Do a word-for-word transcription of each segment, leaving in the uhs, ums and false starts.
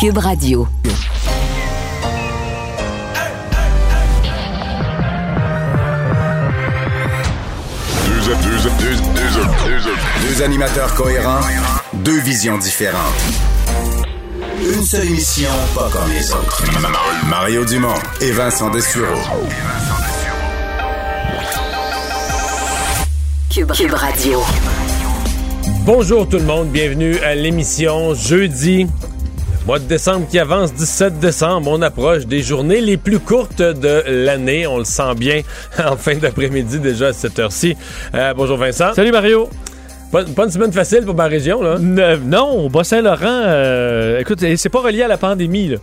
Cube Radio. Deux, deux, deux, deux, deux, deux animateurs cohérents, deux visions différentes. Une seule émission, pas comme les autres. Mario Dumont et Vincent Dessureault. Cube, Cube Radio. Bonjour tout le monde, bienvenue à l'émission Jeudi. Mois de décembre qui avance, dix-sept décembre, on approche des journées les plus courtes de l'année. On le sent bien en fin d'après-midi déjà à cette heure-ci. Euh, bonjour Vincent. Salut Mario. Pas, pas une semaine facile pour ma région, là. Ne, non, Bas-Saint-Laurent, euh, écoute, c'est pas relié à la pandémie, là.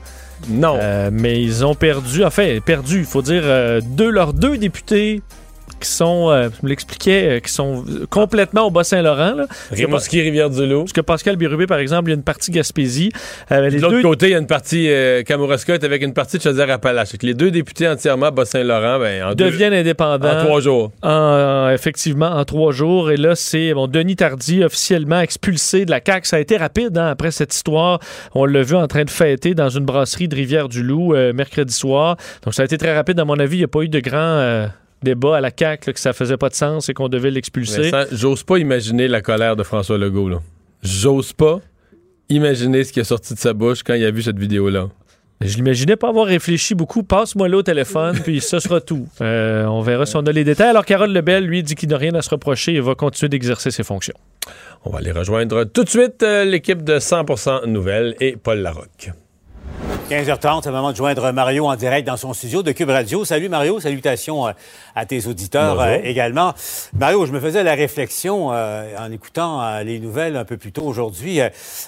Non. Euh, mais ils ont perdu, enfin, perdu, il faut dire, euh, deux, leurs deux députés... qui sont, euh, je me l'expliquais, euh, qui sont complètement au Bas-Saint-Laurent. Là. Rimouski, Rivière-du-Loup. Parce que Pascal Bérubé, par exemple, il y a une partie Gaspésie. Euh, de l'autre deux... côté, il y a une partie euh, Kamouraska avec une partie de Chaudière-Appalaches. Les deux députés entièrement à Bas-Saint-Laurent ben, en deviennent deux... indépendants. En trois jours. En, en, effectivement, en trois jours. Et là, c'est bon, Denis Tardif officiellement expulsé de la C A Q. Ça a été rapide hein, après cette histoire. On l'a vu en train de fêter dans une brasserie de Rivière-du-Loup euh, mercredi soir. Donc, ça a été très rapide. À mon avis, il n'y a pas eu de grand... Euh, débat à la C A Q, là, que ça faisait pas de sens et qu'on devait l'expulser. Ça, j'ose pas imaginer la colère de François Legault. Là. J'ose pas imaginer ce qui est sorti de sa bouche quand il a vu cette vidéo-là. Je l'imaginais pas avoir réfléchi beaucoup. Passe-moi là au téléphone, puis ce sera tout. Euh, on verra si on a les détails. Alors Harold Lebel, lui, dit qu'il n'a rien à se reprocher et va continuer d'exercer ses fonctions. On va aller rejoindre tout de suite euh, l'équipe de cent pour cent Nouvelles et Paul Larocque. quinze heures trente, c'est le moment de joindre Mario en direct dans son studio de Cube Radio. Salut Mario, salutations à tes auditeurs euh, également. Mario, je me faisais la réflexion euh, en écoutant euh, les nouvelles un peu plus tôt aujourd'hui. Euh,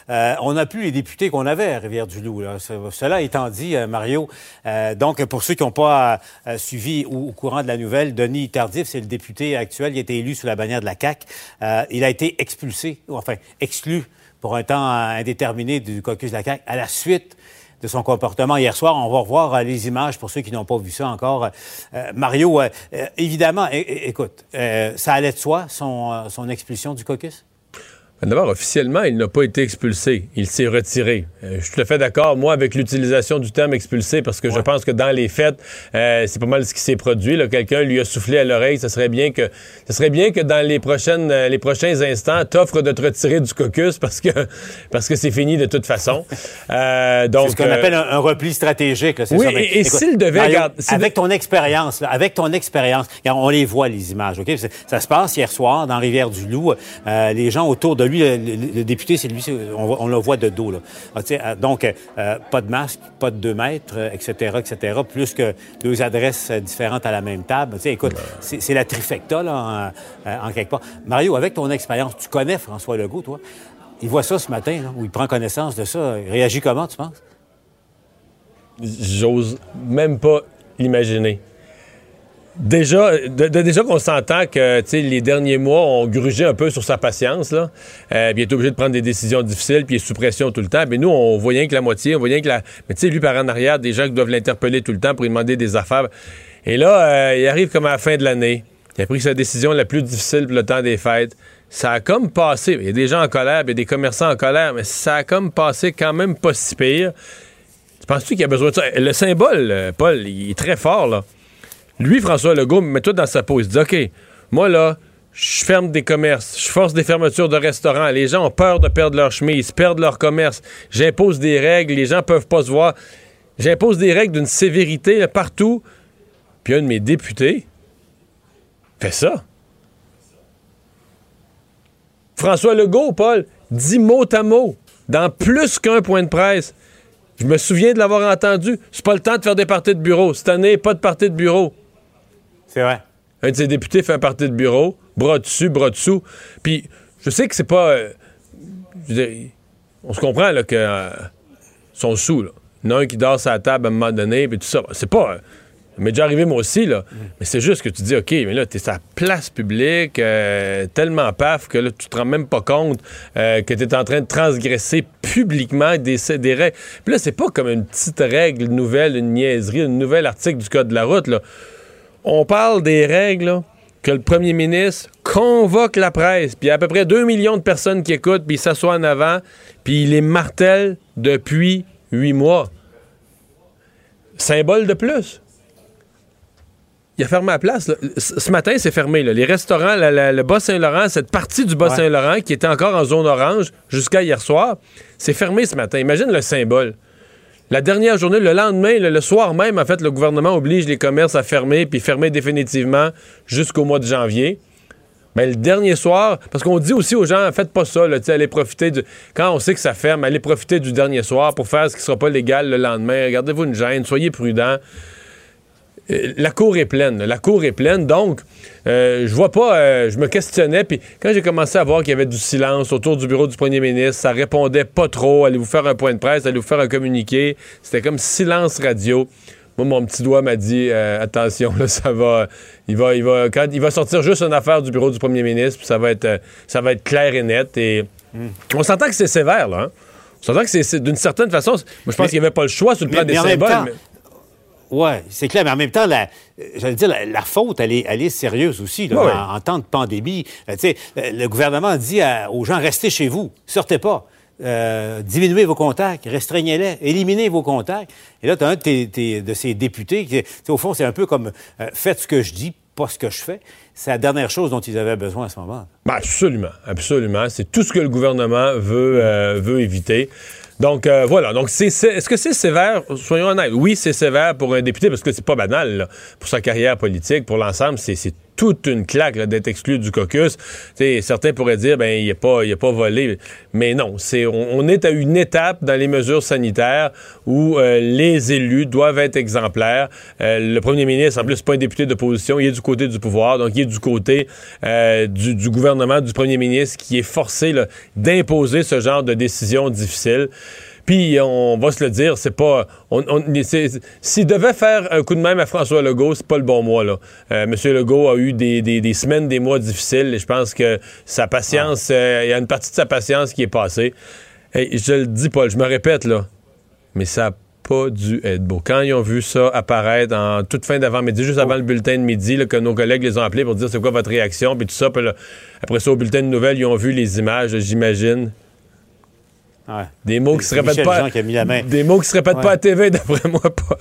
euh, on n'a plus les députés qu'on avait à Rivière-du-Loup. Là. Ce, cela étant dit, euh, Mario, euh, donc pour ceux qui n'ont pas euh, suivi ou, au courant de la nouvelle, Denis Tardif, c'est le député actuel, il a été élu sous la bannière de la C A Q. Euh, il a été expulsé, ou enfin exclu pour un temps indéterminé du caucus de la C A Q à la suite de son comportement hier soir. On va revoir euh, les images pour ceux qui n'ont pas vu ça encore. Euh, Mario, euh, euh, évidemment, é- é- écoute, euh, ça allait de soi, son, euh, son expulsion du caucus? D'abord, officiellement, il n'a pas été expulsé. Il s'est retiré. Euh, je suis tout à fait d'accord, moi, avec l'utilisation du terme expulsé, parce que ouais. je pense que dans les faits, euh, c'est pas mal ce qui s'est produit. Là. Quelqu'un lui a soufflé à l'oreille. Ce serait bien que, ce serait bien que dans les prochaines, euh, les prochains instants, t'offres de te retirer du caucus parce que, parce que c'est fini de toute façon. Euh, donc, c'est ce qu'on euh, appelle un, un repli stratégique. Là, c'est oui, ça. Mais, et, et écoute, s'il devait, Mario, regarde, s'il avec de... ton expérience, là, avec ton expérience, on les voit les images. Ok, ça se passe hier soir dans Rivière-du-Loup. Euh, les gens autour de lui, Le, le, le député, c'est lui, c'est, on, on le voit de dos. Là. Ah, donc, euh, pas de masque, pas de deux mètres, euh, et cetera, et cetera, plus que deux adresses différentes à la même table. T'sais, écoute, c'est, c'est la trifecta, là, en, en quelque part. Mario, avec ton expérience, tu connais François Legault, toi. Il voit ça ce matin, là, où il prend connaissance de ça. Il réagit comment, tu penses? J'ose même pas l'imaginer. Déjà, de, de, déjà qu'on s'entend que tu sais, les derniers mois ont grugé un peu sur sa patience, là. Euh, puis il est obligé de prendre des décisions difficiles, puis il est sous pression tout le temps. Mais nous, on voit rien que la moitié, on voit rien que la. Mais tu sais, lui par en arrière, des gens qui doivent l'interpeller tout le temps pour lui demander des affaires. Et là, euh, il arrive comme à la fin de l'année. Il a pris sa décision la plus difficile pour le temps des fêtes. Ça a comme passé. Il y a des gens en colère, il y a des commerçants en colère, mais ça a comme passé quand même pas si pire. Penses-tu qu'il y a besoin de ça? Le symbole, Paul, il est très fort, là. Lui, François Legault, met tout dans sa peau. Il se dit, OK, moi, là, je ferme des commerces, je force des fermetures de restaurants. Les gens ont peur de perdre leur chemise, perdre leur commerce. J'impose des règles, les gens peuvent pas se voir. J'impose des règles d'une sévérité là, partout. Puis un de mes députés fait ça. François Legault, Paul, dit mot à mot, dans plus qu'un point de presse. Je me souviens de l'avoir entendu. C'est pas le temps de faire des parties de bureau. Cette année, pas de parties de bureau. C'est vrai. Un de ses députés fait un parti de bureau, bras dessus, bras dessous. Puis, je sais que c'est pas... Euh, je veux dire, on se comprend là, que euh, sont sous. Là. Il y en a un qui dort sur la table à un moment donné, puis tout ça. C'est pas... Euh, mais déjà arrivé moi aussi, là. Mm. Mais c'est juste que tu dis, OK, mais là, t'es sur la place publique, euh, tellement paf que là, tu te rends même pas compte euh, que t'es en train de transgresser publiquement des, des règles. Puis là, c'est pas comme une petite règle nouvelle, une niaiserie, un nouvel article du Code de la route, là. On parle des règles, là, que le premier ministre convoque la presse, puis il y a à peu près deux millions de personnes qui écoutent, puis il s'assoit en avant, puis il les martèle depuis huit mois. Symbole de plus. Il a fermé la place. Là. Ce matin, c'est fermé. Là. Les restaurants, la, la, le Bas-Saint-Laurent, cette partie du Bas-Saint-Laurent ouais. qui était encore en zone orange jusqu'à hier soir, c'est fermé ce matin. Imagine le symbole. La dernière journée, le lendemain, le, le soir même, en fait, le gouvernement oblige les commerces à fermer, puis fermer définitivement jusqu'au mois de janvier. Mais ben, le dernier soir, parce qu'on dit aussi aux gens, faites pas ça, là, allez profiter du... Quand on sait que ça ferme, allez profiter du dernier soir pour faire ce qui ne sera pas légal le lendemain. Gardez-vous une gêne, soyez prudents. La cour est pleine, la cour est pleine, donc euh, je vois pas, euh, je me questionnais, puis quand j'ai commencé à voir qu'il y avait du silence autour du bureau du premier ministre, ça répondait pas trop, allez vous faire un point de presse, allez vous faire un communiqué, c'était comme silence radio. Moi, mon petit doigt m'a dit, euh, attention, là, ça va, il va, il va, quand, il va sortir juste une affaire du bureau du premier ministre, puis ça va être, euh, ça va être clair et net, et mm. on s'entend que c'est sévère, là, hein? On s'entend que c'est, c'est d'une certaine façon, moi je pense qu'il n'y avait pas le choix sur le mais, plan mais des symboles, temps... mais... Oui, c'est clair, mais en même temps, la, j'allais dire, la, la faute, elle est, elle est sérieuse aussi, là, oui. en, en temps de pandémie. Euh, tu sais, le gouvernement dit à, aux gens, restez chez vous, sortez pas, euh, diminuez vos contacts, restreignez-les, éliminez vos contacts. Et là, tu as un de, tes, tes, de ces députés qui, tu sais, au fond, c'est un peu comme euh, « faites ce que je dis, pas ce que je fais ». C'est la dernière chose dont ils avaient besoin à ce moment. Ben absolument, absolument. C'est tout ce que le gouvernement veut, euh, veut éviter. Donc, euh, voilà. Donc, c'est, c'est, est-ce que c'est sévère? Soyons honnêtes. Oui, c'est sévère pour un député, parce que c'est pas banal, là. Pour sa carrière politique, pour l'ensemble, c'est, c'est toute une claque là, d'être exclu du caucus. T'sais, certains pourraient dire, ben, il n'a pas, il a pas volé. Mais non, c'est, on, on est à une étape dans les mesures sanitaires où euh, les élus doivent être exemplaires. Euh, le premier ministre, en plus, c'est pas un député d'opposition, il est du côté du pouvoir, donc il est du côté euh, du, du gouvernement, du premier ministre, qui est forcé là, d'imposer ce genre de décision difficile. Puis, on va se le dire, c'est pas... On, on, c'est, s'il devait faire un coup de main à François Legault, c'est pas le bon mois, là. Euh, M. Legault a eu des, des, des semaines, des mois difficiles, et je pense que sa patience... Il euh, y a une partie de sa patience qui est passée. Et je le dis, Paul, je me répète, là, mais ça a pas dû être beau. Quand ils ont vu ça apparaître en toute fin d'avant-midi, juste avant le bulletin de midi, là, que nos collègues les ont appelés pour dire c'est quoi votre réaction, puis tout ça, puis là, après ça, au bulletin de nouvelles, ils ont vu les images, j'imagine... Ouais. Des mots qui se répètent pas. Des mots qui se répètent ouais. pas à T V, d'après moi, Paul.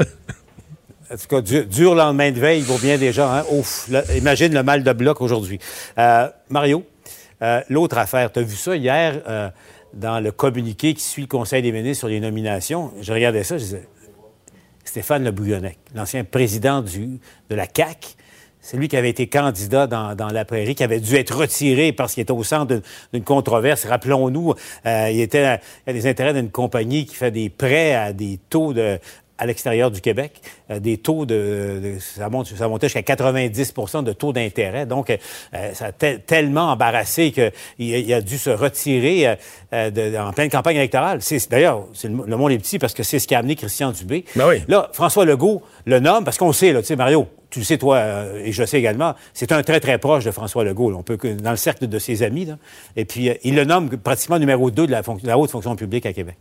En tout cas, dur, dur lendemain de veille pour bien des gens. Hein? Ouf, là, imagine le mal de bloc aujourd'hui. Euh, Mario, euh, l'autre affaire, tu as vu ça hier euh, dans le communiqué qui suit le Conseil des ministres sur les nominations. Je regardais ça, je disais Stéphane Le Bouyonnec, l'ancien président du, de la C A Q. C'est lui qui avait été candidat dans, dans la Prairie, qui avait dû être retiré parce qu'il était au centre d'une, d'une controverse. Rappelons-nous, euh, il était à, à des intérêts d'une compagnie qui fait des prêts à des taux de, à l'extérieur du Québec, euh, des taux de, de ça, monte, ça montait jusqu'à quatre-vingt-dix pour cent de taux d'intérêt. Donc, euh, ça a te, tellement embarrassé qu'il il a dû se retirer euh, de, en pleine campagne électorale. C'est, d'ailleurs, c'est le, le monde est petit parce que c'est ce qui a amené Christian Dubé. Ben oui. Là, François Legault le nomme parce qu'on sait, là, tu sais, Mario... Tu le sais, toi, euh, et je le sais également, c'est un très, très proche de François Legault. Là. On peut, dans le cercle de ses amis. Là. Et puis, euh, il le nomme pratiquement numéro deux de la, fonc- de la haute fonction publique à Québec.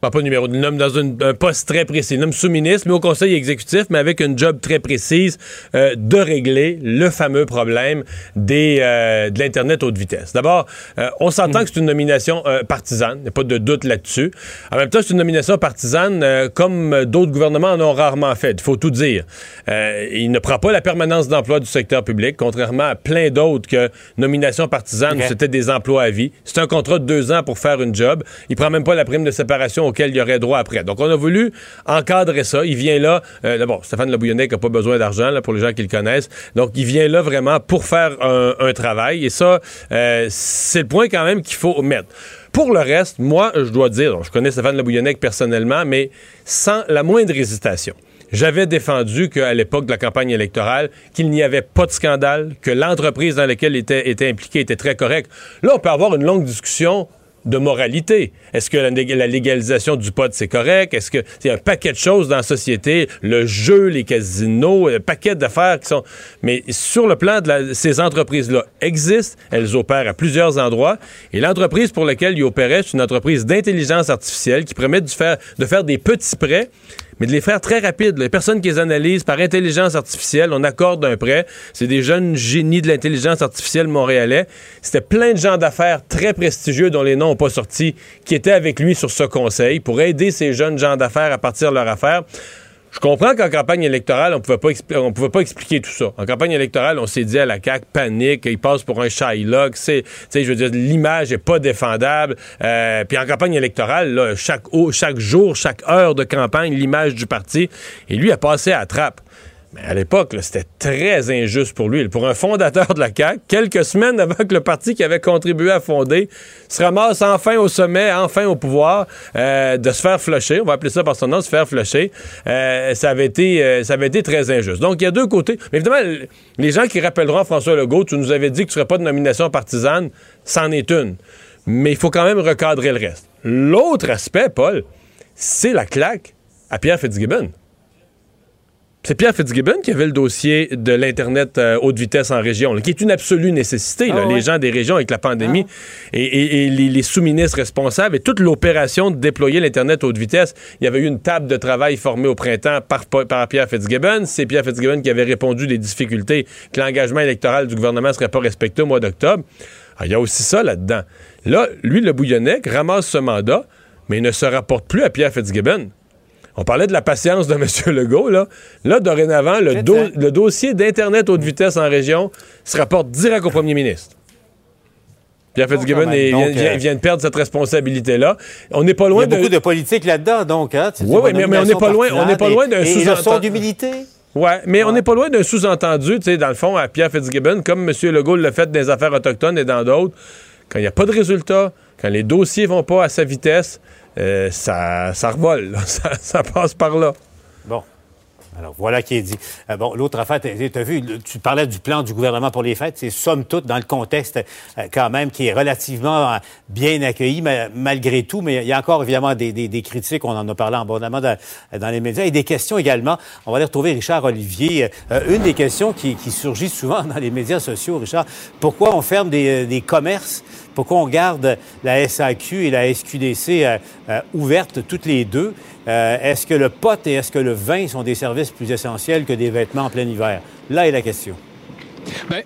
Pas, pas numéro deux. Il nomme dans une, un poste très précis. Il nomme sous-ministre, mais au conseil exécutif, mais avec une job très précise euh, de régler le fameux problème des, euh, de l'Internet haute vitesse. D'abord, euh, on s'entend mmh. que c'est une nomination euh, partisane. Il n'y a pas de doute là-dessus. En même temps, c'est une nomination partisane euh, comme d'autres gouvernements en ont rarement fait. Il faut tout dire. Euh, il ne prend pas la permanence d'emploi du secteur public, contrairement à plein d'autres que nomination partisane, okay. c'était des emplois à vie. C'est un contrat de deux ans pour faire une job. Il prend même pas la prime de séparation auquel il y aurait droit après. Donc, on a voulu encadrer ça. Il vient là... Euh, d'abord, Stéphane Le Bouyonnec n'a pas besoin d'argent, là, pour les gens qui le connaissent. Donc, il vient là vraiment pour faire un, un travail. Et ça, euh, c'est le point quand même qu'il faut mettre. Pour le reste, moi, je dois dire, donc, je connais Stéphane Le Bouyonnec personnellement, mais sans la moindre hésitation. J'avais défendu qu'à l'époque de la campagne électorale, qu'il n'y avait pas de scandale, que l'entreprise dans laquelle il était, était impliquée était très correcte. Là, on peut avoir une longue discussion de moralité. Est-ce que la, la légalisation du pot, c'est correct? Est-ce que c'est un paquet de choses dans la société, le jeu, les casinos, un paquet d'affaires qui sont... Mais sur le plan de la, ces entreprises-là existent, elles opèrent à plusieurs endroits, et l'entreprise pour laquelle ils opéraient, c'est une entreprise d'intelligence artificielle qui permet de faire, de faire des petits prêts, mais de les faire très rapides. Les personnes qui les analysent par intelligence artificielle, on accorde un prêt. C'est des jeunes génies de l'intelligence artificielle montréalais. C'était plein de gens d'affaires très prestigieux dont les noms n'ont pas sorti, qui étaient avec lui sur ce conseil pour aider ces jeunes gens d'affaires à partir de leur affaire. Je comprends qu'en campagne électorale, on pouvait pas expli- on pouvait pas expliquer tout ça. En campagne électorale, on s'est dit à la C A Q, panique, ils passent pour un Shylock, c'est, je veux dire, l'image est pas défendable. Euh, puis en campagne électorale, là, chaque, chaque jour, chaque heure de campagne, l'image du parti, et lui a passé à la trappe. Mais à l'époque, là, c'était très injuste pour lui. Pour un fondateur de la C A Q, quelques semaines avant que le parti qui avait contribué à fonder se ramasse enfin au sommet, enfin au pouvoir, euh, de se faire flusher. On va appeler ça par son nom, se faire flusher. Euh, ça avait été, euh, ça avait été très injuste. Donc, il y a deux côtés. Mais évidemment, les gens qui rappelleront à François Legault, tu nous avais dit que tu ne serais pas de nomination partisane, c'en est une. Mais il faut quand même recadrer le reste. L'autre aspect, Paul, c'est la claque à Pierre Fitzgibbon. C'est Pierre Fitzgibbon qui avait le dossier de l'Internet euh, haute vitesse en région, là, qui est une absolue nécessité. Là, ah ouais. Les gens des régions avec la pandémie ah. et, et, et les, les sous-ministres responsables et toute l'opération de déployer l'Internet haute vitesse. Il y avait eu une table de travail formée au printemps par, par Pierre Fitzgibbon. C'est Pierre Fitzgibbon qui avait répondu des difficultés que l'engagement électoral du gouvernement ne serait pas respecté au mois d'octobre. Alors, il y a aussi ça là-dedans. Là, lui, le Bouyonnec, ramasse ce mandat, mais il ne se rapporte plus à Pierre Fitzgibbon. On parlait de la patience de M. Legault, là. Là, dorénavant, le, do- le dossier d'Internet haute vitesse en région se rapporte direct au premier ministre. Pierre Fitzgibbon donc, est, donc, vient, euh... vient de perdre cette responsabilité-là. On n'est pas loin de... Il y a de... beaucoup de politique là-dedans, donc. Hein? Oui, oui, mais, mais on n'est pas loin, on n'est pas loin d'un et, sous-entendu. Et leçon d'humilité. Oui, mais ouais. on n'est pas loin d'un sous-entendu, tu sais, dans le fond, à Pierre Fitzgibbon, comme M. Legault l'a fait dans les affaires autochtones et dans d'autres. Quand il n'y a pas de résultat, quand les dossiers ne vont pas à sa vitesse... Euh, ça, ça revole, là. Ça, ça passe par là. Bon. Alors, voilà qui est dit. Euh, bon, l'autre affaire, tu as vu, tu parlais du plan du gouvernement pour les fêtes. C'est somme toute dans le contexte euh, quand même qui est relativement euh, bien accueilli mais, malgré tout. Mais il y a encore évidemment des, des, des critiques. On en a parlé abondamment dans, dans les médias. Et des questions également. On va aller retrouver Richard Olivier. Euh, une des questions qui, qui surgit souvent dans les médias sociaux, Richard, pourquoi on ferme des, des commerces? Pourquoi on garde la S A Q et la S Q D C euh, euh, ouvertes toutes les deux? Euh, est-ce que le pot et est-ce que le vin sont des services plus essentiels que des vêtements en plein hiver? Là est la question. Bien,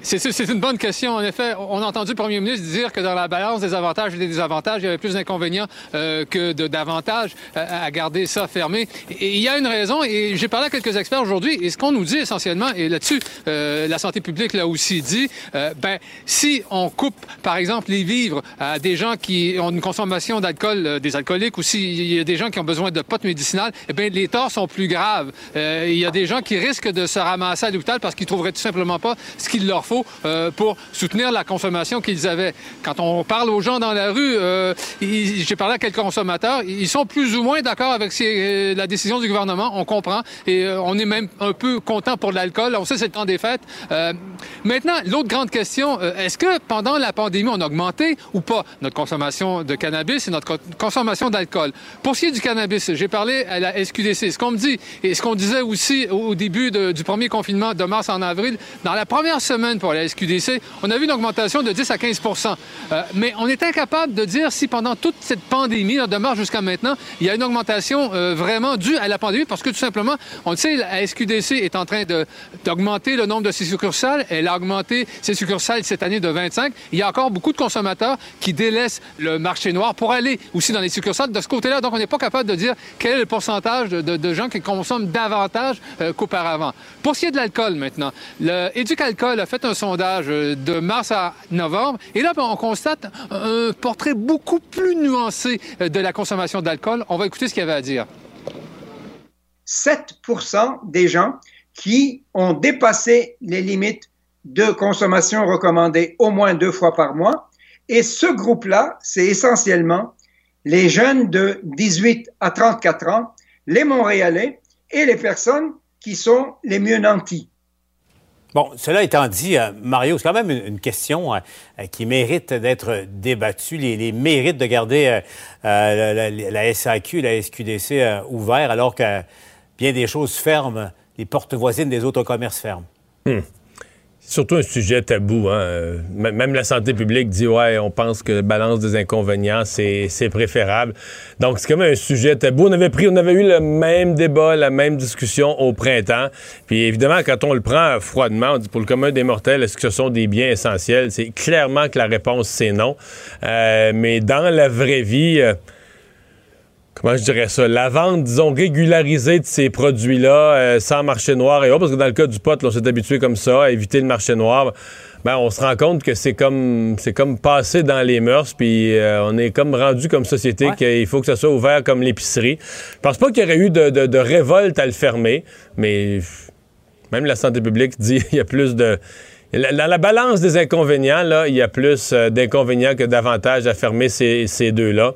c'est, c'est une bonne question. En effet, on a entendu le premier ministre dire que dans la balance des avantages et des désavantages, il y avait plus d'inconvénients euh, que de, d'avantages à, à garder ça fermé. Et il y a une raison, et j'ai parlé à quelques experts aujourd'hui, et ce qu'on nous dit essentiellement, et là-dessus, euh, la santé publique l'a aussi dit, euh, ben, si on coupe, par exemple, les vivres à des gens qui ont une consommation d'alcool, euh, des alcooliques, ou s'il y a des gens qui ont besoin de potes médicinales, eh bien, les torts sont plus graves. Euh, il y a des gens qui risquent de se ramasser à l'hôpital parce qu'ils trouveraient tout simplement pas ce qu'il leur faut pour soutenir la consommation qu'ils avaient. Quand on parle aux gens dans la rue, euh, ils, j'ai parlé à quelques consommateurs, ils sont plus ou moins d'accord avec ces, la décision du gouvernement, on comprend, et euh, on est même un peu content pour l'alcool. On sait que c'est le temps des fêtes. Euh, maintenant, l'autre grande question, euh, est-ce que pendant la pandémie, on a augmenté ou pas notre consommation de cannabis et notre co- consommation d'alcool? Pour ce qui est du cannabis, j'ai parlé à la S Q D C. Ce qu'on me dit, et ce qu'on disait aussi au début de, du premier confinement de mars en avril, dans la première semaine, pour la S Q D C, on a vu une augmentation de dix à quinze pour cent. Euh, mais on est incapable de dire si pendant toute cette pandémie, là, de mars jusqu'à maintenant, il y a une augmentation euh, vraiment due à la pandémie parce que tout simplement, on le sait, la S Q D C est en train de, d'augmenter le nombre de ses succursales. Elle a augmenté ses succursales cette année de vingt-cinq. Il y a encore beaucoup de consommateurs qui délaissent le marché noir pour aller aussi dans les succursales de ce côté-là. Donc, on n'est pas capable de dire quel est le pourcentage de, de, de gens qui consomment davantage euh, qu'auparavant. Pour ce qui est de l'alcool maintenant, l'Éducalcool a fait un sondage de mars à novembre. Et là, on constate un portrait beaucoup plus nuancé de la consommation d'alcool. On va écouter ce qu'il y avait à dire. sept pour cent des gens qui ont dépassé les limites de consommation recommandées au moins deux fois par mois. Et ce groupe-là, c'est essentiellement les jeunes de dix-huit à trente-quatre ans, les Montréalais et les personnes qui sont les mieux nantis. Bon, cela étant dit, euh, Mario, c'est quand même une, une question euh, qui mérite d'être débattue, les, les mérites de garder euh, euh, la, la, la S A Q, la S Q D C euh, ouvert, alors que bien des choses ferment, les portes voisines des autres commerces ferment. Hmm. C'est surtout un sujet tabou, hein. Même la santé publique dit, ouais, on pense que la balance des inconvénients, c'est, c'est préférable. Donc, c'est quand même un sujet tabou. On avait pris, on avait eu le même débat, la même discussion au printemps. Puis évidemment, quand on le prend froidement, on dit, pour le commun des mortels, est-ce que ce sont des biens essentiels? C'est clairement que la réponse, c'est non. Euh, mais dans la vraie vie... Euh, Comment je dirais ça? La vente, disons, régularisée de ces produits-là, euh, sans marché noir et autres, parce que dans le cas du pot, là, on s'est habitué comme ça, à éviter le marché noir. Ben, on se rend compte que c'est comme c'est comme passé dans les mœurs, puis euh, on est comme rendu comme société ouais. qu'il faut que ça soit ouvert comme l'épicerie. Je pense pas qu'il y aurait eu de, de, de révolte à le fermer, mais même la santé publique dit qu'il y a plus de... Dans la balance des inconvénients, là, il y a plus d'inconvénients que d'avantages à fermer ces, ces deux-là.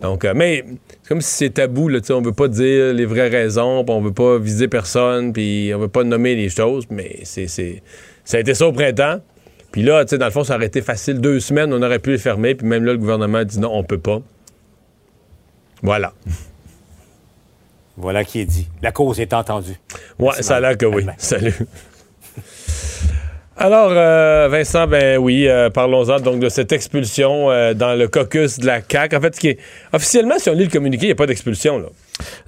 Donc, euh, mais c'est comme si c'est tabou, là, tu sais, on veut pas dire les vraies raisons, pis on veut pas viser personne, puis on veut pas nommer les choses, mais c'est, c'est... ça a été ça au printemps, puis là, tu sais, dans le fond, ça aurait été facile, deux semaines, on aurait pu les fermer, puis même là, le gouvernement dit non, on peut pas. Voilà. Voilà qui est dit. La cause est entendue. Ouais, ça a l'air que oui. Salut. Alors, euh, Vincent, ben oui, euh, parlons-en donc de cette expulsion euh, dans le caucus de la C A Q. En fait, ce qui est officiellement, si on lit le communiqué, il n'y a pas d'expulsion, là.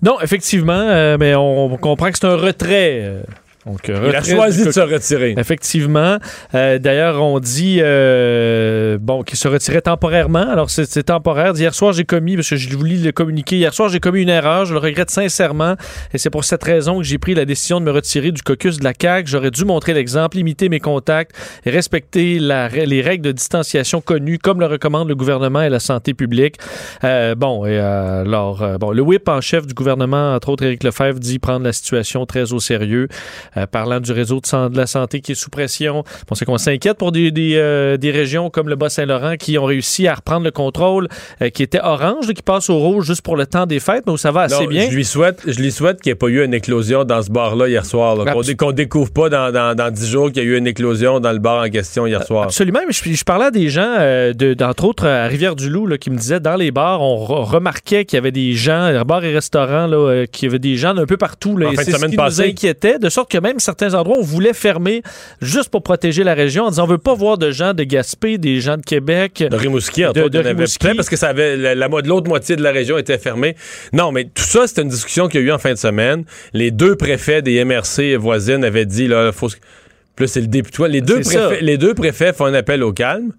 Non, effectivement, euh, mais on comprend que c'est un retrait. Euh, donc, un retrait. Il a choisi de se retirer. Effectivement. Euh, d'ailleurs, on dit euh, bon, qu'il se retirait temporairement. Alors, c'est, c'est temporaire. Hier soir, j'ai commis, parce que je vous lis le communiqué, hier soir, j'ai commis une erreur. Je le regrette sincèrement. Et c'est pour cette raison que j'ai pris la décision de me retirer du caucus de la C A Q. J'aurais dû montrer l'exemple, limiter mes contacts et respecter la, les règles de distanciation connues, comme le recommande le gouvernement et la santé publique. Euh, bon, et euh, alors, euh, bon, le whip en chef du gouvernement, entre autres, Éric Lefebvre, dit prendre la situation très au sérieux. Euh, parlant du réseau de, san- de la santé qui est sous pression. Bon, c'est qu'on s'inquiète pour des, des, euh, des régions comme le Bas-Saint-Laurent qui ont réussi à reprendre le contrôle, euh, qui était orange, là, qui passe au rouge juste pour le temps des fêtes, mais où ça va assez non, bien. Je lui souhaite, je lui souhaite qu'il n'y ait pas eu une éclosion dans ce bar-là hier soir, là, qu'on, dé- qu'on découvre pas dans, dans, dans dix jours qu'il y a eu une éclosion dans le bar en question hier soir. Absolument, mais je, je parlais à des gens, euh, de, d'entre autres à Rivière-du-Loup, là, qui me disaient dans les bars, on re- remarquait qu'il y avait des gens, bars et restaurants, là, euh, qu'il y avait des gens d'un peu partout. Là, en et fin c'est de semaine ce qui passée. Nous inquiétait, de sorte que même certains endroits, on voulait fermer juste pour protéger la région, en disant on veut pas voir de gens de Gaspé, des gens de Québec. De Rimouski, en de, de, de Rimouski. Plein parce que ça avait, la, la, l'autre moitié de la région était fermée. Non, mais tout ça, c'était une discussion qu'il y a eu en fin de semaine. Les deux préfets des M R C voisines avaient dit, là, faut... Puis là, c'est le député. Les deux, préfets, les deux préfets font un appel au calme,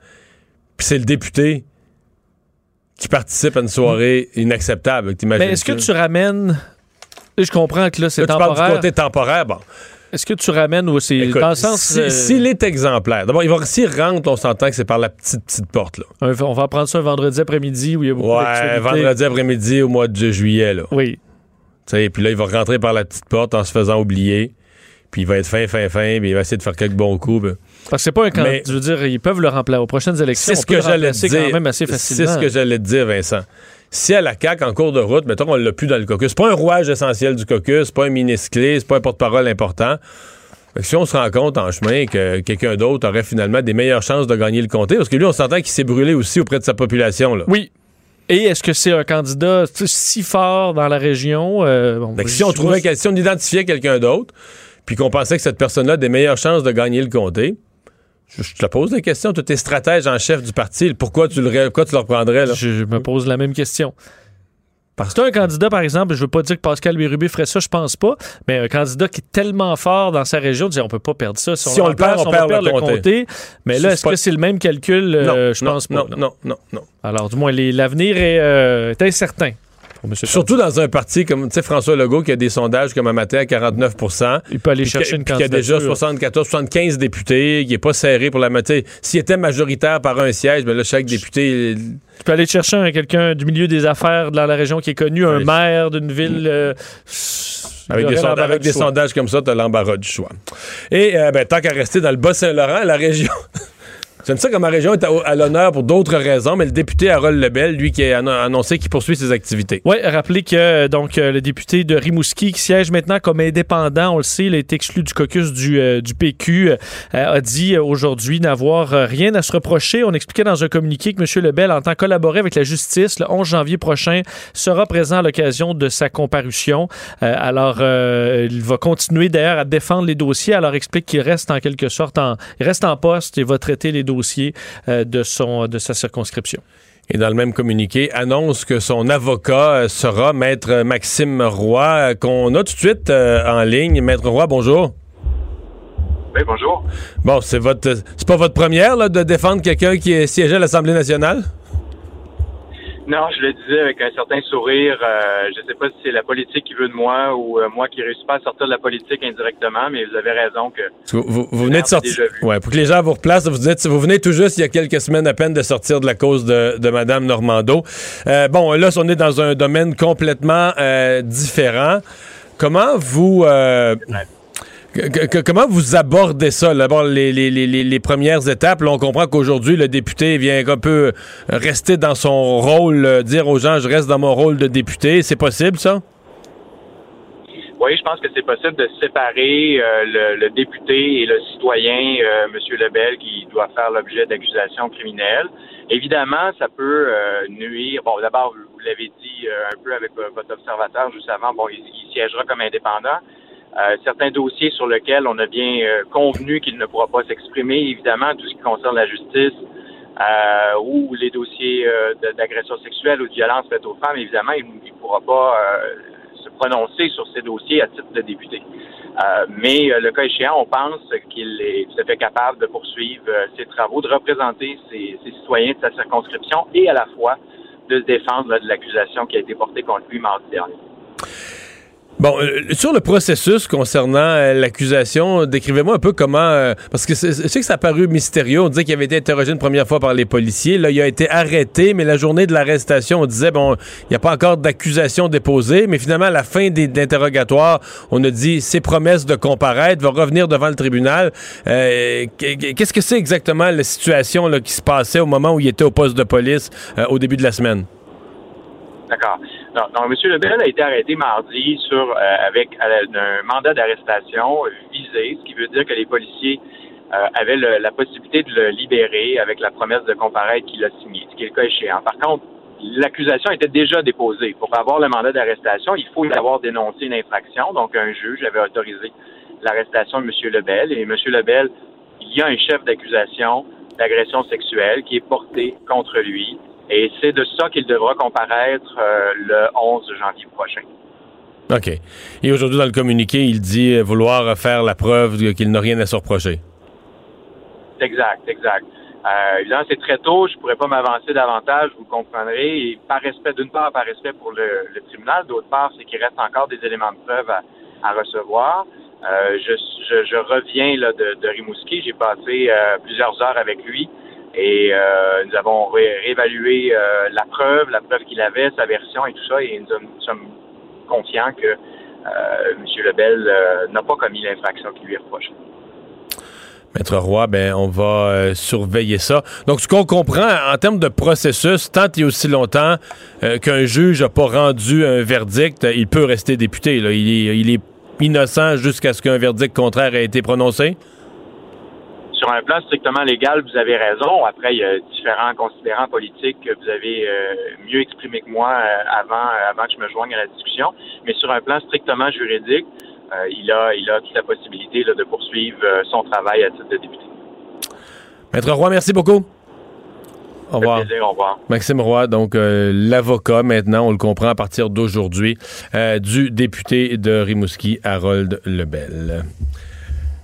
puis c'est le député qui participe à une soirée inacceptable. T'imagines mais est-ce ça? Que tu ramènes... Je comprends que là, c'est là, tu temporaire. Tu parles du côté temporaire, bon. Est-ce que tu ramènes ou c'est Écoute, dans le sens... Si, euh... S'il est exemplaire. D'abord, il va s'il rentre, on s'entend que c'est par la petite, petite porte. Là. Un, on va prendre ça un vendredi après-midi où il y a beaucoup ouais, d'actualité. Ouais, vendredi après-midi au mois de juillet. Là. Oui. T'sais, puis là, il va rentrer par la petite porte en se faisant oublier. Puis il va être fin, fin, fin, puis il va essayer de faire quelques bons coups. Ben. Parce que c'est pas un candidat. Je veux dire, ils peuvent le remplacer aux prochaines élections. C'est ce que j'allais te dire. Quand même assez facilement. C'est ce que j'allais te dire, Vincent. Si à la C A Q, en cours de route, mettons qu'on l'a plus dans le caucus, c'est pas un rouage essentiel du caucus, c'est pas un ministre-clé, c'est pas un porte-parole important. Si on se rend compte en chemin que quelqu'un d'autre aurait finalement des meilleures chances de gagner le comté, parce que lui, on s'entend qu'il s'est brûlé aussi auprès de sa population. Là. Oui. Et est-ce que c'est un candidat si fort dans la région? Euh, bon, Donc, si on trouvait que... si on identifiait quelqu'un d'autre, puis qu'on pensait que cette personne-là a des meilleures chances de gagner le comté, je te pose la question, tu es stratège en chef du parti, pourquoi tu le, pourquoi tu le reprendrais? Là? Je, je me pose la même question. Parce que un candidat, par exemple, je veux pas dire que Pascal Bérubé ferait ça, je pense pas, mais un candidat qui est tellement fort dans sa région, on peut pas perdre ça. Si, si on, on le perd, on, on perd, perd le comté. comté. Mais là, c'est est-ce pas... que c'est le même calcul? Euh, je pense pas. Non, non, non, non, non. Alors, du moins, les, l'avenir est, euh, est incertain. Surtout dans un parti comme François Legault qui a des sondages comme un matin à quarante-neuf pour cent. Il peut aller chercher une candidature. Qui a déjà soixante-quatorze soixante-quinze députés, qui n'est pas serré pour la moitié. S'il était majoritaire par un siège, ben là, chaque député... Il... Tu peux aller chercher hein, quelqu'un du milieu des affaires dans la région qui est connu, un oui. maire d'une ville... Euh, avec des, sonda- avec des sondages comme ça, tu as l'embarras du choix. Et euh, ben, tant qu'à rester dans le Bas-Saint-Laurent, la région... C'est ça comme ma région est à, à l'honneur pour d'autres raisons, mais le député Harold Lebel, lui, qui a annoncé qu'il poursuit ses activités. Oui, rappelez que donc le député de Rimouski, qui siège maintenant comme indépendant, on le sait, il a été exclu du caucus du, euh, du P Q, euh, a dit aujourd'hui n'avoir rien à se reprocher. On expliquait dans un communiqué que M. Lebel entend collaborer avec la justice. Le onze janvier prochain, sera présent à l'occasion de sa comparution. Euh, alors, euh, il va continuer d'ailleurs à défendre les dossiers. Alors, explique qu'il reste en quelque sorte, en, il reste en poste et va traiter les dossiers dossier de, son, de sa circonscription. Et dans le même communiqué, annonce que son avocat sera Maître Maxime Roy, qu'on a tout de suite en ligne. Maître Roy, bonjour. Oui, bonjour. Bon, c'est votre, c'est pas votre première là, de défendre quelqu'un qui est siégé à l'Assemblée nationale? Non, je le disais avec un certain sourire. Euh, je ne sais pas si c'est la politique qui veut de moi ou euh, moi qui ne réussis pas à sortir de la politique indirectement, mais vous avez raison que... Vous, vous, vous venez de sortir... Ouais, pour que les gens vous replacent, vous, dites, vous venez tout juste, il y a quelques semaines à peine, de sortir de la cause de, de Mme Normando. Euh, bon, là, on est dans un domaine complètement euh, différent. Comment vous... Euh, Que, que, comment vous abordez ça? D'abord, les, les, les, les premières étapes, là, on comprend qu'aujourd'hui, le député vient un peu rester dans son rôle, euh, dire aux gens, je reste dans mon rôle de député. C'est possible, ça? Oui, je pense que c'est possible de séparer euh, le, le député et le citoyen, euh, M. Lebel, qui doit faire l'objet d'accusations criminelles. Évidemment, ça peut euh, nuire. Bon, d'abord, vous, vous l'avez dit euh, un peu avec euh, votre observateur juste avant, bon, il, il siégera comme indépendant. Euh, certains dossiers sur lesquels on a bien euh, convenu qu'il ne pourra pas s'exprimer, évidemment, tout ce qui concerne la justice euh, ou les dossiers euh, d'agression sexuelle ou de violence faite aux femmes, évidemment, il ne pourra pas euh, se prononcer sur ces dossiers à titre de député. Euh, mais euh, le cas échéant, on pense qu'il est tout à fait capable de poursuivre euh, ses travaux, de représenter ses, ses citoyens de sa circonscription et à la fois de se défendre là, de l'accusation qui a été portée contre lui mardi dernier. Bon, euh, sur le processus concernant euh, l'accusation, décrivez-moi un peu comment... Euh, parce que c'est, je sais que ça a paru mystérieux. On disait qu'il avait été interrogé une première fois par les policiers. Là, il a été arrêté, mais la journée de l'arrestation, on disait, bon, il n'y a pas encore d'accusation déposée. Mais finalement, à la fin des, d'interrogatoire, on a dit, ses promesses de comparaître, va revenir devant le tribunal. Euh, qu'est-ce que c'est exactement la situation là, qui se passait au moment où il était au poste de police euh, au début de la semaine? D'accord. Donc, donc, M. Lebel a été arrêté mardi sur euh, avec euh, un mandat d'arrestation visé, ce qui veut dire que les policiers euh, avaient le, la possibilité de le libérer avec la promesse de comparaître qu'il a signé, ce qui est le cas échéant. Par contre, l'accusation était déjà déposée. Pour avoir le mandat d'arrestation, il faut avoir dénoncé une infraction. Donc, un juge avait autorisé l'arrestation de M. Lebel. Et M. Lebel, il y a un chef d'accusation d'agression sexuelle qui est porté contre lui. Et c'est de ça qu'il devra comparaître euh, le onze janvier prochain. OK. Et aujourd'hui, dans le communiqué, il dit vouloir faire la preuve qu'il n'a rien à se reprocher. Exact, exact. Euh, là, c'est très tôt. Je ne pourrais pas m'avancer davantage, vous comprendrez. Et par respect, d'une part, par respect pour le, le tribunal. D'autre part, c'est qu'il reste encore des éléments de preuve à, à recevoir. Euh, je, je, je reviens là, de, de Rimouski. J'ai passé euh, plusieurs heures avec lui. Et euh, nous avons ré- réévalué euh, la preuve, la preuve qu'il avait, sa version et tout ça, et nous, nous sommes confiants que euh, M. Lebel euh, n'a pas commis l'infraction qui lui est reprochée. Maître Roy, ben, on va euh, surveiller ça. Donc, ce qu'on comprend en termes de processus, tant et aussi longtemps euh, qu'un juge n'a pas rendu un verdict, il peut rester député. Là. Il est, il est innocent jusqu'à ce qu'un verdict contraire ait été prononcé? Sur un plan strictement légal, vous avez raison. Après, il y a différents considérants politiques que vous avez euh, mieux exprimés que moi euh, avant euh, avant que je me joigne à la discussion. Mais sur un plan strictement juridique, euh, il a il a toute la possibilité là, de poursuivre euh, son travail à titre de député. Maître Roy, merci beaucoup. Au revoir. Plaisir, au revoir. Maxime Roy, donc euh, l'avocat maintenant, on le comprend à partir d'aujourd'hui, euh, du député de Rimouski, Harold Lebel.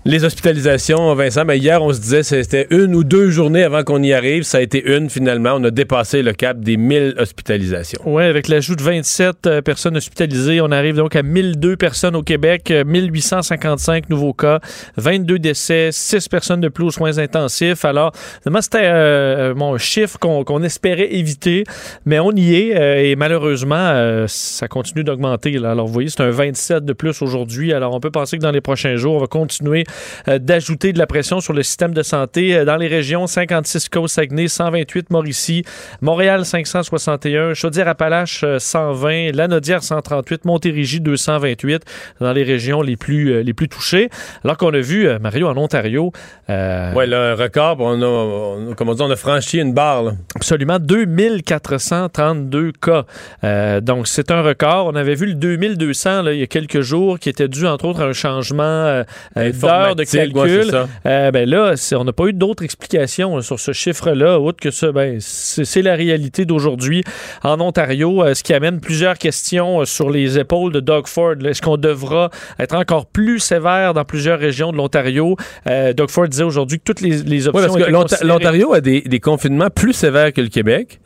Les hospitalisations, Vincent, ben hier, on se disait c'était une ou deux journées avant qu'on y arrive. Ça a été une, finalement. On a dépassé le cap des mille hospitalisations. Oui, avec l'ajout de vingt-sept euh, personnes hospitalisées, on arrive donc à mille deux personnes au Québec, mille huit cent cinquante-cinq nouveaux cas, vingt-deux décès, six personnes de plus aux soins intensifs. Alors, vraiment, c'était euh, bon, un chiffre qu'on, qu'on espérait éviter, mais on y est euh, et malheureusement, euh, ça continue d'augmenter. Là. Alors, vous voyez, c'est un vingt-sept de plus aujourd'hui. Alors, on peut penser que dans les prochains jours, on va continuer euh, d'ajouter de la pression sur le système de santé. Dans les régions, cinquante-six cas au Saguenay, cent vingt-huit Mauricie, Montréal cinq cent soixante et un, Chaudière-Appalaches cent vingt, Lanaudière cent trente-huit, Montérégie deux cent vingt-huit, dans les régions les plus, euh, les plus touchées. Alors qu'on a vu, euh, Mario, en Ontario... Euh, oui, le record, on a, on, comment dire, on a franchi une barre. Là. Absolument, deux mille quatre cent trente-deux cas. Euh, donc, c'est un record. On avait vu le deux mille deux cents là, il y a quelques jours, qui était dû, entre autres, à un changement euh, d'heure de calcul. Ouais, euh, ben là, c'est, on n'a pas eu d'autres explications là, sur ce chiffre-là, autre que ça. Ben, c'est, c'est la réalité d'aujourd'hui en Ontario, euh, ce qui amène plusieurs questions euh, sur les épaules de Doug Ford. Là. Est-ce qu'on devra être encore plus sévère dans plusieurs régions de l'Ontario? Euh, Doug Ford disait aujourd'hui que toutes les, les options... Ouais, parce que l'Ontario a des, des confinements plus sévères que le Québec.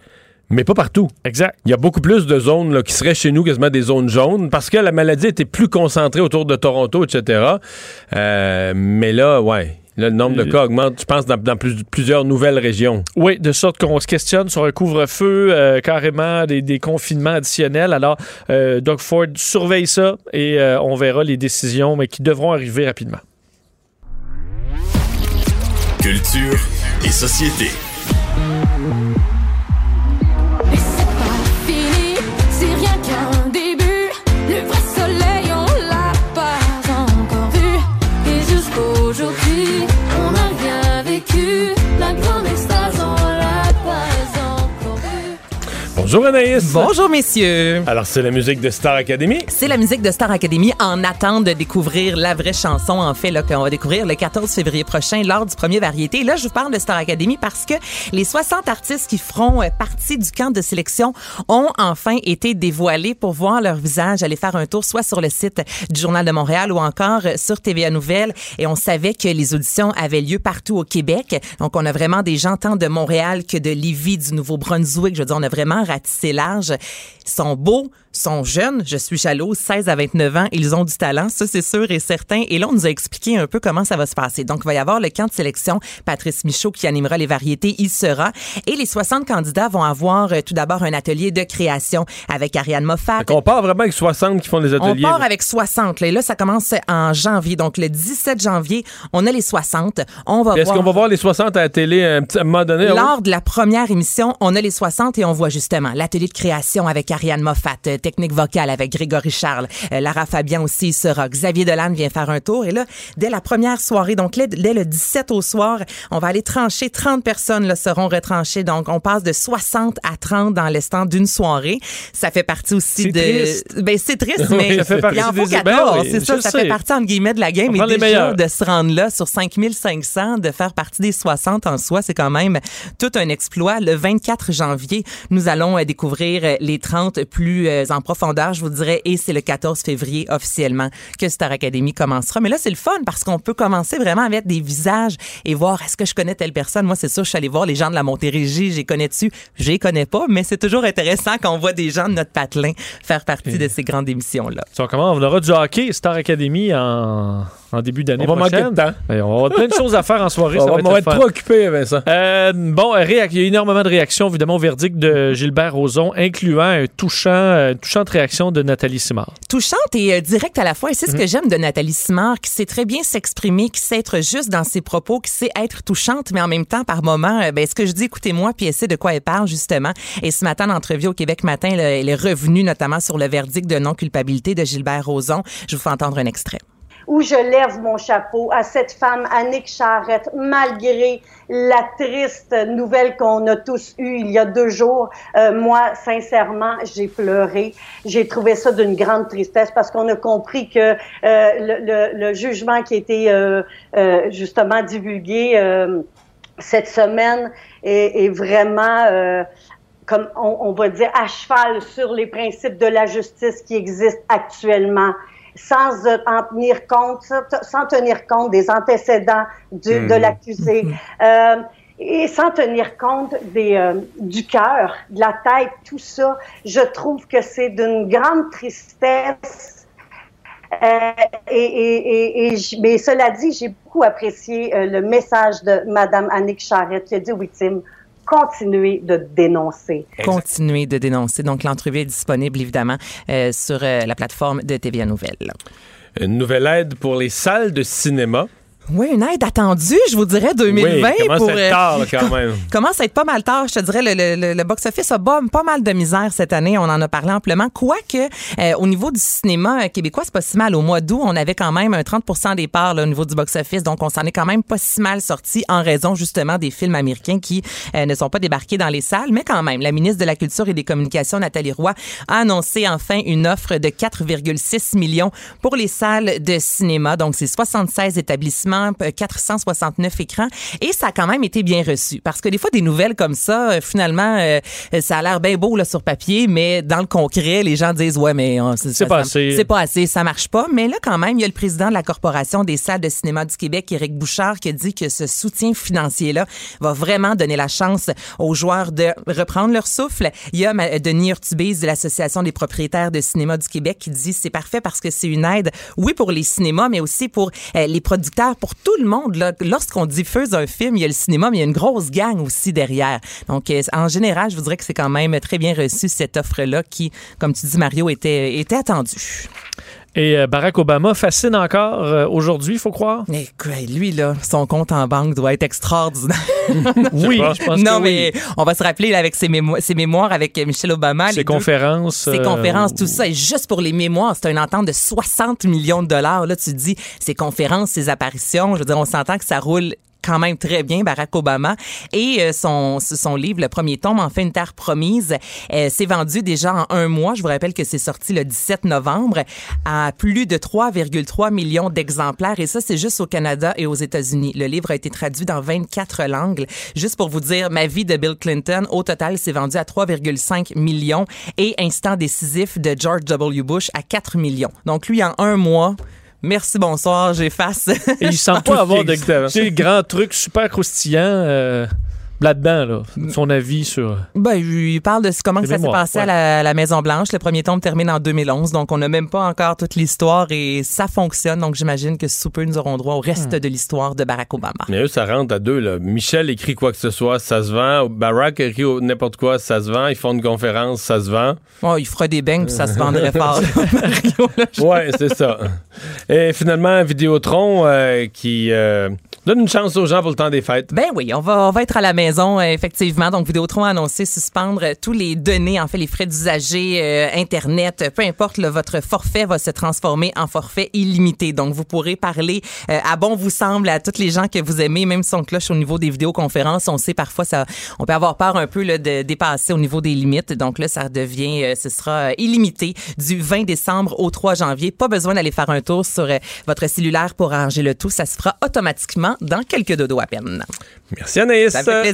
Mais pas partout. Exact. Il y a beaucoup plus de zones là, qui seraient chez nous quasiment des zones jaunes parce que la maladie était plus concentrée autour de Toronto, et cetera. Euh, mais là, ouais... Le nombre de cas augmente, je pense, dans, dans plus, plusieurs nouvelles régions. Oui, de sorte qu'on se questionne sur un couvre-feu, euh, carrément des, des confinements additionnels. Alors, euh, Doug Ford surveille ça et euh, on verra les décisions, mais qui devront arriver rapidement. Culture et société. Bonjour Anaïs. Bonjour messieurs. Alors c'est la musique de Star Academy. C'est la musique de Star Academy en attente de découvrir la vraie chanson en fait là qu'on va découvrir le quatorze février prochain lors du premier variété. Et là je vous parle de Star Academy parce que les soixante artistes qui feront partie du camp de sélection ont enfin été dévoilés. Pour voir leur visage, aller faire un tour soit sur le site du Journal de Montréal ou encore sur T V A Nouvelles. Et on savait que les auditions avaient lieu partout au Québec. Donc on a vraiment des gens tant de Montréal que de Lévis, du Nouveau-Brunswick. Je veux dire, on a vraiment c'est large. Ils sont beaux, sont jeunes. Je suis jalouse. seize à vingt-neuf ans, ils ont du talent. Ça, c'est sûr et certain. Et là, on nous a expliqué un peu comment ça va se passer. Donc, il va y avoir le camp de sélection. Patrice Michaud, qui animera les variétés, il sera. Et les soixante candidats vont avoir euh, tout d'abord un atelier de création avec Ariane Moffat. On part vraiment avec soixante qui font les ateliers. On part là. Avec soixante. Là. Et là, ça commence en janvier. Donc, le dix-sept janvier, on a les soixante. On va Est-ce voir... qu'on va voir les soixante à la télé un petit moment donné? Lors oui? de la première émission, on a les soixante et on voit justement l'atelier de création avec Ariane Moffat, euh, technique vocale avec Grégory Charles, euh, Lara Fabian aussi sera, Xavier Dolan vient faire un tour et là, dès la première soirée, donc là, dès le dix-sept au soir, on va aller trancher, trente personnes là, seront retranchées, donc on passe de soixante à trente dans l'estamp d'une soirée. Ça fait partie aussi c'est de... Triste. Ben, c'est triste, mais oui, ça fait il en faut quatorze, oui, c'est ça, ça sais. Fait partie entre guillemets de la game on et déjà de se rendre là sur cinq mille cinq cents, de faire partie des soixante en soi, c'est quand même tout un exploit. Le vingt-quatre janvier, nous allons à découvrir les trente plus en profondeur, je vous dirais, et c'est le quatorze février officiellement que Star Academy commencera. Mais là, c'est le fun parce qu'on peut commencer vraiment avec des visages et voir est-ce que je connais telle personne. Moi, c'est sûr, je suis allée voir les gens de la Montérégie, j'y connais-tu? J'y connais pas, mais c'est toujours intéressant quand on voit des gens de notre patelin faire partie oui. de ces grandes émissions-là. Si on commence, on aura du hockey Star Academy en... en début d'année on va prochaine. Manquer de temps. On va avoir plein de choses à faire en soirée. Ça on va, va, va être, être trop occupé, Vincent. Euh, bon, réa- il y a énormément de réactions, évidemment, au verdict de Gilbert Rozon, incluant un touchant, euh, touchante réaction de Nathalie Simard. Touchante et euh, directe à la fois. Et c'est ce mm-hmm. que j'aime de Nathalie Simard, qui sait très bien s'exprimer, qui sait être juste dans ses propos, qui sait être touchante, mais en même temps, par moments, euh, ben, ce que je dis, écoutez-moi, puis essayez de quoi elle parle, justement. Et ce matin, l'entrevue au Québec Matin, elle, elle est revenue notamment sur le verdict de non-culpabilité de Gilbert Rozon. Je vous fais entendre un extrait. Où je lève mon chapeau à cette femme, Annick Charrette, malgré la triste nouvelle qu'on a tous eue il y a deux jours. Euh, moi, sincèrement, j'ai pleuré. J'ai trouvé ça d'une grande tristesse parce qu'on a compris que euh, le, le, le jugement qui a été euh, euh, justement divulgué euh, cette semaine est, est vraiment... Euh, comme on, on va dire, à cheval sur les principes de la justice qui existent actuellement, sans en tenir compte, sans tenir compte des antécédents du, mmh. de l'accusé, euh, et sans tenir compte des, euh, du cœur, de la tête, tout ça. Je trouve que c'est d'une grande tristesse. Euh, et, et, et, et, mais cela dit, j'ai beaucoup apprécié euh, le message de Mme Annick Charrette qui a dit aux victimes: continuer de dénoncer. Continuer de dénoncer. Donc, l'entrevue est disponible, évidemment, euh, sur euh, la plateforme de T V A Nouvelles. Une nouvelle aide pour les salles de cinéma. Oui, une aide attendue, je vous dirais, deux mille vingt. Oui, commence pour, à être tard euh, quand même. Commence à être pas mal tard, je te dirais. Le, le, le box-office a pas mal de misère cette année. On en a parlé amplement. Quoique, euh, au niveau du cinéma québécois, c'est pas si mal. Au mois d'août, on avait quand même un trente pour cent des parts là, au niveau du box-office. Donc, on s'en est quand même pas si mal sorti en raison justement des films américains qui euh, ne sont pas débarqués dans les salles. Mais quand même, la ministre de la Culture et des Communications, Nathalie Roy, a annoncé enfin une offre de quatre virgule six millions pour les salles de cinéma. Donc, c'est soixante-seize établissements, quatre cent soixante-neuf écrans, et ça a quand même été bien reçu. Parce que des fois, des nouvelles comme ça, finalement, euh, ça a l'air bien beau là, sur papier, mais dans le concret, les gens disent « Ouais, mais on, c'est, c'est, pas ça, assez. c'est pas assez, ça marche pas. » Mais là, quand même, il y a le président de la Corporation des salles de cinéma du Québec, Éric Bouchard, qui a dit que ce soutien financier-là va vraiment donner la chance aux joueurs de reprendre leur souffle. Il y a Denis Urtubise de l'Association des propriétaires de cinéma du Québec qui dit « C'est parfait parce que c'est une aide, oui, pour les cinémas, mais aussi pour euh, les producteurs, pour tout le monde. Là, lorsqu'on diffuse un film, il y a le cinéma, mais il y a une grosse gang aussi derrière. Donc, en général, je vous dirais que c'est quand même très bien reçu, cette offre-là qui, comme tu dis, Mario, était, était attendue. Et euh, Barack Obama fascine encore euh, aujourd'hui, il faut croire. Et quoi, lui, là, son compte en banque doit être extraordinaire. Oui, pas, je pense non, que mais oui. On va se rappeler là, avec ses, mémo- ses mémoires avec Michelle Obama. Ses les conférences. Deux, euh, ses conférences, tout ça. Et juste pour les mémoires, c'est une entente de soixante millions de dollars. Là, tu dis, ses conférences, ses apparitions, je veux dire, on s'entend que ça roule quand même très bien, Barack Obama. Et son, son livre, le premier tome, Enfin une terre promise, euh, s'est vendu déjà en un mois. Je vous rappelle que c'est sorti le dix-sept novembre à plus de trois virgule trois millions d'exemplaires. Et ça, c'est juste au Canada et aux États-Unis. Le livre a été traduit dans vingt-quatre langues. Juste pour vous dire, Ma vie de Bill Clinton, au total, s'est vendu à trois virgule cinq millions et Instant décisif de George W. Bush à quatre millions. Donc, lui, en un mois... Merci, bonsoir, j'efface. Et il semble pas avoir de grands trucs super croustillants euh, là-dedans, là, son avis sur... Ben, il parle de comment que ça mémoire, s'est passé ouais. à la, la Maison-Blanche. Le premier tome termine en deux mille onze, donc on n'a même pas encore toute l'histoire et ça fonctionne. Donc j'imagine que sous peu, nous aurons droit au reste hmm. de l'histoire de Barack Obama. Mais eux, ça rentre à deux, là. Michel écrit quoi que ce soit, ça se vend. Barack écrit n'importe quoi, ça se vend. Ils font une conférence, ça se vend. Oh, il fera des bangs, puis ça se vendrait fort. Ouais, c'est ça. Et finalement, Vidéotron euh, qui euh, donne une chance aux gens pour le temps des fêtes. Ben oui, on va, on va être à la maison, euh, effectivement. Donc, Vidéotron a annoncé suspendre euh, tous les données, en fait, les frais d'usagers, euh, Internet, euh, peu importe, là, votre forfait va se transformer en forfait illimité. Donc, vous pourrez parler euh, à bon vous semble à toutes les gens que vous aimez, même si on cloche au niveau des vidéoconférences. On sait parfois, ça, on peut avoir peur un peu là, de dépasser au niveau des limites. Donc là, ça redevient, euh, ce sera illimité du vingt décembre au trois janvier. Pas besoin d'aller faire un tour sur votre cellulaire pour arranger le tout. Ça se fera automatiquement dans quelques dodos à peine. Merci Anaïs. Ça me fait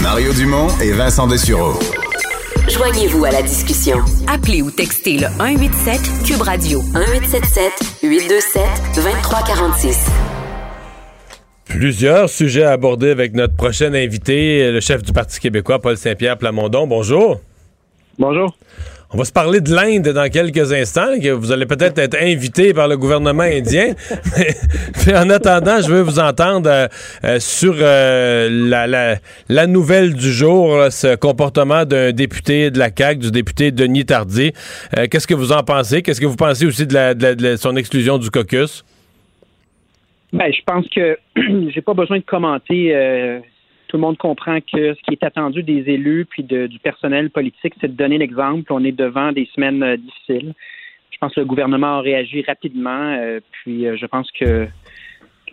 Mario Dumont et Vincent Dessureault. Joignez-vous à la discussion. Appelez ou textez le un huit sept Cube Radio un huit sept sept huit deux sept deux trois quatre six. Plusieurs sujets à aborder avec notre prochain invité, le chef du Parti québécois, Paul Saint-Pierre Plamondon. Bonjour. Bonjour. On va se parler de l'Inde dans quelques instants, que vous allez peut-être être invité par le gouvernement indien. Mais en attendant, je veux vous entendre euh, euh, sur euh, la, la, la nouvelle du jour, là, ce comportement d'un député de la C A Q, du député Denis Tardif. Euh, qu'est-ce que vous en pensez? Qu'est-ce que vous pensez aussi de, la, de, la, de la, son exclusion du caucus? Ben, je pense que j'ai pas besoin de commenter. Euh, tout le monde comprend que ce qui est attendu des élus puis de, du personnel politique, c'est de donner l'exemple. On est devant des semaines euh, difficiles. Je pense que le gouvernement a réagi rapidement. Euh, puis euh, je pense que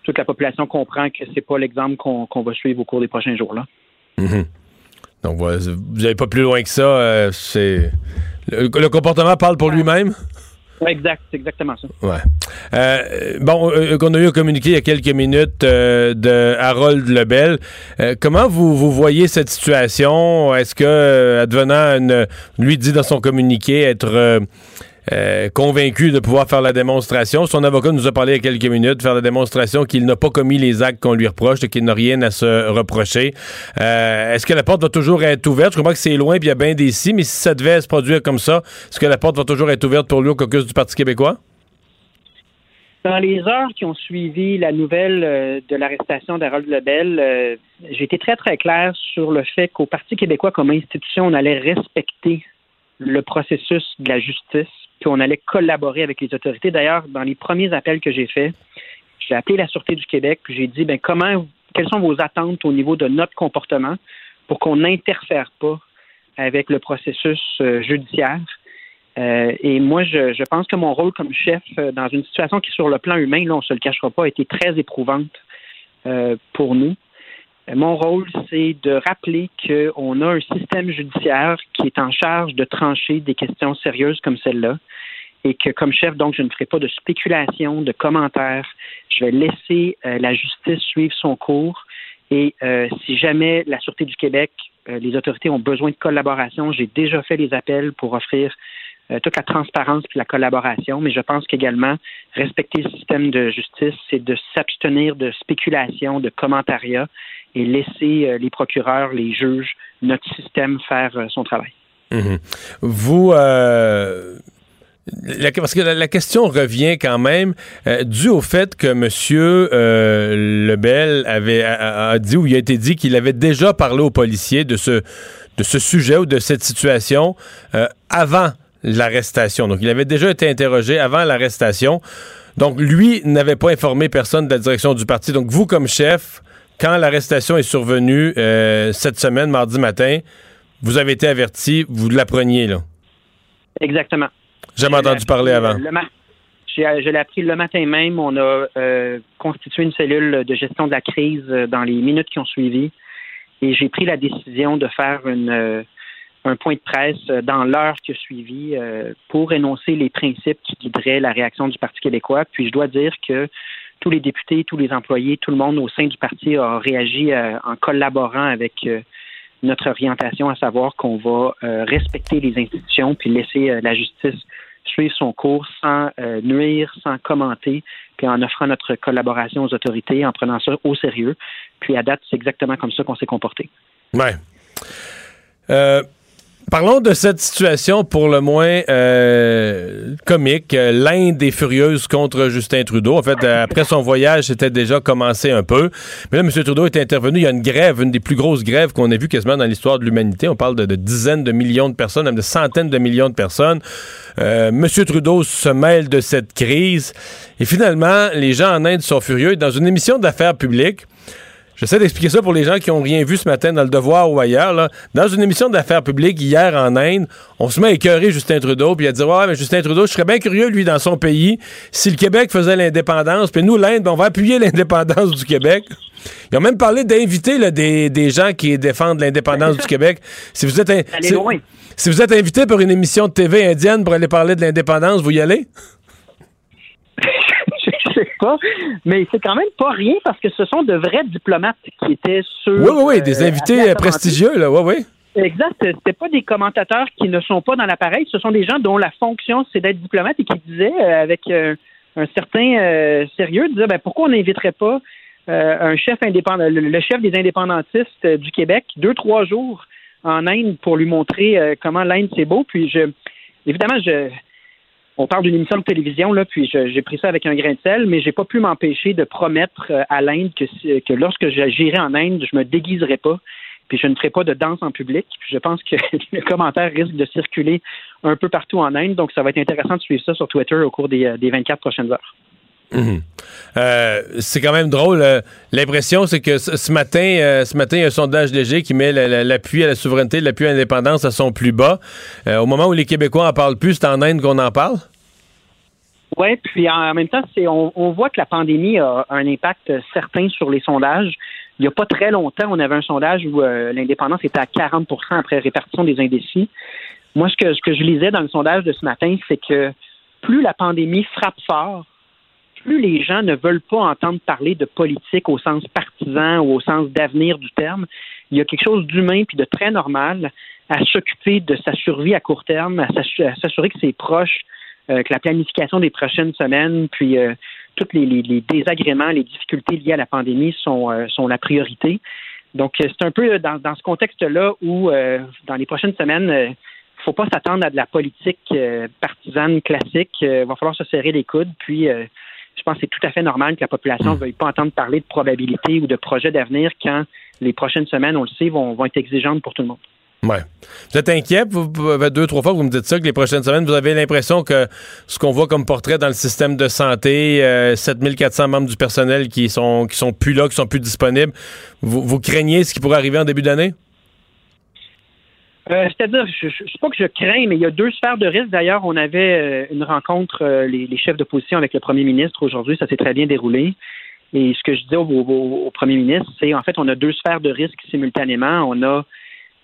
toute la population comprend que c'est pas l'exemple qu'on, qu'on va suivre au cours des prochains jours là. Mm-hmm. Donc vous n'allez pas plus loin que ça. Euh, c'est le, le comportement parle pour ouais. lui-même. Oui, exact, c'est exactement ça. Ouais. Euh, bon, euh, qu'on a eu à communiquer il y a quelques minutes euh, de Harold Lebel. Euh, comment vous, vous voyez cette situation? Est-ce que, euh, advenant, une, lui dit dans son communiqué être, euh, euh, convaincu de pouvoir faire la démonstration. Son avocat nous a parlé il y a quelques minutes, faire la démonstration qu'il n'a pas commis les actes qu'on lui reproche et qu'il n'a rien à se reprocher. Euh, est-ce que la porte va toujours être ouverte? Je comprends que c'est loin puis il y a bien des si, mais si ça devait se produire comme ça, est-ce que la porte va toujours être ouverte pour lui au caucus du Parti québécois? Dans les heures qui ont suivi la nouvelle euh, de l'arrestation d'Harold Lebel, euh, j'ai été très, très clair sur le fait qu'au Parti québécois, comme institution, on allait respecter le processus de la justice, puis on allait collaborer avec les autorités. D'ailleurs, dans les premiers appels que j'ai faits, j'ai appelé la Sûreté du Québec, puis j'ai dit, ben comment, quelles sont vos attentes au niveau de notre comportement pour qu'on n'interfère pas avec le processus euh, judiciaire? Euh, et moi, je, je pense que mon rôle comme chef, euh, dans une situation qui, sur le plan humain, là, on ne se le cachera pas, a été très éprouvante euh, pour nous. Euh, mon rôle, c'est de rappeler qu'on a un système judiciaire qui est en charge de trancher des questions sérieuses comme celle-là et que, comme chef, donc, je ne ferai pas de spéculation, de commentaires. Je vais laisser euh, la justice suivre son cours et euh, si jamais la Sûreté du Québec, euh, les autorités ont besoin de collaboration, j'ai déjà fait les appels pour offrir Euh, toute la transparence et la collaboration, mais je pense qu'également, respecter le système de justice, c'est de s'abstenir de spéculation, de commentariat et laisser euh, les procureurs, les juges, notre système faire euh, son travail. Mm-hmm. Vous... Euh... La, parce que la, la question revient quand même euh, due au fait que M. Euh, Lebel avait a, a dit ou il a été dit qu'il avait déjà parlé aux policiers de ce, de ce sujet ou de cette situation euh, avant l'arrestation. Donc, il avait déjà été interrogé avant l'arrestation. Donc, lui n'avait pas informé personne de la direction du parti. Donc, vous, comme chef, quand l'arrestation est survenue euh, cette semaine, mardi matin, vous avez été averti, vous l'appreniez, là. Exactement. J'ai jamais entendu parler avant. Le ma- j'ai, je l'ai appris le matin même. On a euh, constitué une cellule de gestion de la crise dans les minutes qui ont suivi. Et j'ai pris la décision de faire une... Euh, un point de presse dans l'heure qui a suivi euh, pour énoncer les principes qui guideraient la réaction du Parti québécois. Puis je dois dire que tous les députés, tous les employés, tout le monde au sein du parti a réagi euh, en collaborant avec euh, notre orientation, à savoir qu'on va euh, respecter les institutions puis laisser euh, la justice suivre son cours sans euh, nuire, sans commenter, puis en offrant notre collaboration aux autorités, en prenant ça au sérieux. Puis à date, c'est exactement comme ça qu'on s'est comporté. Ouais. Euh... Parlons de cette situation pour le moins euh, comique. L'Inde est furieuse contre Justin Trudeau. En fait, après son voyage, c'était déjà commencé un peu. Mais là, M. Trudeau est intervenu. Il y a une grève, une des plus grosses grèves qu'on a vues quasiment dans l'histoire de l'humanité. On parle de, de dizaines de millions de personnes, même de centaines de millions de personnes. Euh, M. Trudeau se mêle de cette crise. Et finalement, les gens en Inde sont furieux. Dans une émission d'affaires publiques, j'essaie d'expliquer ça pour les gens qui n'ont rien vu ce matin dans Le Devoir ou ailleurs, là. Dans une émission d'affaires publiques hier en Inde, on se met à écœurer Justin Trudeau, puis à dire « Ouais, mais Justin Trudeau, je serais bien curieux, lui, dans son pays, si le Québec faisait l'indépendance, puis nous, l'Inde, ben, on va appuyer l'indépendance du Québec. » Ils ont même parlé d'inviter là, des, des gens qui défendent l'indépendance du Québec. Si vous êtes in- si, si vous êtes invité pour une émission de T V indienne pour aller parler de l'indépendance, vous y allez? Pas, mais c'est quand même pas rien parce que ce sont de vrais diplomates qui étaient sur... Oui, oui, oui, des euh, invités prestigieux, là, oui, oui. Exact, c'était pas des commentateurs qui ne sont pas dans l'appareil, ce sont des gens dont la fonction c'est d'être diplomate et qui disaient euh, avec euh, un certain euh, sérieux, disaient, ben, pourquoi on n'inviterait pas euh, un chef indépendant, le chef des indépendantistes euh, du Québec, deux, trois jours en Inde pour lui montrer euh, comment l'Inde c'est beau, puis je, évidemment, je... On parle d'une émission de télévision, là, puis je, j'ai pris ça avec un grain de sel, mais j'ai pas pu m'empêcher de promettre à l'Inde que, que lorsque j'irai en Inde, je me déguiserai pas, puis je ne ferai pas de danse en public. Puis je pense que le commentaire risque de circuler un peu partout en Inde, donc ça va être intéressant de suivre ça sur Twitter au cours des, des vingt-quatre prochaines heures. Mmh. Euh, c'est quand même drôle. Euh, l'impression, c'est que c- ce matin, euh, ce matin, il y a un sondage léger qui met la, la, l'appui à la souveraineté, l'appui à l'indépendance à son plus bas. Euh, au moment où les Québécois en parlent plus, c'est en Inde qu'on en parle? Oui, puis en même temps, c'est, on, on voit que la pandémie a un impact certain sur les sondages. Il n'y a pas très longtemps, on avait un sondage où euh, l'indépendance était à quarante pour cent après répartition des indécis. Moi, ce que, ce que je lisais dans le sondage de ce matin, c'est que plus la pandémie frappe fort, plus les gens ne veulent pas entendre parler de politique au sens partisan ou au sens d'avenir du terme. Il y a quelque chose d'humain puis de très normal à s'occuper de sa survie à court terme, à s'assurer que ses proches euh, que la planification des prochaines semaines, puis euh, tous les, les, les désagréments, les difficultés liées à la pandémie sont, euh, sont la priorité. Donc, c'est un peu dans, dans ce contexte-là où, euh, dans les prochaines semaines, euh, faut pas s'attendre à de la politique euh, partisane classique. Il euh, va falloir se serrer les coudes. Puis, euh, je pense que c'est tout à fait normal que la population ne veuille pas entendre parler de probabilité ou de projet d'avenir quand les prochaines semaines, on le sait, vont, vont être exigeantes pour tout le monde. Ouais. Vous êtes inquiet? Vous, deux, trois fois que vous me dites ça, que les prochaines semaines, vous avez l'impression que ce qu'on voit comme portrait dans le système de santé, euh, sept mille quatre cents membres du personnel qui sont, qui sont plus là, qui sont plus disponibles, vous, vous craignez ce qui pourrait arriver en début d'année? Euh, c'est-à-dire, je ne sais pas que je crains, mais il y a deux sphères de risque. D'ailleurs, on avait euh, une rencontre, euh, les, les chefs d'opposition avec le premier ministre aujourd'hui. Ça s'est très bien déroulé. Et ce que je disais au, au, au premier ministre, c'est en fait, on a deux sphères de risque simultanément. On a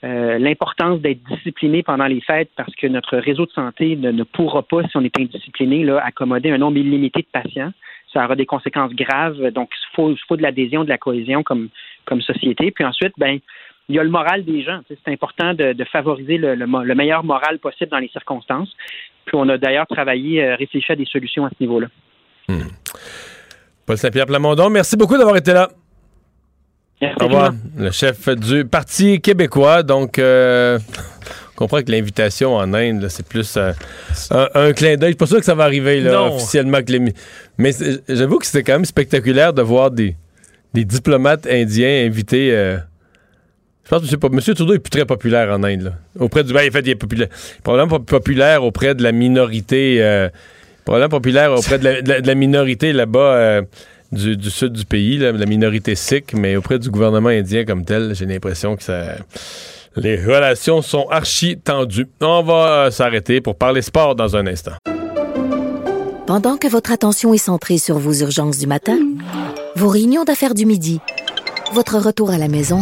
euh, l'importance d'être discipliné pendant les fêtes parce que notre réseau de santé ne, ne pourra pas, si on est indiscipliné, là, accommoder un nombre illimité de patients. Ça aura des conséquences graves. Donc, il faut, faut de l'adhésion, de la cohésion comme, comme société. Puis ensuite, ben il y a le moral des gens. C'est important de, de favoriser le, le, le meilleur moral possible dans les circonstances. Puis on a d'ailleurs travaillé, euh, réfléchi à des solutions à ce niveau-là. Mmh. Paul Saint-Pierre Plamondon, merci beaucoup d'avoir été là. Merci. Au revoir. Le chef du Parti québécois, donc... Euh... On comprend que l'invitation en Inde, là, c'est plus euh, un, un clin d'œil. Je suis pas sûr que ça va arriver là, non. officiellement. Que les... Mais j'avoue que c'était quand même spectaculaire de voir des, des diplomates indiens invités. Euh... Je pense que M. Trudeau est plus très populaire en Inde. Là. Auprès du... Ben, en fait, il est populaire. Probablement populaire auprès de la minorité. Euh... Probablement populaire auprès de la, de la, de la minorité là-bas. Euh... Du, du sud du pays, là, la minorité sikh, mais auprès du gouvernement indien comme tel, j'ai l'impression que ça, les relations sont archi tendues. On va s'arrêter pour parler sport dans un instant. Pendant que votre attention est centrée sur vos urgences du matin, vos réunions d'affaires du midi, votre retour à la maison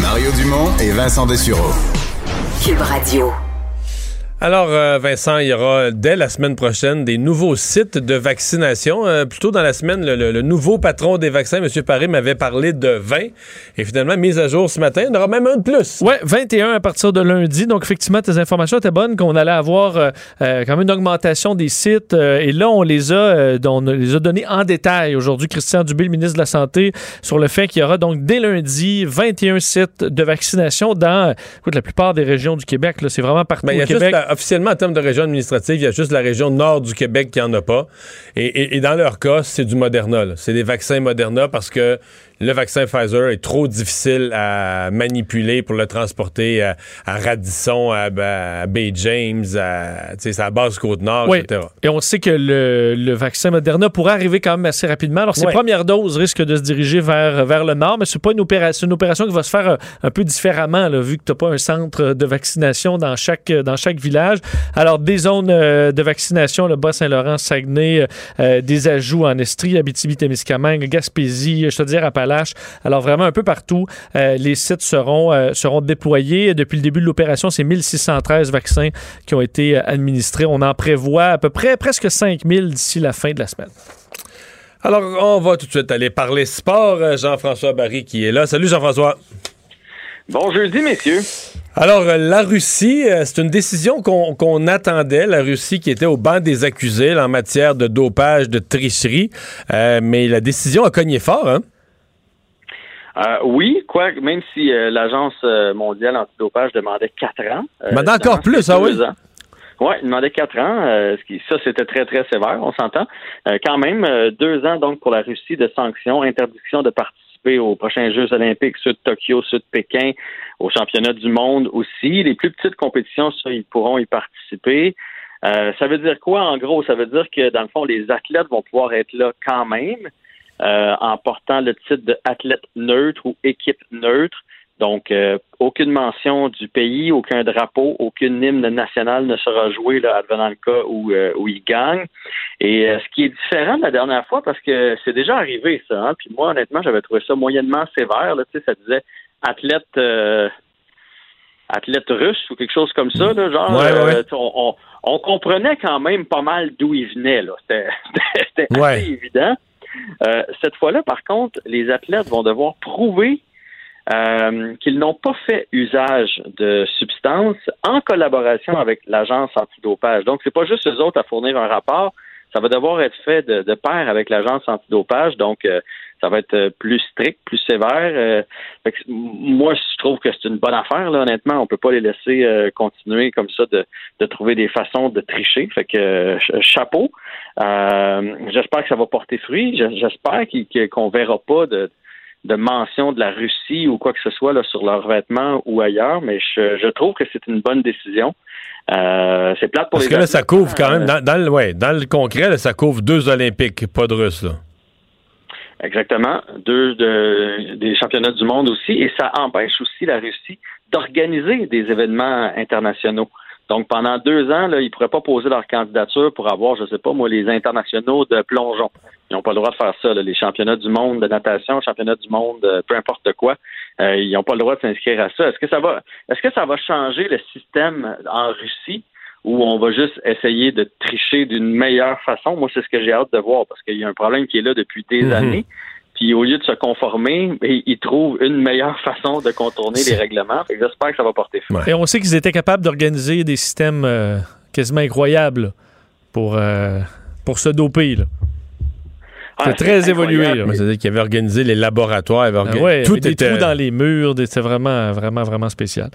Mario Dumont et Vincent Dessureault. Cube Radio. Alors, euh, Vincent, il y aura dès la semaine prochaine des nouveaux sites de vaccination. Euh, plus tôt dans la semaine, le, le, le nouveau patron des vaccins, M. Paré, m'avait parlé de vingt. Et finalement, mise à jour ce matin, il y en aura même un de plus. Oui, vingt et un à partir de lundi. Donc, effectivement, tes informations étaient bonnes qu'on allait avoir euh, quand même une augmentation des sites. Euh, et là, on les a euh, on les a donnés en détail. Aujourd'hui, Christian Dubé, le ministre de la Santé, sur le fait qu'il y aura donc dès lundi vingt et un sites de vaccination dans euh, écoute, la plupart des régions du Québec. Là, c'est vraiment partout ben, au Québec. Officiellement, en termes de région administrative, il y a juste la région nord du Québec qui n'en a pas. Et, et, et dans leur cas, c'est du Moderna. Là. C'est des vaccins Moderna parce que le vaccin Pfizer est trop difficile à manipuler pour le transporter à, à Radisson, à, à Bay James, à, c'est à Basse-Côte-Nord, oui. et cetera. Et on sait que le, le vaccin Moderna pourrait arriver quand même assez rapidement. Alors, ses oui. premières doses risquent de se diriger vers, vers le nord, mais c'est pas une opération, une opération qui va se faire un, un peu différemment, là, vu que tu n'as pas un centre de vaccination dans chaque, dans chaque village. Alors, des zones euh, de vaccination, le Bas-Saint-Laurent, Saguenay, euh, des ajouts en Estrie, Abitibi-Témiscamingue, Gaspésie, Chaudière-Appalaches. Alors, vraiment un peu partout, euh, les sites seront, euh, seront déployés. Depuis le début de l'opération, c'est mille six cent treize vaccins qui ont été euh, administrés. On en prévoit à peu près presque cinq mille d'ici la fin de la semaine. Alors, on va tout de suite aller parler sport. Jean-François Barry qui est là. Salut Jean-François. Bon jeudi, messieurs. Alors, la Russie, c'est une décision qu'on, qu'on attendait. La Russie qui était au banc des accusés là, en matière de dopage, de tricherie. Euh, mais la décision a cogné fort, hein? Euh, oui, quoi, même si euh, l'Agence mondiale antidopage demandait quatre ans. Euh, Maintenant encore plus, ah oui? Oui, il demandait quatre ans. Euh, ce qui, ça, c'était très, très sévère, on s'entend. Euh, quand même, euh, deux ans donc pour la Russie de sanctions, interdiction de participer aux prochains Jeux olympiques, ceux de Tokyo, ceux de Pékin, aux championnats du monde aussi. Les plus petites compétitions, ça, ils pourront y participer. Euh, ça veut dire quoi, en gros? Ça veut dire que, dans le fond, les athlètes vont pouvoir être là quand même, euh, en portant le titre de athlète neutre ou équipe neutre, Donc, euh, aucune mention du pays, aucun drapeau, aucune hymne nationale ne sera jouée là, advenant le cas où, euh, où il gagne. Et euh, ce qui est différent de la dernière fois, parce que c'est déjà arrivé ça, hein, puis moi, honnêtement, j'avais trouvé ça moyennement sévère, là, tu sais, ça disait athlète... Euh, athlète russe ou quelque chose comme ça, là, genre, ouais, ouais. Euh, on, on, on comprenait quand même pas mal d'où il venait, là. C'était, c'était ouais. assez évident. Euh, cette fois-là, par contre, les athlètes vont devoir prouver euh, qu'ils n'ont pas fait usage de substances en collaboration avec l'agence antidopage. Donc, c'est pas juste eux autres à fournir un rapport, ça va devoir être fait de, de pair avec l'agence antidopage, donc... Euh, ça va être plus strict, plus sévère. Euh, fait que, moi, je trouve que c'est une bonne affaire, là, honnêtement. On peut pas les laisser euh, continuer comme ça de, de trouver des façons de tricher. Fait que euh, chapeau. Euh, j'espère que ça va porter fruit. J'espère qu'il, qu'on verra pas de, de mention de la Russie ou quoi que ce soit là, sur leurs vêtements ou ailleurs. Mais je, je trouve que c'est une bonne décision. Euh, c'est plate pour Parce les... Parce que là, ça couvre quand même... Dans, dans, le, ouais, dans le concret, là, ça couvre deux Olympiques, pas de Russes, là. Exactement. Deux de, des championnats du monde aussi. Et ça empêche aussi la Russie d'organiser des événements internationaux. Donc, pendant deux ans, là, ils ne pourraient pas poser leur candidature pour avoir, je ne sais pas, moi, les internationaux de plongeon. Ils n'ont pas le droit de faire ça, là. Les championnats du monde de natation, championnats du monde, peu importe quoi, euh, ils n'ont pas le droit de s'inscrire à ça. Est-ce que ça va, est-ce que ça va changer le système en Russie? Où on va juste essayer de tricher d'une meilleure façon. Moi, c'est ce que j'ai hâte de voir, parce qu'il y a un problème qui est là depuis des mm-hmm. années. Puis au lieu de se conformer, ils trouvent une meilleure façon de contourner c'est... les règlements. Fait que j'espère que ça va porter fruit. Ouais. Et on sait qu'ils étaient capables d'organiser des systèmes euh, quasiment incroyables pour, euh, pour se doper, là. C'était ah, très c'est évolué. Là. C'est-à-dire qu'il avait organisé les laboratoires. Avait organ... ah ouais, tout était... des trous dans les murs. Des... C'est vraiment, vraiment, vraiment spécial.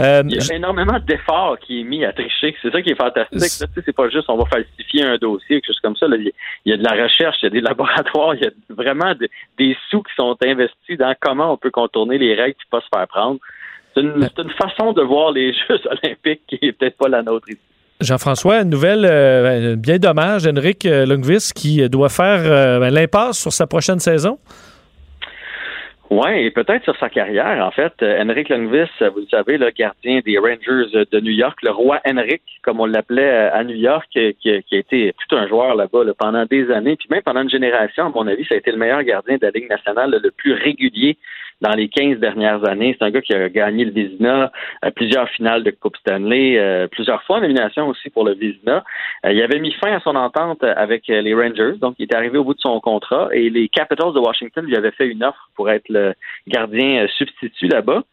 Euh... Il y a énormément d'efforts qui est mis à tricher. C'est ça qui est fantastique. C'est, là, c'est pas juste on va falsifier un dossier ou quelque chose comme ça. Là. Il y a de la recherche, il y a des laboratoires, il y a vraiment de... des sous qui sont investis dans comment on peut contourner les règles qui peuvent se faire prendre. C'est une... Ben... c'est une façon de voir les Jeux olympiques qui est peut-être pas la nôtre ici. Jean-François, une nouvelle euh, bien dommage, Henrik Lundqvist qui doit faire euh, l'impasse sur sa prochaine saison. Oui, et peut-être sur sa carrière, en fait. Henrik Lundqvist, vous le savez, le gardien des Rangers de New York, le roi Henrik, comme on l'appelait à New York, qui, qui a été tout un joueur là-bas là, pendant des années, puis même pendant une génération, à mon avis, ça a été le meilleur gardien de la Ligue nationale, le plus régulier dans les quinze dernières années. C'est un gars qui a gagné le Vézina, plusieurs finales de Coupe Stanley, plusieurs fois en nomination aussi pour le Vézina. Il avait mis fin à son entente avec les Rangers, donc il était arrivé au bout de son contrat, et les Capitals de Washington lui avaient fait une offre pour être le gardien substitut là-bas.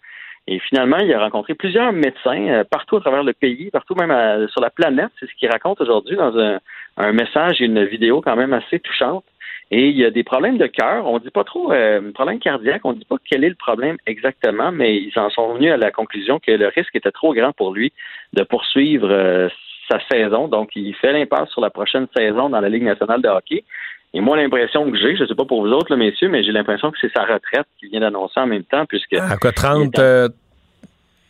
Et finalement, il a rencontré plusieurs médecins partout à travers le pays, partout même à, sur la planète. C'est ce qu'il raconte aujourd'hui dans un, un message et une vidéo quand même assez touchante. Et il y a des problèmes de cœur. On ne dit pas trop euh, problème cardiaque. On ne dit pas quel est le problème exactement, mais ils en sont venus à la conclusion que le risque était trop grand pour lui de poursuivre euh, sa saison. Donc, il fait l'impasse sur la prochaine saison dans la Ligue nationale de hockey. Et moi, l'impression que j'ai, je ne sais pas pour vous autres, là, messieurs, mais j'ai l'impression que c'est sa retraite qu'il vient d'annoncer en même temps, puisque... À quoi, trente... Euh,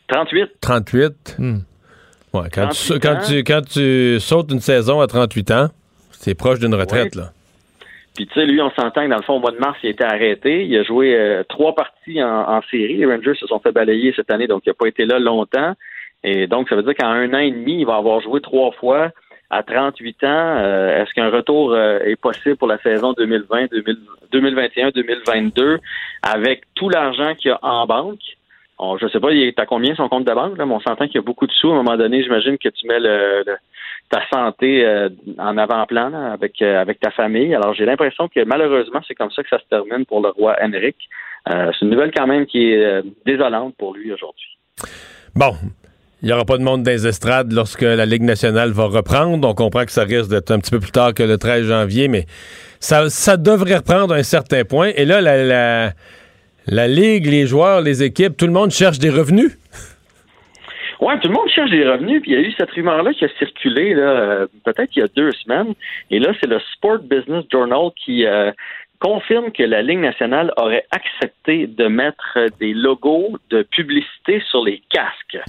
trente-huit. trente-huit. Hmm. Ouais, quand, trente-huit tu, quand, tu, quand tu sautes une saison à trente-huit ans, c'est proche d'une retraite, ouais. là. Puis, tu sais, lui, on s'entend que dans le fond, au mois de mars, il a été arrêté. Il a joué euh, trois parties en, en série. Les Rangers se sont fait balayer cette année, donc il n'a pas été là longtemps. Et donc, ça veut dire qu'en un an et demi, il va avoir joué trois fois... À trente-huit ans, euh, est-ce qu'un retour euh, est possible pour la saison deux mille vingt, deux mille vingt et un, deux mille vingt-deux avec tout l'argent qu'il y a en banque? On, je sais pas, il est à combien son compte de banque, là, mais on s'entend qu'il y a beaucoup de sous. À un moment donné, j'imagine que tu mets le, le, ta santé euh, en avant-plan là, avec, euh, avec ta famille. Alors, j'ai l'impression que malheureusement, c'est comme ça que ça se termine pour le roi Henrik. Euh, c'est une nouvelle quand même qui est euh, désolante pour lui aujourd'hui. Bon. Il n'y aura pas de monde dans les estrades lorsque la Ligue nationale va reprendre. On comprend que ça risque d'être un petit peu plus tard que le treize janvier, mais ça, ça devrait reprendre à un certain point. Et là, la, la, la Ligue, les joueurs, les équipes, tout le monde cherche des revenus. Oui, tout le monde cherche des revenus. Puis il y a eu cette rumeur-là qui a circulé là, peut-être il y a deux semaines. Et là, c'est le Sport Business Journal qui... Euh, confirme que la Ligue nationale aurait accepté de mettre des logos de publicité sur les casques.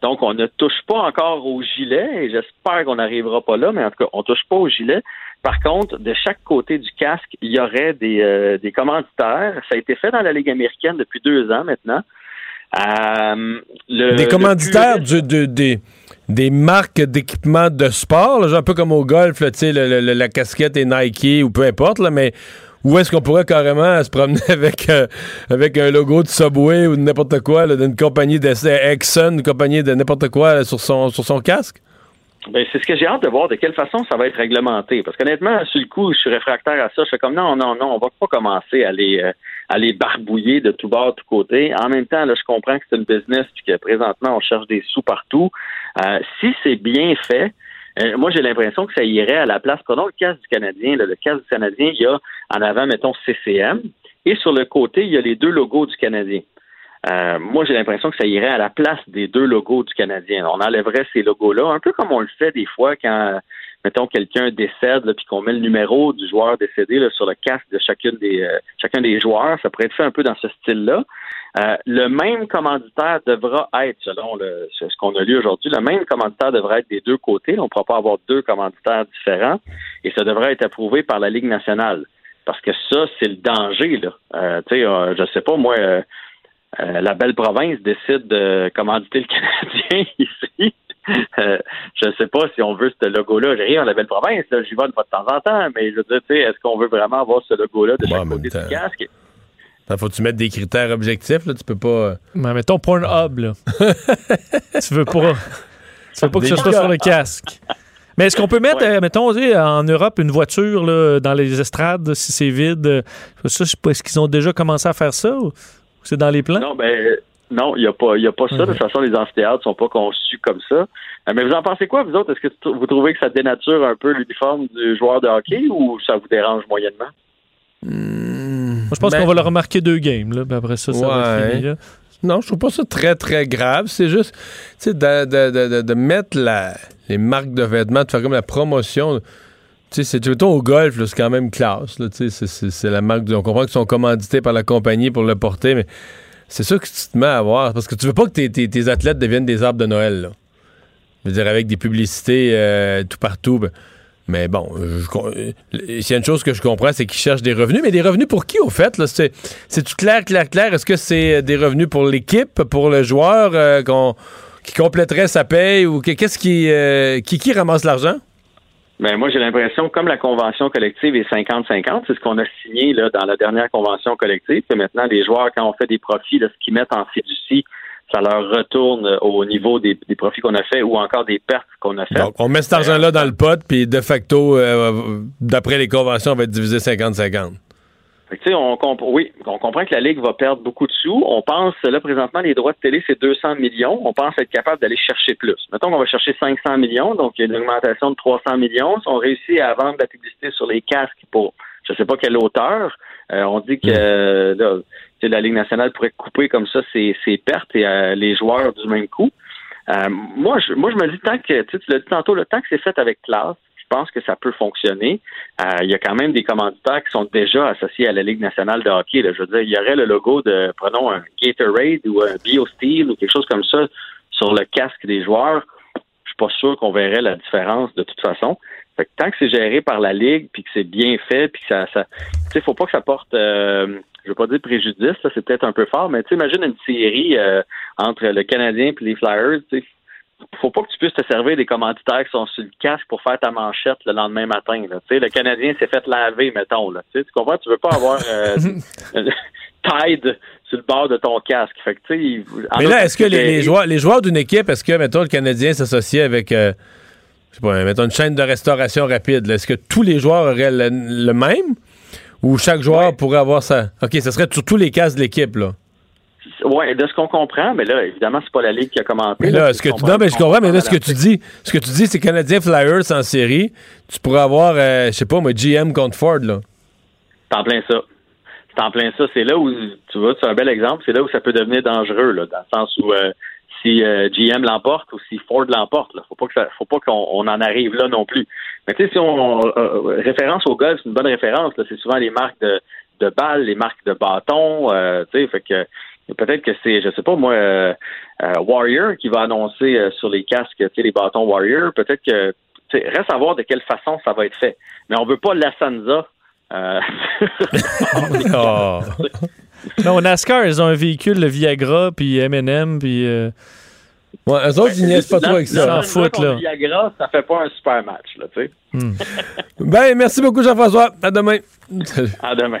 Donc, on ne touche pas encore au gilet, et j'espère qu'on n'arrivera pas là, mais en tout cas, on ne touche pas au gilet. Par contre, de chaque côté du casque, il y aurait des, euh, des commanditaires. Ça a été fait dans la Ligue américaine depuis deux ans maintenant. Euh, le, des commanditaires le plus... du, du, des, des marques d'équipements de sport, là, genre un peu comme au golf, là, le, le, la casquette est Nike ou peu importe, là, mais où est-ce qu'on pourrait carrément se promener avec, euh, avec un logo de Subway ou de n'importe quoi, là, d'une compagnie d'essai, Exxon, une compagnie de n'importe quoi là, sur, son, sur son casque? Ben, c'est ce que j'ai hâte de voir, de quelle façon ça va être réglementé. Parce qu'honnêtement, sur le coup, je suis réfractaire à ça. Je suis comme, non, non, non, on va pas commencer à les, euh, à les barbouiller de tout bord, de tout côté. En même temps, là, je comprends que c'est une business et que présentement, on cherche des sous partout. Euh, si c'est bien fait, euh, moi, j'ai l'impression que ça irait à la place. Prenons le casque du Canadien. Là, le casque du Canadien, il y a en avant, mettons, C C M. Et sur le côté, il y a les deux logos du Canadien. Euh, moi, j'ai l'impression que ça irait à la place des deux logos du Canadien. On enlèverait ces logos-là, un peu comme on le fait des fois quand, mettons, quelqu'un décède, là, puis qu'on met le numéro du joueur décédé là, sur le casque de chacune des, euh, chacun des joueurs. Ça pourrait être fait un peu dans ce style-là. Euh, le même commanditaire devra être, selon le, ce qu'on a lu aujourd'hui, le même commanditaire devra être des deux côtés. On ne pourra pas avoir deux commanditaires différents. Et ça devra être approuvé par la Ligue nationale. Parce que ça, c'est le danger, là. Euh, tu sais, euh, je sais pas, moi... Euh, Euh, la belle province décide de commanditer le Canadien ici. Euh, je ne sais pas si on veut ce logo-là. J'ai rien, la belle province, là, j'y vais une fois de temps en temps, mais je veux dire, tu sais, est-ce qu'on veut vraiment avoir ce logo-là de chaque ouais, côté du casque? Il faut que tu mettes des critères objectifs, là, tu peux pas... Mais mettons Pornhub, là. tu veux pas... Tu veux pas que ce soit sur le casque. Mais est-ce qu'on peut mettre, ouais. euh, mettons, en Europe, une voiture là, dans les estrades, si c'est vide? Ça, je sais pas, est-ce qu'ils ont déjà commencé à faire ça? Ou... C'est dans les plans? Non, ben non, il n'y a pas, y a pas ça. De toute façon, les amphithéâtres ne sont pas conçus comme ça. Mais vous en pensez quoi, vous autres? Est-ce que t- vous trouvez que ça dénature un peu l'uniforme du joueur de hockey ou ça vous dérange moyennement? Mmh, Moi, je pense ben, qu'on va le remarquer deux games. Là. Après ça, ça ouais. va finir. Non, je trouve pas ça très, très grave. C'est juste de, de, de, de mettre la, les marques de vêtements, de faire comme la promotion... Tu sais, c'est au golf, là, c'est quand même classe. Là, c'est, c'est, c'est la marque. On comprend qu'ils sont commandités par la compagnie pour le porter, mais c'est sûr que tu te mets à voir. Parce que tu veux pas que tes, tes, tes athlètes deviennent des arbres de Noël. Là. Je veux dire, avec des publicités euh, tout partout. Ben, mais bon, s'il y a une chose que je comprends, c'est qu'ils cherchent des revenus. Mais des revenus pour qui, au fait? Là? C'est, c'est-tu clair, clair, clair? Est-ce que c'est des revenus pour l'équipe, pour le joueur euh, qu'on, qui compléterait sa paye? Ou qu'est-ce qui, euh, qui, qui ramasse l'argent? Ben moi, j'ai l'impression, comme la convention collective est cinquante cinquante, c'est ce qu'on a signé là dans la dernière convention collective, que maintenant, les joueurs, quand on fait des profits, là, ce qu'ils mettent en fiducie, ça leur retourne au niveau des, des profits qu'on a fait ou encore des pertes qu'on a faites. Donc, on met cet argent-là dans le pot, puis de facto, euh, d'après les conventions, on va être divisé cinquante cinquante. Fait que, tu sais, on comp- oui, on comprend que la Ligue va perdre beaucoup de sous. On pense, là, présentement, les droits de télé, c'est deux cents millions. On pense être capable d'aller chercher plus. Mettons qu'on va chercher cinq cents millions, donc il y a une augmentation de trois cents millions. Si on réussit à vendre la publicité sur les casques pour je sais pas quelle hauteur, euh, on dit que euh, là, la Ligue nationale pourrait couper comme ça ses, ses pertes et euh, les joueurs du même coup. Euh, moi, je, moi, je me dis, tant que, tu l'as dit tantôt, le temps que c'est fait avec classe, je pense que ça peut fonctionner. Euh, il y a quand même des commanditaires qui sont déjà associés à la Ligue nationale de hockey. Là. Je veux dire, il y aurait le logo de, prenons, un Gatorade ou un BioSteel ou quelque chose comme ça sur le casque des joueurs. Je suis pas sûr qu'on verrait la différence de toute façon. Fait que tant que c'est géré par la Ligue, puis que c'est bien fait, puis que ça... ça tu sais, faut pas que ça porte... Euh, je veux pas dire préjudice, ça c'est peut-être un peu fort, mais tu sais, imagine une série euh, entre le Canadien et les Flyers, tu sais, faut pas que tu puisses te servir des commanditaires qui sont sur le casque pour faire ta manchette le lendemain matin. Là. Le Canadien s'est fait laver, mettons. Là. Tu comprends? Tu veux pas avoir euh, Tide sur le bord de ton casque. Fait que, il... Mais là, est-ce que les, les, joueurs, les joueurs d'une équipe, est-ce que, mettons, le Canadien s'associe avec euh, je sais pas, mettons, une chaîne de restauration rapide, là. Est-ce que tous les joueurs auraient le, le même? Ou chaque joueur ouais. pourrait avoir ça? OK, ça serait sur tous les casques de l'équipe, là. Oui, de ce qu'on comprend, mais là, évidemment, c'est pas la Ligue qui a commenté. Mais là, là ce que tu... Non, mais je comprends, mais là, ce que tu dis, ce que tu dis, c'est Canadien Flyers en série, tu pourrais avoir, euh, je sais pas, moi, G M contre Ford, là. T'en plein ça. T'en plein ça. C'est là où, tu vois, c'est un bel exemple, c'est là où ça peut devenir dangereux, là, dans le sens où euh, si euh, G M l'emporte ou si Ford l'emporte, là, faut pas que ça, faut pas qu'on on en arrive là non plus. Mais tu sais, si on, on euh, référence au golf, c'est une bonne référence, là, c'est souvent les marques de, de balles, les marques de bâtons, euh, tu sais, fait que peut-être que c'est, je sais pas moi, euh, euh, Warrior qui va annoncer euh, sur les casques, tu sais, les bâtons Warrior. Peut-être que, tu sais, reste à voir de quelle façon ça va être fait. Mais on veut pas la Sanza. Euh... oh. Non, au NASCAR, ils ont un véhicule, le Viagra, puis M and M, puis... Euh... Ouais, eux autres, ils niaisent pas trop avec ça. Ils s'en foutent, là. Le Viagra, ça fait pas un super match, là, tu sais. Mm. Ben, merci beaucoup, Jean-François. À demain. À demain.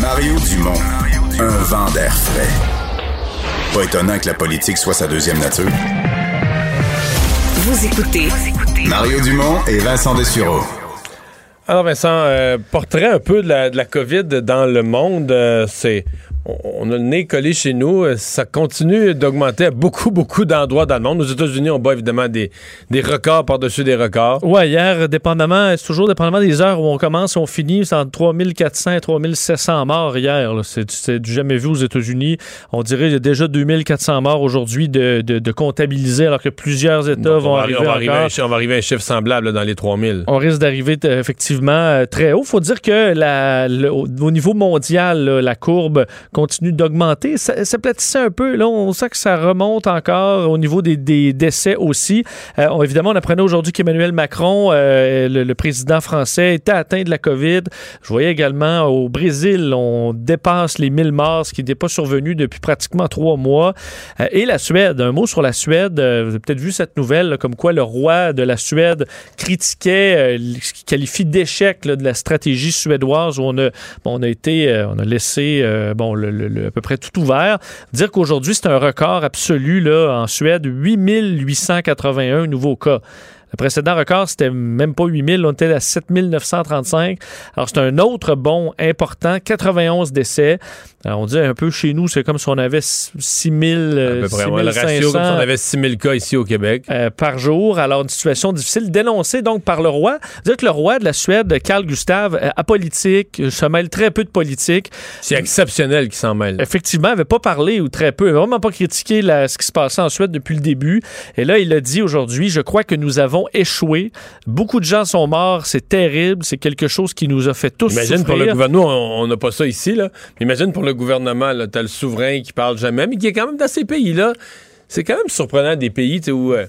Mario Dumont, un vent d'air frais. Pas étonnant que la politique soit sa deuxième nature. Vous écoutez Mario Dumont et Vincent Dessureault. Alors Vincent, euh, portrait un peu de la, de la COVID dans le monde. Euh, c'est, on a le nez collé chez nous. Euh, ça continue d'augmenter à beaucoup, beaucoup d'endroits dans le monde. Aux États-Unis, on bat évidemment des, des records par-dessus des records. Oui, hier, dépendamment, c'est toujours dépendamment des heures où on commence, on finit. C'est entre trois mille quatre cents et trois mille sept cents morts hier. Là. C'est, c'est du jamais vu aux États-Unis. On dirait qu'il y a déjà deux mille quatre cents morts aujourd'hui de, de, de comptabiliser, alors que plusieurs États Donc, vont arriver, arriver on, va encore. Arriver, on va arriver à un chiffre semblable là, dans les trois mille. On risque d'arriver t- effectivement très haut. Il faut dire que la, le, au niveau mondial, là, la courbe continue d'augmenter. Ça s'aplatissait un peu. Là, on sent que ça remonte encore au niveau des, des décès aussi. Euh, on, évidemment, on apprenait aujourd'hui qu'Emmanuel Macron, euh, le, le président français, était atteint de la COVID. Je voyais également au Brésil, on dépasse les mille morts, ce qui n'était pas survenu depuis pratiquement trois mois. Euh, et la Suède. Un mot sur la Suède. Vous avez peut-être vu cette nouvelle, là, comme quoi le roi de la Suède critiquait euh, ce qu'il qualifie d'échec échec de la stratégie suédoise où on a, bon, on a été, euh, on a laissé euh, bon, le, le, le, à peu près tout ouvert. Dire qu'aujourd'hui, c'est un record absolu là, en Suède, huit mille huit cent quatre-vingt-un nouveaux cas. Le précédent record, c'était même pas huit mille, on était à sept mille neuf cent trente-cinq. Alors, c'est un autre bond important, quatre-vingt-onze décès. Alors, on dit un peu chez nous, c'est comme si on avait six mille, à peu près, ouais, le ratio, comme si on avait six mille cas ici au Québec. Euh, par jour. Alors, une situation difficile dénoncée donc par le roi. Dire que le roi de la Suède, Carl Gustaf, apolitique, se mêle très peu de politique. C'est exceptionnel qu'il s'en mêle. Effectivement, il n'avait pas parlé ou très peu, il n'avait vraiment pas critiqué la, ce qui se passait en Suède depuis le début. Et là, il a dit aujourd'hui, je crois que nous avons échoué. Beaucoup de gens sont morts. C'est terrible. C'est quelque chose qui nous a fait tous Imagine souffrir. Pour le gouvernement, on n'a pas ça ici, là. Imagine pour le gouvernement, là, t'as le souverain qui parle jamais, mais qui est quand même dans ces pays-là. C'est quand même surprenant des pays où euh,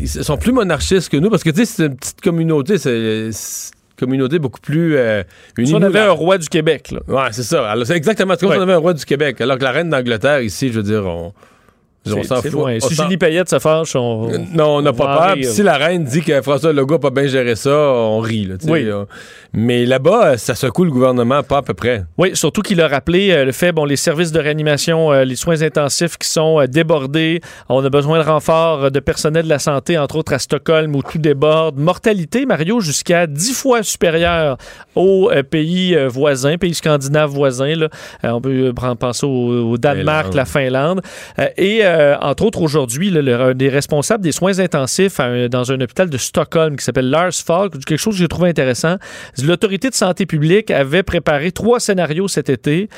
ils sont plus monarchistes que nous, parce que tu sais, c'est une petite communauté. C'est, c'est communauté beaucoup plus euh, unie. Si on avait un roi du Québec, là. Ouais, c'est ça. Alors, c'est exactement comme ouais. si on avait un roi du Québec. Alors que la reine d'Angleterre, ici, je veux dire, on... On s'en fout. Loin. Si Julie Payette se fâche, on. Non, on n'a pas peur. Rire. Si la reine dit que François Legault n'a pas bien géré ça, on rit. Là, oui. Là. Mais là-bas, ça secoue le gouvernement, pas à peu près. Oui, surtout qu'il a rappelé euh, le fait, bon, les services de réanimation, euh, les soins intensifs qui sont euh, débordés. On a besoin de renforts euh, de personnel de la santé, entre autres à Stockholm, où tout déborde. Mortalité, Mario, jusqu'à dix fois supérieure aux euh, pays euh, voisins, pays scandinaves voisins. Là. Euh, on peut euh, penser au, au Danemark, Finlande. La Finlande. Euh, et. Euh, Euh, entre autres, aujourd'hui, là, le, un des responsables des soins intensifs à, dans un hôpital de Stockholm qui s'appelle Lars Falk, quelque chose que j'ai trouvé intéressant. L'autorité de santé publique avait préparé trois scénarios cet été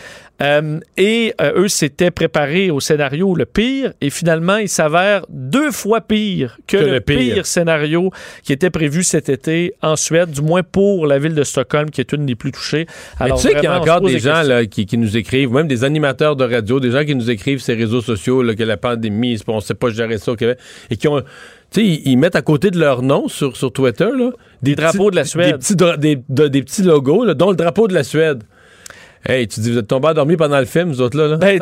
euh, et euh, eux s'étaient préparés au scénario le pire et finalement, il s'avère deux fois pire que, que le pire. pire scénario qui était prévu cet été en Suède, du moins pour la ville de Stockholm qui est une des plus touchées. Alors, Mais tu sais vraiment, qu'il y a encore des gens là, qui, qui nous écrivent, même des animateurs de radio, des gens qui nous écrivent sur les réseaux sociaux là, que la pandémie, on ne sait pas gérer ça au Québec, et qui ont, tu sais, ils, ils mettent à côté de leur nom sur, sur Twitter, là, des, des drapeaux petits, de la Suède. Des petits, dra- des, de, des petits logos, là, dont le drapeau de la Suède. Hey, tu dis, vous êtes tombés endormis pendant le film, vous autres, là? là? Ben,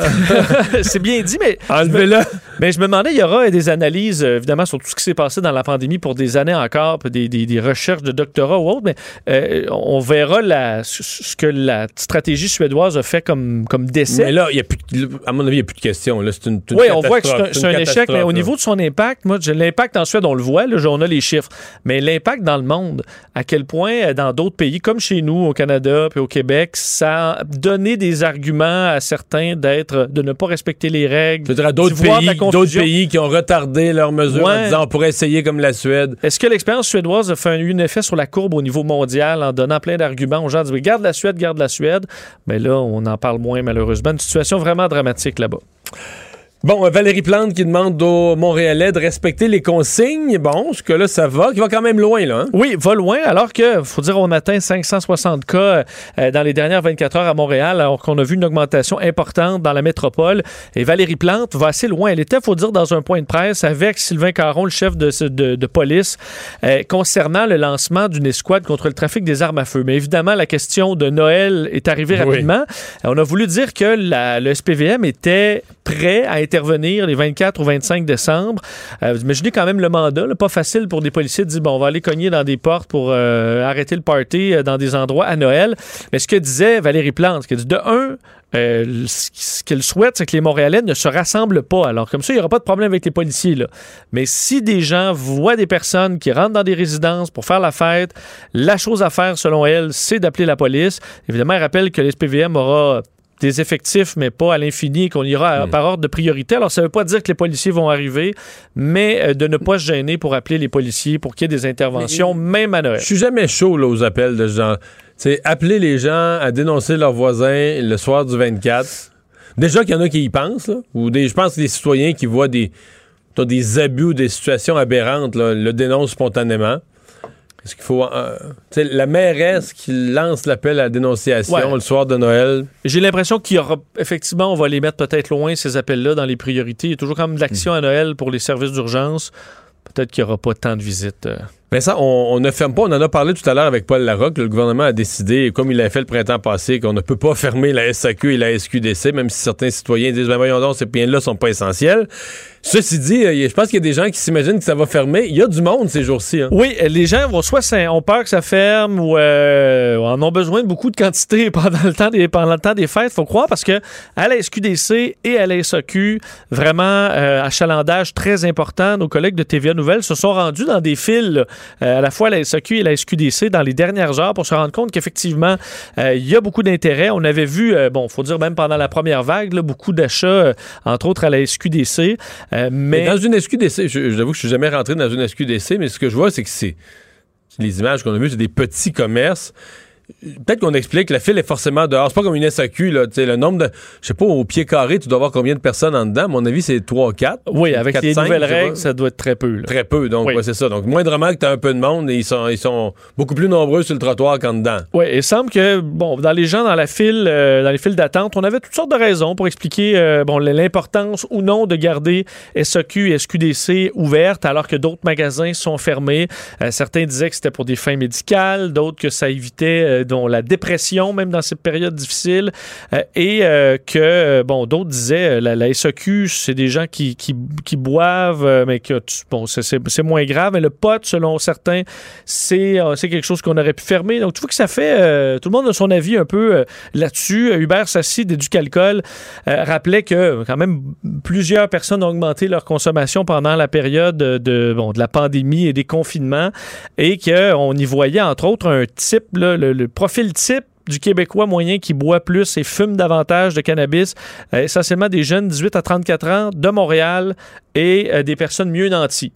c'est bien dit, mais... Enlevez-le! Mais je me demandais, il y aura des analyses, évidemment, sur tout ce qui s'est passé dans la pandémie pour des années encore, puis des, des, des recherches de doctorat ou autre, mais euh, on verra la, ce que la stratégie suédoise a fait comme, comme décès. Mais là, y a plus de, à mon avis, il n'y a plus de question. Là, c'est une, une oui, on voit que c'est un, c'est un échec, mais au niveau de son impact, moi, l'impact en Suède, on le voit, là, on a les chiffres, mais l'impact dans le monde, à quel point, dans d'autres pays, comme chez nous, au Canada puis au Québec, ça... donner des arguments à certains d'être, de ne pas respecter les règles, je veux dire, à d'autres pays, d'autres pays qui ont retardé leurs mesures ouais. en disant on pourrait essayer comme la Suède. Est-ce que l'expérience suédoise a fait un, un effet sur la courbe au niveau mondial en donnant plein d'arguments aux gens, disent garde la Suède, garde la Suède. Mais là, on en parle moins malheureusement. Une situation vraiment dramatique là-bas. Bon, Valérie Plante qui demande aux Montréalais de respecter les consignes. Bon, ce que là, ça va. Qui va quand même loin, là. Hein? Oui, va loin, alors que, faut dire, on atteint cinq cent soixante cas euh, dans les dernières vingt-quatre heures à Montréal, alors qu'on a vu une augmentation importante dans la métropole. Et Valérie Plante va assez loin. Elle était, faut dire, dans un point de presse avec Sylvain Caron, le chef de, de, de police, euh, concernant le lancement d'une escouade contre le trafic des armes à feu. Mais évidemment, la question de Noël est arrivée rapidement. Oui. On a voulu dire que la, le S P V M était prêt à intervenir les vingt-quatre ou vingt-cinq décembre. Euh, vous imaginez quand même le mandat, là, pas facile pour des policiers de dire, bon, on va aller cogner dans des portes pour euh, arrêter le party euh, dans des endroits à Noël. Mais ce que disait Valérie Plante, que de un, Euh, ce qu'elle souhaite, c'est que les Montréalais ne se rassemblent pas. Alors, comme ça, il n'y aura pas de problème avec les policiers, là. Mais si des gens voient des personnes qui rentrent dans des résidences pour faire la fête, la chose à faire, selon elle, c'est d'appeler la police. Évidemment, elle rappelle que l'S P V M aura des effectifs, mais pas à l'infini, qu'on ira mmh. par ordre de priorité. Alors, ça ne veut pas dire que les policiers vont arriver, mais de ne pas se gêner pour appeler les policiers pour qu'il y ait des interventions, mais, même à Noël. Je suis jamais chaud, là, aux appels de ce genre. T'sais, appeler les gens à dénoncer leurs voisins le soir du vingt-quatre. Déjà qu'il y en a qui y pensent, là, ou des, je pense que des citoyens qui voient des, des abus ou des situations aberrantes là, le dénoncent spontanément. Parce qu'il faut... Euh, tu sais, la mairesse qui lance l'appel à la dénonciation ouais. le soir de Noël. J'ai l'impression qu'il y aura... Effectivement, on va les mettre peut-être loin, ces appels-là, dans les priorités. Il y a toujours quand même de l'action mmh. à Noël pour les services d'urgence. Peut-être qu'il n'y aura pas tant de visites. Euh. Mais ça, on, on ne ferme pas. On en a parlé tout à l'heure avec Paul Larocque. Le gouvernement a décidé, comme il l'a fait le printemps passé, qu'on ne peut pas fermer la S A Q et la S Q D C, même si certains citoyens disent ben voyons donc, ces biens-là sont pas essentiels. Ceci dit, je pense qu'il y a des gens qui s'imaginent que ça va fermer. Il y a du monde ces jours-ci. Hein. Oui, les gens vont soit ont peur que ça ferme ou euh, en ont besoin de beaucoup de quantité pendant le temps des, pendant le temps des fêtes. Faut croire parce que à la S Q D C et à la S A Q, vraiment euh, achalandage très important. Nos collègues de T V A Nouvelles se sont rendus dans des files là, Euh, à la fois la S A Q et la S Q D C dans les dernières heures pour se rendre compte qu'effectivement il euh, y a beaucoup d'intérêt. On avait vu, euh, bon, faut dire même pendant la première vague, là, beaucoup d'achats, euh, entre autres à la S Q D C. Euh, mais... Dans une S Q D C, je, j'avoue que je suis jamais rentré dans une S Q D C, mais ce que je vois, c'est que c'est les images qu'on a vues, c'est des petits commerces. Peut-être qu'on explique que la file est forcément dehors. C'est pas comme une S A Q, là. T'sais, le nombre de... Je sais pas, au pied carré, tu dois avoir combien de personnes en dedans. À mon avis, c'est trois ou quatre. Oui, avec quatre, les cinq, nouvelles règles, ça doit être très peu. Là. Très peu, donc oui. ouais, c'est ça. Donc, moindrement que t'as un peu de monde, et ils sont, ils sont beaucoup plus nombreux sur le trottoir qu'en dedans. Oui, il semble que, bon, dans les gens, dans la file, euh, dans les files d'attente, on avait toutes sortes de raisons pour expliquer euh, bon, l'importance ou non de garder S A Q et S Q D C ouvertes, alors que d'autres magasins sont fermés. Euh, certains disaient que c'était pour des fins médicales, d'autres que ça évitait... Euh, dont la dépression, même dans ces périodes difficiles, euh, et euh, que, euh, bon, d'autres disaient, euh, la, la S A Q, c'est des gens qui, qui, qui boivent, euh, mais que, bon, c'est, c'est, c'est moins grave, mais le pot, selon certains, c'est, euh, c'est quelque chose qu'on aurait pu fermer. Donc, tu vois que ça fait, euh, tout le monde a son avis un peu euh, là-dessus. Euh, Hubert Sassi, d'Éducalcool, euh, rappelait que, quand même, plusieurs personnes ont augmenté leur consommation pendant la période de, bon, de la pandémie et des confinements, et qu'on y voyait, entre autres, un type, là, le, le Le profil type du Québécois moyen qui boit plus et fume davantage de cannabis, euh, essentiellement des jeunes dix-huit à trente-quatre ans de Montréal et euh, des personnes mieux nanties.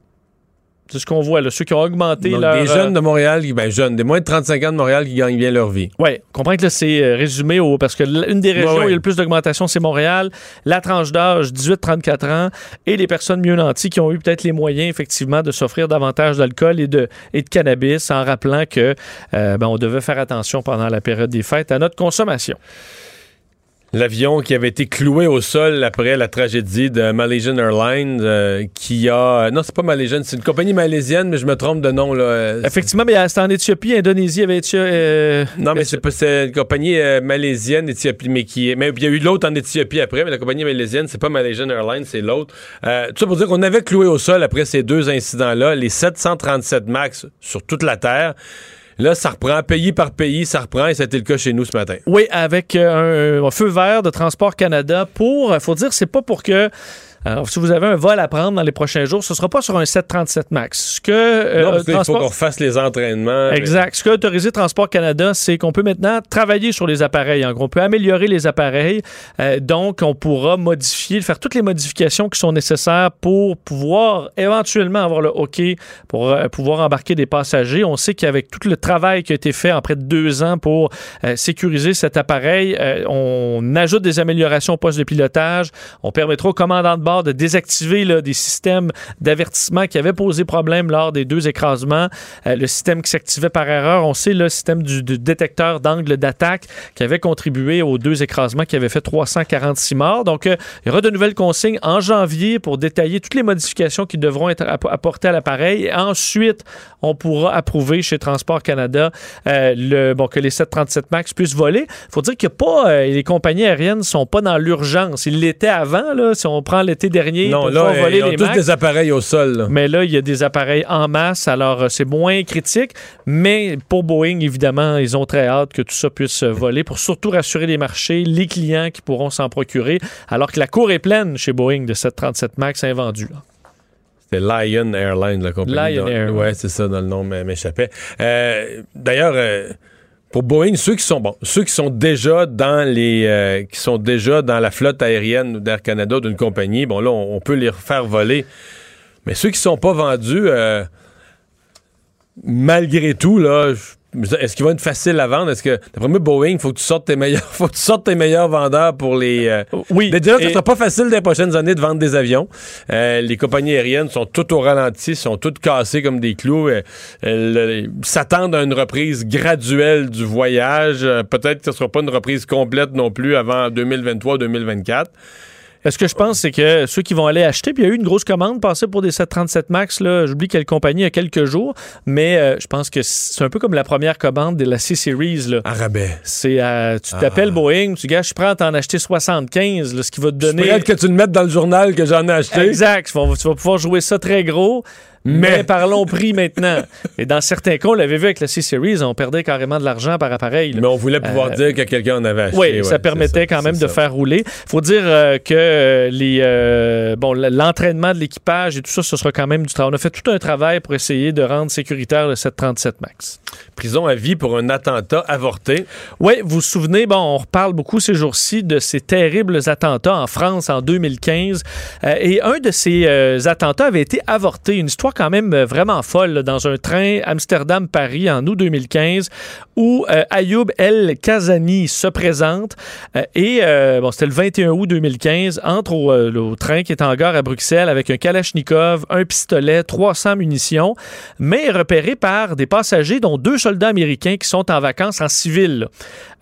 C'est ce qu'on voit, là, ceux qui ont augmenté donc, leur... Des jeunes de Montréal, qui, ben jeunes, des moins de trente-cinq ans de Montréal qui gagnent bien leur vie. Oui, comprends que là, c'est euh, résumé au... Parce que l'une des régions ouais, ouais. où il y a le plus d'augmentation, c'est Montréal. La tranche d'âge, dix-huit à trente-quatre ans, et les personnes mieux nanties qui ont eu peut-être les moyens, effectivement, de s'offrir davantage d'alcool et de, et de cannabis, en rappelant que euh, ben, on devait faire attention pendant la période des fêtes à notre consommation. L'avion qui avait été cloué au sol après la tragédie de Malaysian Airlines euh, qui a... Non, c'est pas Malaysian, c'est une compagnie malaisienne, mais je me trompe de nom. Là. Effectivement, mais c'était en Éthiopie, Indonésie, avait Éthiopie... Euh... Non, mais c'est, pas, c'est une compagnie euh, malaisienne, Éthiopie, mais qui est... Mais il y a eu l'autre en Éthiopie après, mais la compagnie malaisienne, c'est pas Malaysian Airlines, c'est l'autre. Euh, tout ça pour dire qu'on avait cloué au sol après ces deux incidents-là, les sept cent trente-sept MAX sur toute la Terre. Là, ça reprend, pays par pays, ça reprend, et ça a été le cas chez nous ce matin. Oui, avec un, un feu vert de Transport Canada pour, faut dire, c'est pas pour que Alors, si vous avez un vol à prendre dans les prochains jours, ce ne sera pas sur un sept cent trente-sept Max. Ce que, euh, non, parce qu'il transport... faut qu'on refasse les entraînements. Exact. Mais... Ce qu'a autorisé Transport Canada, c'est qu'on peut maintenant travailler sur les appareils. En gros, on peut améliorer les appareils. Euh, donc, on pourra modifier, faire toutes les modifications qui sont nécessaires pour pouvoir éventuellement avoir le hockey, pour euh, pouvoir embarquer des passagers. On sait qu'avec tout le travail qui a été fait en près de deux ans pour euh, sécuriser cet appareil, euh, on ajoute des améliorations au poste de pilotage. On permettra aux commandants de bord de désactiver là, des systèmes d'avertissement qui avaient posé problème lors des deux écrasements. Euh, le système qui s'activait par erreur, on sait le système du, du détecteur d'angle d'attaque qui avait contribué aux deux écrasements qui avaient fait trois cent quarante-six morts. Donc, euh, il y aura de nouvelles consignes en janvier pour détailler toutes les modifications qui devront être apportées à l'appareil. Et ensuite, on pourra approuver chez Transport Canada euh, le, bon, que les sept cent trente-sept Max puissent voler. Il faut dire que pas, euh, les compagnies aériennes ne sont pas dans l'urgence. Ils l'étaient avant, là, si on prend l'été dernier. Non, là, euh, voler ils ont les tous Max, des appareils au sol. Là. Mais là, il y a des appareils en masse, alors euh, c'est moins critique. Mais pour Boeing, évidemment, ils ont très hâte que tout ça puisse voler pour surtout rassurer les marchés, les clients qui pourront s'en procurer, alors que la cour est pleine chez Boeing de sept cent trente-sept Max invendus. C'était Lion Airlines, la compagnie. Lion Air. Oui, c'est ça, dans le nom m'échappait. Euh, d'ailleurs... Euh, Pour Boeing, ceux qui sont bon, ceux qui sont déjà dans les euh, qui sont déjà dans la flotte aérienne d'Air Canada d'une compagnie, bon là on, on peut les faire voler. Mais ceux qui sont pas vendus, euh, malgré tout là, est-ce qu'ils vont être faciles à vendre? Est-ce que d'après moi Boeing, faut que tu sortes tes meilleurs, faut que tu sortes tes meilleurs vendeurs pour les. Euh, oui. Déjà, et... ça sera pas facile dans les prochaines années de vendre des avions. Euh, les compagnies aériennes sont toutes au ralenti, sont toutes cassées comme des clous. Euh, elles s'attendent à une reprise graduelle du voyage. Euh, peut-être que ce sera pas une reprise complète non plus avant deux mille vingt-trois deux mille vingt-quatre. Ce que je pense, c'est que ceux qui vont aller acheter, puis il y a eu une grosse commande passée pour des sept cent trente-sept Max, là, j'oublie quelle compagnie, il y a quelques jours, mais euh, je pense que c'est un peu comme la première commande de la C-Series. Là. À rabais. C'est, euh, tu t'appelles ah. Boeing, tu gars, je prends à t'en acheter soixante-quinze, là, ce qui va te donner... Je que tu le mettes dans le journal que j'en ai acheté. Exact, tu vas, tu vas pouvoir jouer ça très gros. Mais, mais parlons prix maintenant. Et dans certains cas, on l'avait vu avec la C-Series, on perdait carrément de l'argent par appareil. Là. Mais on voulait pouvoir euh, dire que quelqu'un en avait acheté. Oui, ouais, ça permettait ça, quand même de ça. faire rouler. Il faut dire euh, que euh, les, euh, bon, l'entraînement de l'équipage et tout ça, ce sera quand même du travail. On a fait tout un travail pour essayer de rendre sécuritaire le sept cent trente-sept Max. Prison à vie pour un attentat avorté. Oui, vous vous souvenez, bon, on reparle beaucoup ces jours-ci de ces terribles attentats en France en deux mille quinze. Euh, et un de ces euh, attentats avait été avorté. Une histoire quand même vraiment folle là, dans un train Amsterdam-Paris en août deux mille quinze où euh, Ayoub El Khazani se présente euh, et euh, bon, c'était le vingt et un août deux mille quinze, entre au, euh, au train qui est en gare à Bruxelles avec un Kalachnikov, un pistolet, trois cents munitions, mais est repéré par des passagers dont deux soldats américains qui sont en vacances en civil.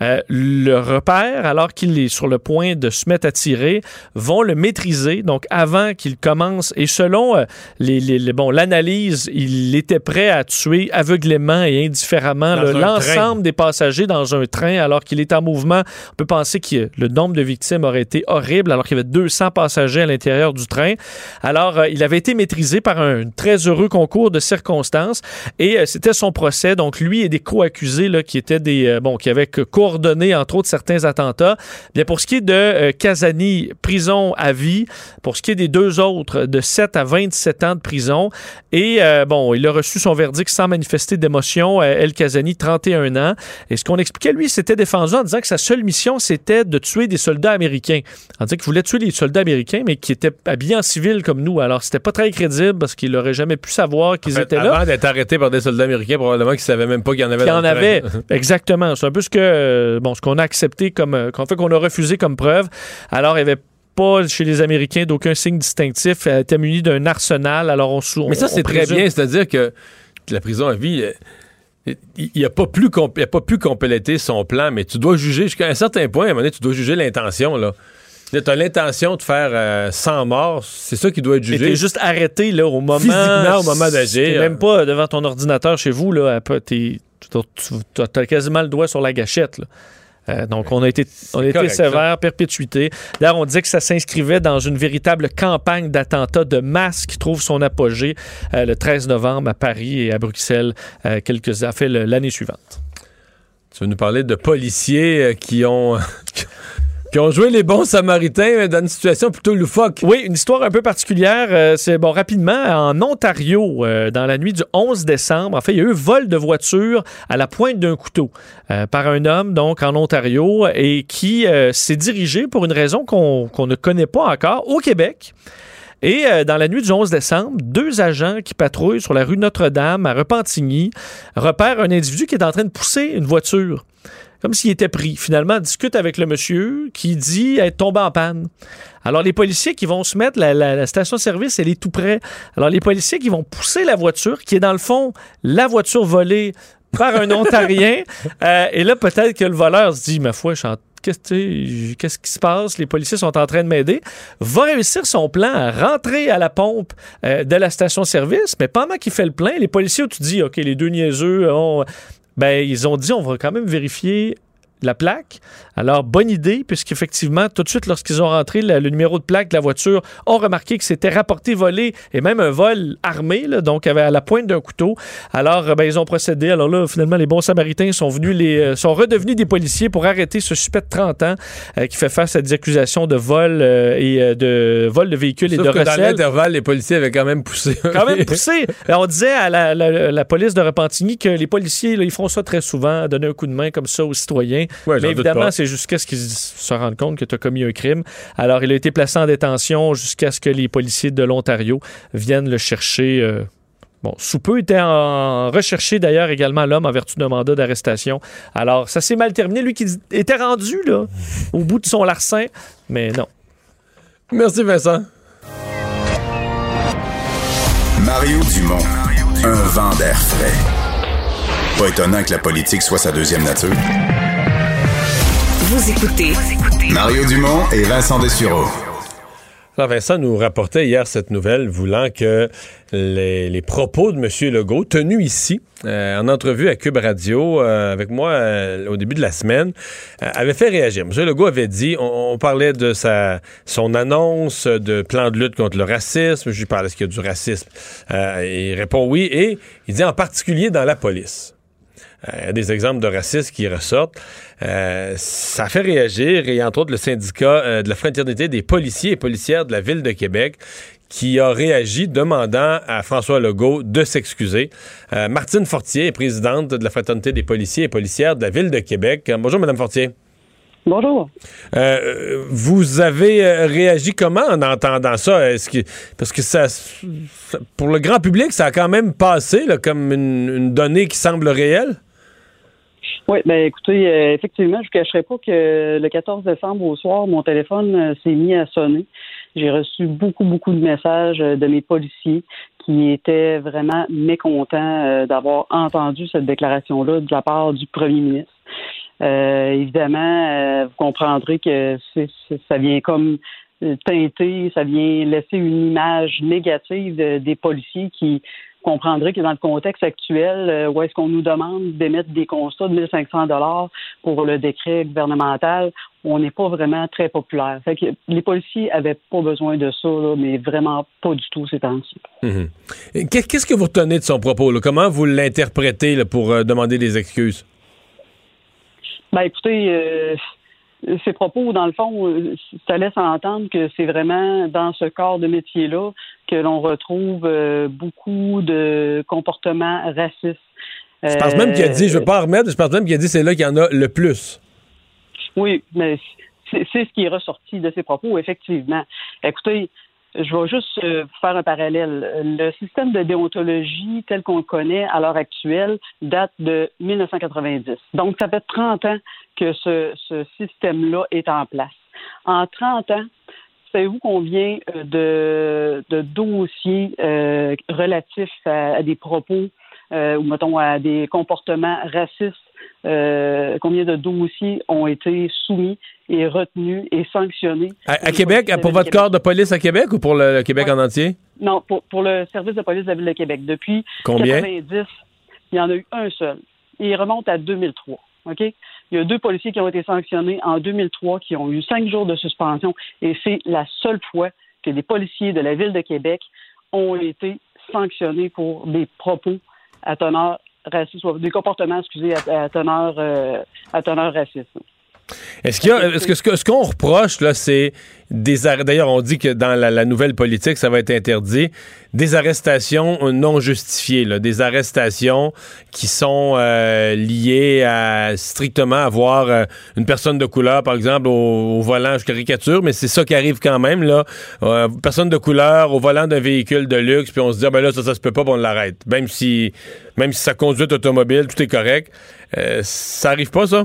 Euh, le repère alors qu'il est sur le point de se mettre à tirer, vont le maîtriser donc avant qu'il commence et selon euh, les, les, les bon, l'analyse, il était prêt à tuer aveuglément et indifféremment là, l'ensemble train. des passagers dans un train alors qu'il est en mouvement. On peut penser que le nombre de victimes aurait été horrible alors qu'il y avait deux cents passagers à l'intérieur du train. Alors, euh, il avait été maîtrisé par un très heureux concours de circonstances et euh, c'était son procès. Donc, lui et des co-accusés là, qui étaient des, euh, bon, qui avaient coordonné, entre autres, certains attentats. Bien, pour ce qui est de euh, Khazani, prison à vie. Pour ce qui est des deux autres, de sept à vingt-sept ans de prison. Et euh, bon, il a reçu son verdict sans manifester d'émotion. El Khazani, trente et un ans. Et ce qu'on expliquait, lui, s'était défendu en disant que sa seule mission, c'était de tuer des soldats américains. En disant qu'il voulait tuer les soldats américains, mais qui étaient habillés en civil comme nous. Alors, c'était pas très crédible parce qu'il n'aurait jamais pu savoir qu'ils en fait, étaient là. Avant d'être arrêté par des soldats américains, probablement qu'ils savaient même pas qu'il y en avait. Qu'il y en avait. Exactement. C'est un peu ce que, bon, ce qu'on a accepté comme, qu'en fait, qu'on a refusé comme preuve. Alors, il y avait pas chez les Américains d'aucun signe distinctif, elle était munie d'un arsenal, alors on se... Mais ça, c'est très bien, c'est-à-dire que la prison à vie, il n'a pas, comp- pas pu compléter son plan, mais tu dois juger, jusqu'à un certain point, à un moment donné, tu dois juger l'intention, là. Tu as l'intention de faire euh, cent morts, c'est ça qui doit être jugé. Et t'es juste arrêté, là, au moment... Physiquement, au moment d'agir. T'es même pas devant ton ordinateur chez vous, là, t'es, t'as quasiment le doigt sur la gâchette, là. Euh, donc, on a été, on a été sévère, perpétuité. D'ailleurs, on disait que ça s'inscrivait dans une véritable campagne d'attentats de masse qui trouve son apogée euh, le treize novembre à Paris et à Bruxelles, euh, quelques années l'année suivante. Tu veux nous parler de policiers qui ont... Qui ont joué les bons Samaritains dans une situation plutôt loufoque. Oui, une histoire un peu particulière. Euh, c'est bon, rapidement, en Ontario, euh, dans la nuit du onze décembre, en fait, il y a eu vol de voiture à la pointe d'un couteau euh, par un homme, donc, en Ontario, et qui euh, s'est dirigé, pour une raison qu'on, qu'on ne connaît pas encore, au Québec. Et euh, dans la nuit du onze décembre, deux agents qui patrouillent sur la rue Notre-Dame à Repentigny repèrent un individu qui est en train de pousser une voiture, comme s'il était pris. Finalement, discute avec le monsieur qui dit être tombé en panne. Alors, les policiers qui vont se mettre, la, la, la station-service, elle est tout près. Alors, les policiers qui vont pousser la voiture, qui est dans le fond la voiture volée par un Ontarien. euh, et là, peut-être que le voleur se dit, ma foi, je suis en... qu'est-ce qui se passe? Les policiers sont en train de m'aider. Va réussir son plan à rentrer à la pompe euh, de la station-service, mais pendant qu'il fait le plein, les policiers, tu dis, OK, les deux niaiseux ont... Ben, ils ont dit, on va quand même vérifier la plaque. Alors, bonne idée, puisqu'effectivement, tout de suite, lorsqu'ils ont rentré la, le numéro de plaque de la voiture, ont remarqué que c'était rapporté volé et même un vol armé, là, donc à la pointe d'un couteau. Alors, ben, ils ont procédé. Alors là, finalement, les bons Samaritains sont venus, les, euh, sont redevenus des policiers pour arrêter ce suspect de trente ans euh, qui fait face à des accusations de vol euh, et euh, de vol de véhicules et de recel. Sauf que dans l'intervalle, les policiers avaient quand même poussé. Quand même poussé. Alors, on disait à la, la, la police de Repentigny que les policiers, là, ils font ça très souvent, donner un coup de main comme ça aux citoyens. Ouais, mais évidemment, c'est jusqu'à ce qu'ils se rendent compte que tu as commis un crime. Alors, il a été placé en détention jusqu'à ce que les policiers de l'Ontario viennent le chercher. Euh, bon, sous peu était en recherché d'ailleurs également l'homme en vertu d'un mandat d'arrestation. Alors, ça s'est mal terminé. Lui qui était rendu là, au bout de son larcin, mais non. Merci Vincent. Mario Dumont, un vent d'air frais. Pas étonnant que la politique soit sa deuxième nature. Vous écoutez Mario Dumont et Vincent Dessureault. Alors Vincent nous rapportait hier cette nouvelle voulant que les, les propos de M. Legault, tenus ici, euh, en entrevue à Cube Radio, euh, avec moi euh, au début de la semaine, euh, avaient fait réagir. M. Legault avait dit, on, on parlait de sa, son annonce de plan de lutte contre le racisme, je lui parlais, est-ce qu'il y a du racisme? Euh, il répond oui, et il dit en particulier dans la police. Il y a des exemples de racistes qui ressortent. Euh, ça fait réagir, et entre autres le syndicat euh, de la fraternité des policiers et policières de la Ville de Québec qui a réagi demandant à François Legault de s'excuser. Euh, Martine Fortier est présidente de la fraternité des policiers et policières de la Ville de Québec. Euh, bonjour, Mme Fortier. Bonjour. Euh, vous avez réagi comment en entendant ça? Est-ce que, parce que ça, ça, pour le grand public, ça a quand même passé là, comme une, une donnée qui semble réelle? Oui, bien écoutez, euh, effectivement, je ne vous cacherai pas que le quatorze décembre au soir, mon téléphone euh, s'est mis à sonner. J'ai reçu beaucoup, beaucoup de messages euh, de mes policiers qui étaient vraiment mécontents euh, d'avoir entendu cette déclaration-là de la part du premier ministre. Euh, évidemment, euh, vous comprendrez que c'est, c'est, ça vient comme teinter, ça vient laisser une image négative de, des policiers qui... Vous comprendrez que dans le contexte actuel, où est-ce qu'on nous demande d'émettre des constats de mille cinq cents dollars pour le décret gouvernemental, on n'est pas vraiment très populaire. Fait que les policiers n'avaient pas besoin de ça, là, mais vraiment pas du tout ces temps-ci. Mm-hmm. Qu'est-ce que vous retenez de son propos? Là? Comment vous l'interprétez là, pour euh, demander des excuses? Ben écoutez... Euh... Ces propos, dans le fond, ça laisse entendre que c'est vraiment dans ce corps de métier-là que l'on retrouve euh, beaucoup de comportements racistes. Euh, je pense même qu'il a dit, je veux pas en remettre, je pense même qu'il a dit c'est là qu'il y en a le plus. Oui, mais c'est, c'est ce qui est ressorti de ces propos, effectivement. Écoutez, je vais juste faire un parallèle. Le système de déontologie tel qu'on le connaît à l'heure actuelle date de mille neuf cent quatre-vingt-dix. Donc, ça fait trente ans que ce, ce système-là est en place. En trente ans, savez-vous combien de, de dossiers euh, relatifs à, à des propos euh, ou, mettons, à des comportements racistes, euh, combien de dossiers ont été soumis et retenu et sanctionné. À, à Québec, pour votre corps de police à Québec ou pour le, le Québec ouais. en entier? Non, pour, pour le service de police de la Ville de Québec. Depuis mille neuf cent quatre-vingt-dix, il y en a eu un seul. Et il remonte à deux mille trois. OK? Il y a deux policiers qui ont été sanctionnés en deux mille trois, qui ont eu cinq jours de suspension. Et c'est la seule fois que des policiers de la Ville de Québec ont été sanctionnés pour des propos à teneur raciste, des comportements, excusez, à, à teneur, euh, à teneur raciste. Est-ce qu'il y a, est-ce que ce qu'on reproche, là, c'est des arrêts. D'ailleurs, on dit que dans la, la nouvelle politique, ça va être interdit. Des arrestations non justifiées, là, des arrestations qui sont euh, liées à strictement avoir euh, une personne de couleur, par exemple, au, au volant, je caricature, mais c'est ça qui arrive quand même, là. Euh, personne de couleur au volant d'un véhicule de luxe, puis on se dit, ah, ben là, ça, ça se peut pas, puis on l'arrête. Même si, même si sa conduite automobile, tout est correct. Euh, ça arrive pas, ça?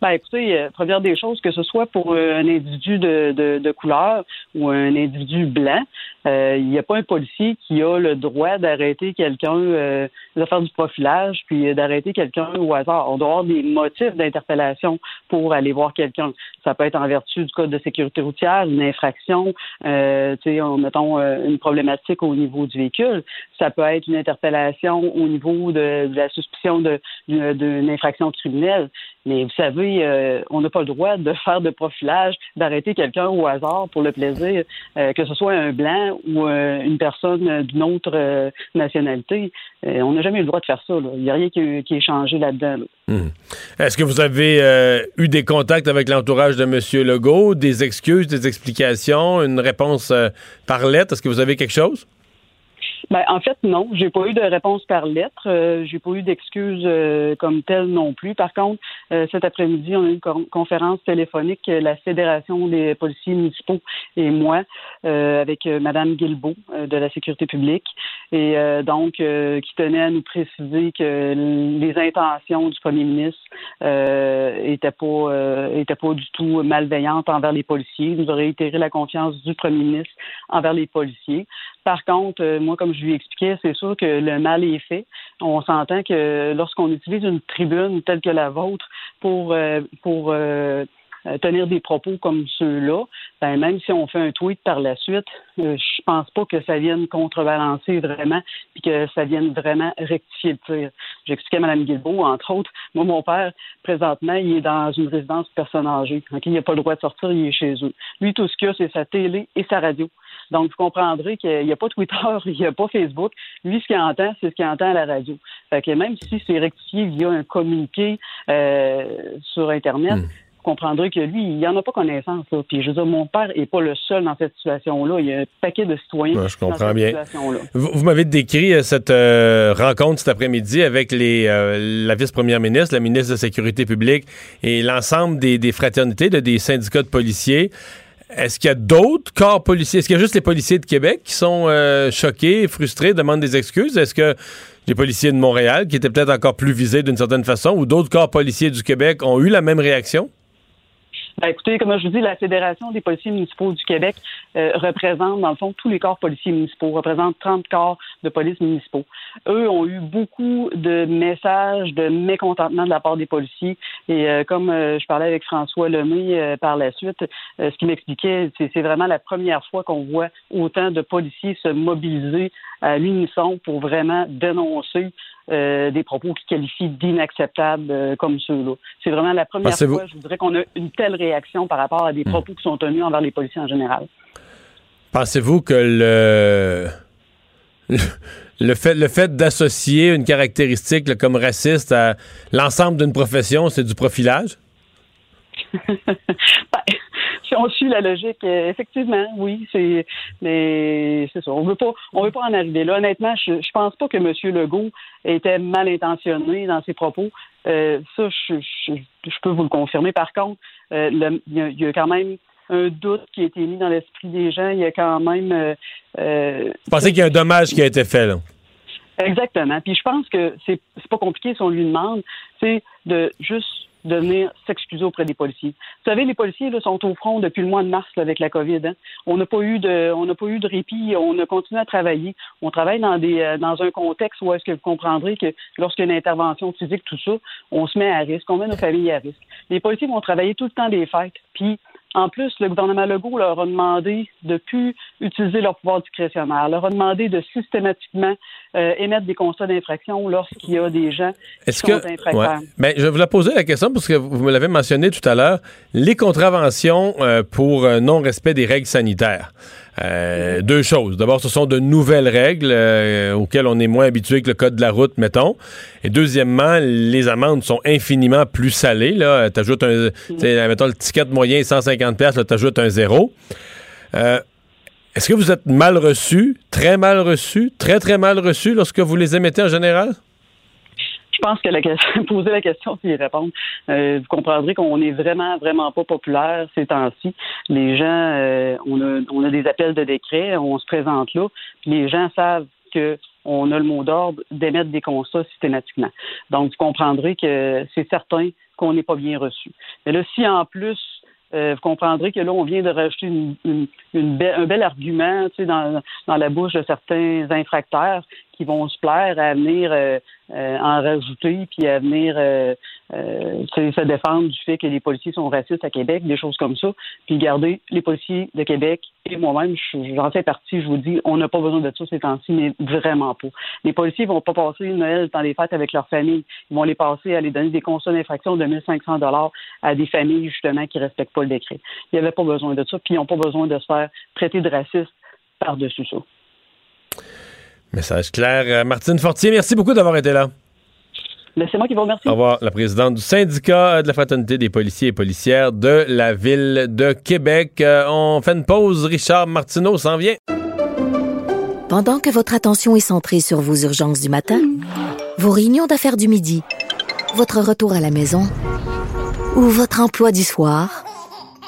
Ben, écoutez, euh, première des choses, que ce soit pour euh, un individu de, de, de couleur ou un individu blanc, euh, il n'y a pas un policier qui a le droit d'arrêter quelqu'un, euh, de faire du profilage, puis euh, d'arrêter quelqu'un au hasard. On doit avoir des motifs d'interpellation pour aller voir quelqu'un. Ça peut être en vertu du Code de sécurité routière, une infraction, euh, tu sais, mettons, euh, une problématique au niveau du véhicule. Ça peut être une interpellation au niveau de, de la suspicion de, de, d'une infraction criminelle. Mais vous savez, euh, on n'a pas le droit de faire de profilage, d'arrêter quelqu'un au hasard pour le plaisir, euh, que ce soit un blanc ou euh, une personne d'une autre euh, nationalité. Euh, on n'a jamais eu le droit de faire ça. Il n'y a rien qui, qui est changé là-dedans. Là. Mmh. Est-ce que vous avez euh, eu des contacts avec l'entourage de M. Legault, des excuses, des explications, une réponse euh, par lettre? Est-ce que vous avez quelque chose? Ben, en fait, non. J'ai pas eu de réponse par lettre. Euh, j'ai pas eu d'excuses euh, comme telles non plus. Par contre, euh, cet après-midi, on a eu une con- conférence téléphonique, euh, la Fédération des policiers municipaux et moi, euh, avec euh, Mme Guilbeault euh, de la Sécurité publique, et euh, donc euh, qui tenait à nous préciser que les intentions du premier ministre n'étaient euh, pas, euh, étaient pas du tout malveillantes envers les policiers. Nous aurait réitéré la confiance du premier ministre envers les policiers. Par contre, euh, moi, comme je lui expliquais, c'est sûr que le mal est fait. On s'entend que lorsqu'on utilise une tribune telle que la vôtre pour euh, pour euh, tenir des propos comme ceux-là, ben même si on fait un tweet par la suite, euh, je pense pas que ça vienne contrebalancer vraiment, puis que ça vienne vraiment rectifier le tir. J'expliquais à Mme Guilbeault, entre autres, moi, mon père, présentement, il est dans une résidence de personnes âgées. Okay? Il n'a pas le droit de sortir, il est chez eux. Lui, tout ce qu'il a, c'est sa télé et sa radio. Donc, vous comprendrez qu'il n'y a pas Twitter, il n'y a pas Facebook. Lui, ce qu'il entend, c'est ce qu'il entend à la radio. Fait que même si c'est rectifié via un communiqué euh, sur Internet, mmh. vous comprendrez que lui, il n'y en a pas connaissance. Là. Puis, je veux dire, mon père n'est pas le seul dans cette situation-là. Il y a un paquet de citoyens ouais, je comprends dans cette bien. Situation-là. Vous, vous m'avez décrit euh, cette euh, rencontre cet après-midi avec les, euh, la vice-première ministre, la ministre de la Sécurité publique et l'ensemble des, des fraternités, de, des syndicats de policiers. Est-ce qu'il y a d'autres corps policiers? Est-ce qu'il y a juste les policiers de Québec qui sont euh, choqués, frustrés, demandent des excuses? Est-ce que les policiers de Montréal, qui étaient peut-être encore plus visés d'une certaine façon, ou d'autres corps policiers du Québec ont eu la même réaction? Ben écoutez, comme je vous dis, la Fédération des policiers municipaux du Québec euh, représente, dans le fond, tous les corps policiers municipaux, représente trente corps de police municipaux. Eux ont eu beaucoup de messages de mécontentement de la part des policiers. Et euh, comme euh, je parlais avec François Lemay euh, par la suite, euh, ce qu'il m'expliquait, c'est, c'est vraiment la première fois qu'on voit autant de policiers se mobiliser à l'unisson pour vraiment dénoncer Euh, des propos qui qualifient d'inacceptables euh, comme ceux-là. C'est vraiment la première Pensez-vous... fois, je voudrais qu'on a une telle réaction par rapport à des mmh. propos qui sont tenus envers les policiers en général. Pensez-vous que le le fait, le fait d'associer une caractéristique là, comme raciste à l'ensemble d'une profession, c'est du profilage? ben, si on suit la logique, euh, effectivement, oui, c'est, mais c'est ça. On veut pas, on veut pas en arriver là. Honnêtement, je, je pense pas que M. Legault était mal intentionné dans ses propos. Euh, ça, je, je, je peux vous le confirmer. Par contre, euh, le, il, y a, il y a quand même un doute qui a été mis dans l'esprit des gens. Il y a quand même. Euh, euh, vous pensez qu'il y a un dommage qui a été fait là? Exactement. Puis je pense que c'est, c'est pas compliqué si on lui demande, c'est de juste de venir s'excuser auprès des policiers. Vous savez, les policiers là, sont au front depuis le mois de mars là, avec la COVID. Hein. On n'a pas eu de, on n'a pas eu de répit. On a continué à travailler. On travaille dans des, dans un contexte où est-ce que vous comprendrez que lorsqu'il y a une intervention physique, tout ça, on se met à risque, on met nos familles à risque. Les policiers vont travailler tout le temps des fêtes. Puis en plus, le gouvernement Legault leur a demandé de ne plus utiliser leur pouvoir discrétionnaire, leur a demandé de systématiquement euh, émettre des constats d'infraction lorsqu'il y a des gens Est-ce qui que, sont infracteurs. Ouais. Ben, je vais vous la poser la question parce que vous me l'avez mentionné tout à l'heure, les contraventions euh, pour euh, non-respect des règles sanitaires. Euh, deux choses. D'abord, ce sont de nouvelles règles euh, auxquelles on est moins habitué que le code de la route, mettons. Et deuxièmement, les amendes sont infiniment plus salées. Là, t'ajoutes un... Mettons, le ticket moyen est cent cinquante dollars, là, t'ajoutes un zéro. Euh, est-ce que vous êtes mal reçu, très mal reçu, très, très mal reçu lorsque vous les émettez en général? Je pense que la question, poser la question, c'est y répondre. Euh, vous comprendrez qu'on n'est vraiment, vraiment pas populaire ces temps-ci. Les gens, euh, on, a, on a des appels de décret, on se présente là, puis les gens savent qu'on a le mot d'ordre d'émettre des constats systématiquement. Donc, vous comprendrez que c'est certain qu'on n'est pas bien reçu. Mais là, si en plus, Euh, vous comprendrez que là, on vient de rajouter une, une, une be- un bel argument tu sais, dans, dans la bouche de certains infracteurs qui vont se plaire à venir euh, euh, en rajouter puis à venir euh, euh, se défendre du fait que les policiers sont racistes à Québec, des choses comme ça. Puis regardez, les policiers de Québec et moi-même, j'en fais partie, je vous dis, on n'a pas besoin de ça ces temps-ci, mais vraiment pas. Les policiers vont pas passer Noël dans les fêtes avec leur famille. Ils vont les passer à les donner des constats d'infraction de mille cinq cents dollars à des familles, justement, qui respectent pas le décret. Il n'y avait pas besoin de ça, puis ils n'ont pas besoin de se faire traiter de raciste par-dessus ça. Message clair. Martine Fortier, merci beaucoup d'avoir été là. Ben, c'est moi qui vous remercie. Au revoir. La présidente du syndicat de la fraternité des policiers et policières de la ville de Québec. Euh, on fait une pause. Richard Martineau s'en vient. Pendant que votre attention est centrée sur vos urgences du matin, vos réunions d'affaires du midi, votre retour à la maison ou votre emploi du soir...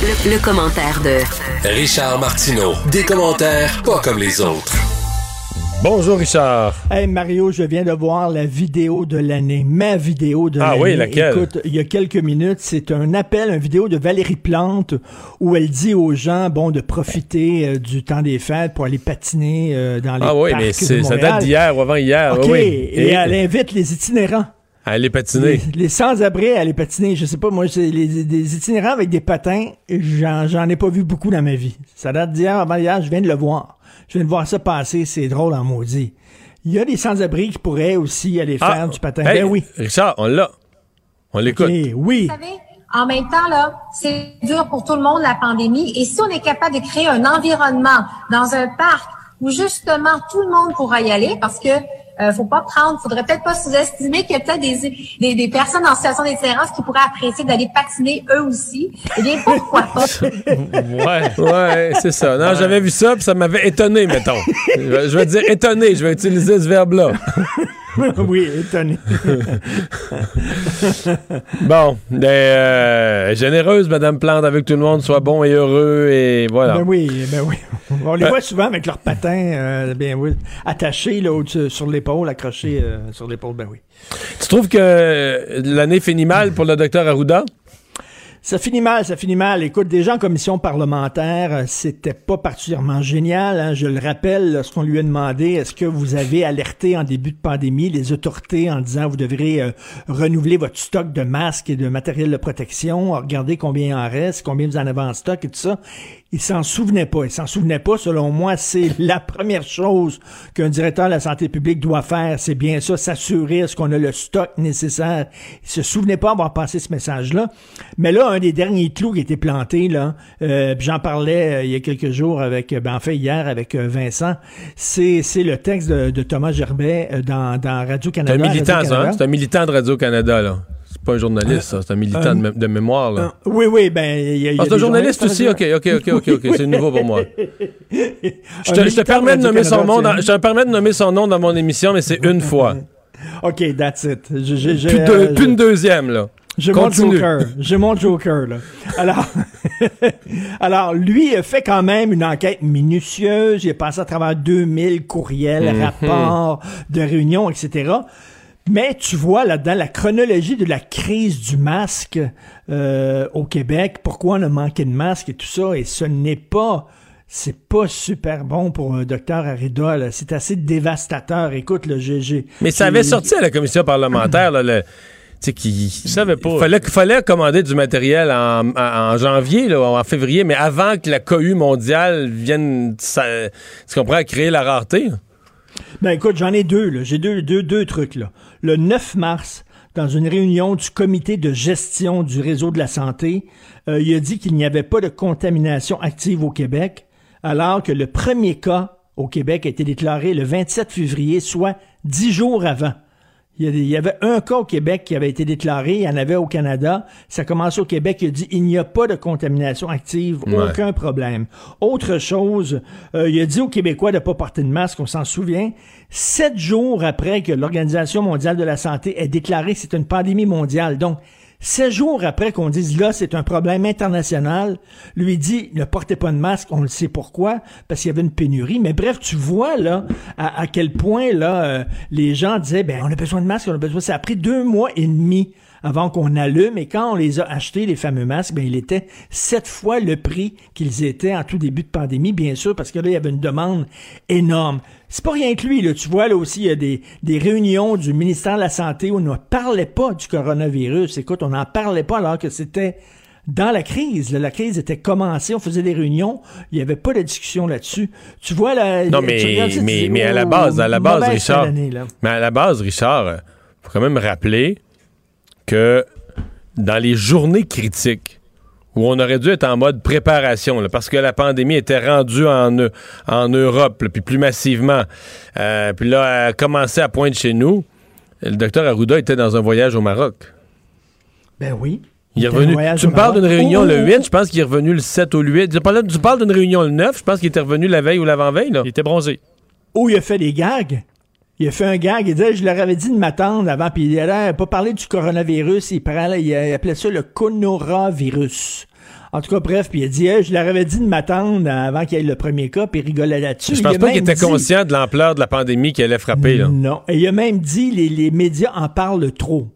Le, le commentaire de Richard Martineau. Des commentaires pas comme les autres. Bonjour Richard. Hey Mario, je viens de voir la vidéo de l'année. Ma vidéo de ah l'année. Ah oui, laquelle? Écoute, il y a quelques minutes, c'est un appel, une vidéo de Valérie Plante où elle dit aux gens, bon, de profiter euh, du temps des fêtes pour aller patiner euh, dans les ah oui, parcs mais c'est, de Montréal. Ça date d'hier ou avant hier. OK, oui. et, et elle invite les itinérants. À aller patiner. Les, les sans-abri à aller patiner. Je sais pas, moi, c'est les, les itinérants avec des patins, j'en, j'en ai pas vu beaucoup dans ma vie. Ça date d'hier, avant hier, je viens de le voir. Je viens de voir ça passer, c'est drôle en maudit. Il y a des sans-abri qui pourraient aussi aller ah, faire du patin. Hey, ben oui. Richard, on l'a. On l'écoute. Okay, oui. Vous savez, en même temps, là, c'est dur pour tout le monde, la pandémie. Et si on est capable de créer un environnement dans un parc où justement tout le monde pourra y aller, parce que Euh, faut pas prendre, faudrait peut-être pas sous-estimer qu'il y a peut-être des, des, des personnes en situation d'itinérance qui pourraient apprécier d'aller patiner eux aussi. Eh bien, pourquoi pas? ouais, ouais, c'est ça. Non, ouais. J'avais vu ça, puis ça m'avait étonné, mettons. je, je vais dire étonné, je vais utiliser ce verbe-là. oui, étonné. bon, euh, généreuse, Madame Plante, avec tout le monde, soit bon et heureux, et voilà. Ben oui, ben oui. On les euh, voit souvent avec leurs patins, euh, bien oui, attachés là, sur l'épaule, accrochés euh, sur l'épaule, ben oui. Tu trouves que l'année finit mal pour le docteur Arruda? Ça finit mal, ça finit mal. Écoute, déjà en commission parlementaire, c'était pas particulièrement génial. Hein. Je le rappelle, lorsqu'on lui a demandé, est-ce que vous avez alerté en début de pandémie les autorités en disant, vous devrez euh, renouveler votre stock de masques et de matériel de protection, regardez combien il en reste, combien vous en avez en stock et tout ça. Il s'en souvenait pas. Il s'en souvenait pas. Selon moi, c'est la première chose qu'un directeur de la santé publique doit faire. C'est bien ça, s'assurer est-ce qu'on a le stock nécessaire. Il se souvenait pas avoir passé ce message-là. Mais là, un des derniers clous qui a été planté, là, euh, j'en parlais euh, il y a quelques jours avec, ben, en fait, hier avec euh, Vincent, c'est, c'est le texte de, de Thomas Gerbet euh, dans, dans Radio-Canada. C'est un militant, Radio-Canada. Ça, hein? C'est un militant de Radio-Canada, là. C'est pas un journaliste, ça. C'est un militant un, de, mé- de mémoire, là. Un, oui, oui, ben... Y a, y a ah, c'est un journaliste aussi? OK, OK, OK, OK, OK. C'est nouveau pour moi. Je te, je te permets de nommer son nom dans, je te permets de nommer son nom dans mon émission, mais c'est une fois. OK, that's it. Je, je, je, plus, deux, je, plus une deuxième, là. J'ai Continue. mon joker, j'ai mon joker, là. Alors, alors lui fait quand même une enquête minutieuse, il est passé à travers deux mille courriels, mm-hmm. rapports de réunions, et cetera. Mais tu vois là-dedans la chronologie de la crise du masque euh, au Québec, pourquoi on a manqué de masques et tout ça, et ce n'est pas... c'est pas super bon pour un docteur Arruda, là. C'est assez dévastateur. Écoute, le G G. Mais ça avait sorti à la commission parlementaire, là, le... Tu sais, qui savait pas. Il fallait, fallait commander du matériel en, en janvier, là, en février, mais avant que la cohue mondiale vienne, ça, tu comprends, créer la rareté. Ben écoute, j'en ai deux, là. J'ai deux, deux, deux trucs, là. Le neuf mars, dans une réunion du comité de gestion du réseau de la santé, euh, il a dit qu'il n'y avait pas de contamination active au Québec, alors que le premier cas au Québec a été déclaré le vingt-sept février, soit dix jours avant. Il y avait un cas au Québec qui avait été déclaré, il y en avait au Canada. Ça commence au Québec, il a dit « Il n'y a pas de contamination active, ouais. Aucun problème. » Autre chose, euh, il a dit aux Québécois de ne pas porter de masque, on s'en souvient. Sept jours après que l'Organisation mondiale de la santé ait déclaré que c'est une pandémie mondiale. Donc, sept jours après qu'on dise « Là, c'est un problème international », lui dit « Ne portez pas de masque, on le sait pourquoi, parce qu'il y avait une pénurie. » Mais bref, tu vois là à, à quel point là euh, les gens disaient « Ben, on a besoin de masques, on a besoin. » Ça a pris deux mois et demi avant qu'on allume, et quand on les a achetés, les fameux masques, ben il était sept fois le prix qu'ils étaient en tout début de pandémie, bien sûr, parce que là, il y avait une demande énorme. C'est pas rien que lui, là. Tu vois, là aussi, il y a des, des réunions du ministère de la Santé où on ne parlait pas du coronavirus. Écoute, on n'en parlait pas alors que c'était dans la crise. Là. La crise était commencée, on faisait des réunions, il n'y avait pas de discussion là-dessus. Tu vois, là... Non, mais, regardes, mais, dis, mais oh, à la base, à la base, Richard... Mais à la base, Richard, faut quand même rappeler... que dans les journées critiques où on aurait dû être en mode préparation, là, parce que la pandémie était rendue en, en Europe, là, puis plus massivement, euh, puis là, elle a commencé à pointe chez nous, le docteur Arruda était dans un voyage au Maroc. Ben oui. Il est revenu. Tu me parles d'une réunion oh, le huit, je pense qu'il est revenu le sept ou le huit. Tu parles d'une réunion le neuf, je pense qu'il était revenu la veille ou l'avant-veille. Là. Il était bronzé. Oh, il a fait des gags. Il a fait un gag, il disait, je leur avais dit de m'attendre avant, puis il allait pas parler du coronavirus, il, parlait, il appelait ça le conoravirus. En tout cas, bref, puis il a dit, je leur avais dit de m'attendre avant qu'il y ait le premier cas, puis il rigolait là-dessus. Je pense il pas qu'il était dit... conscient de l'ampleur de la pandémie qui allait frapper. Là. Non, et il a même dit, les, les médias en parlent trop.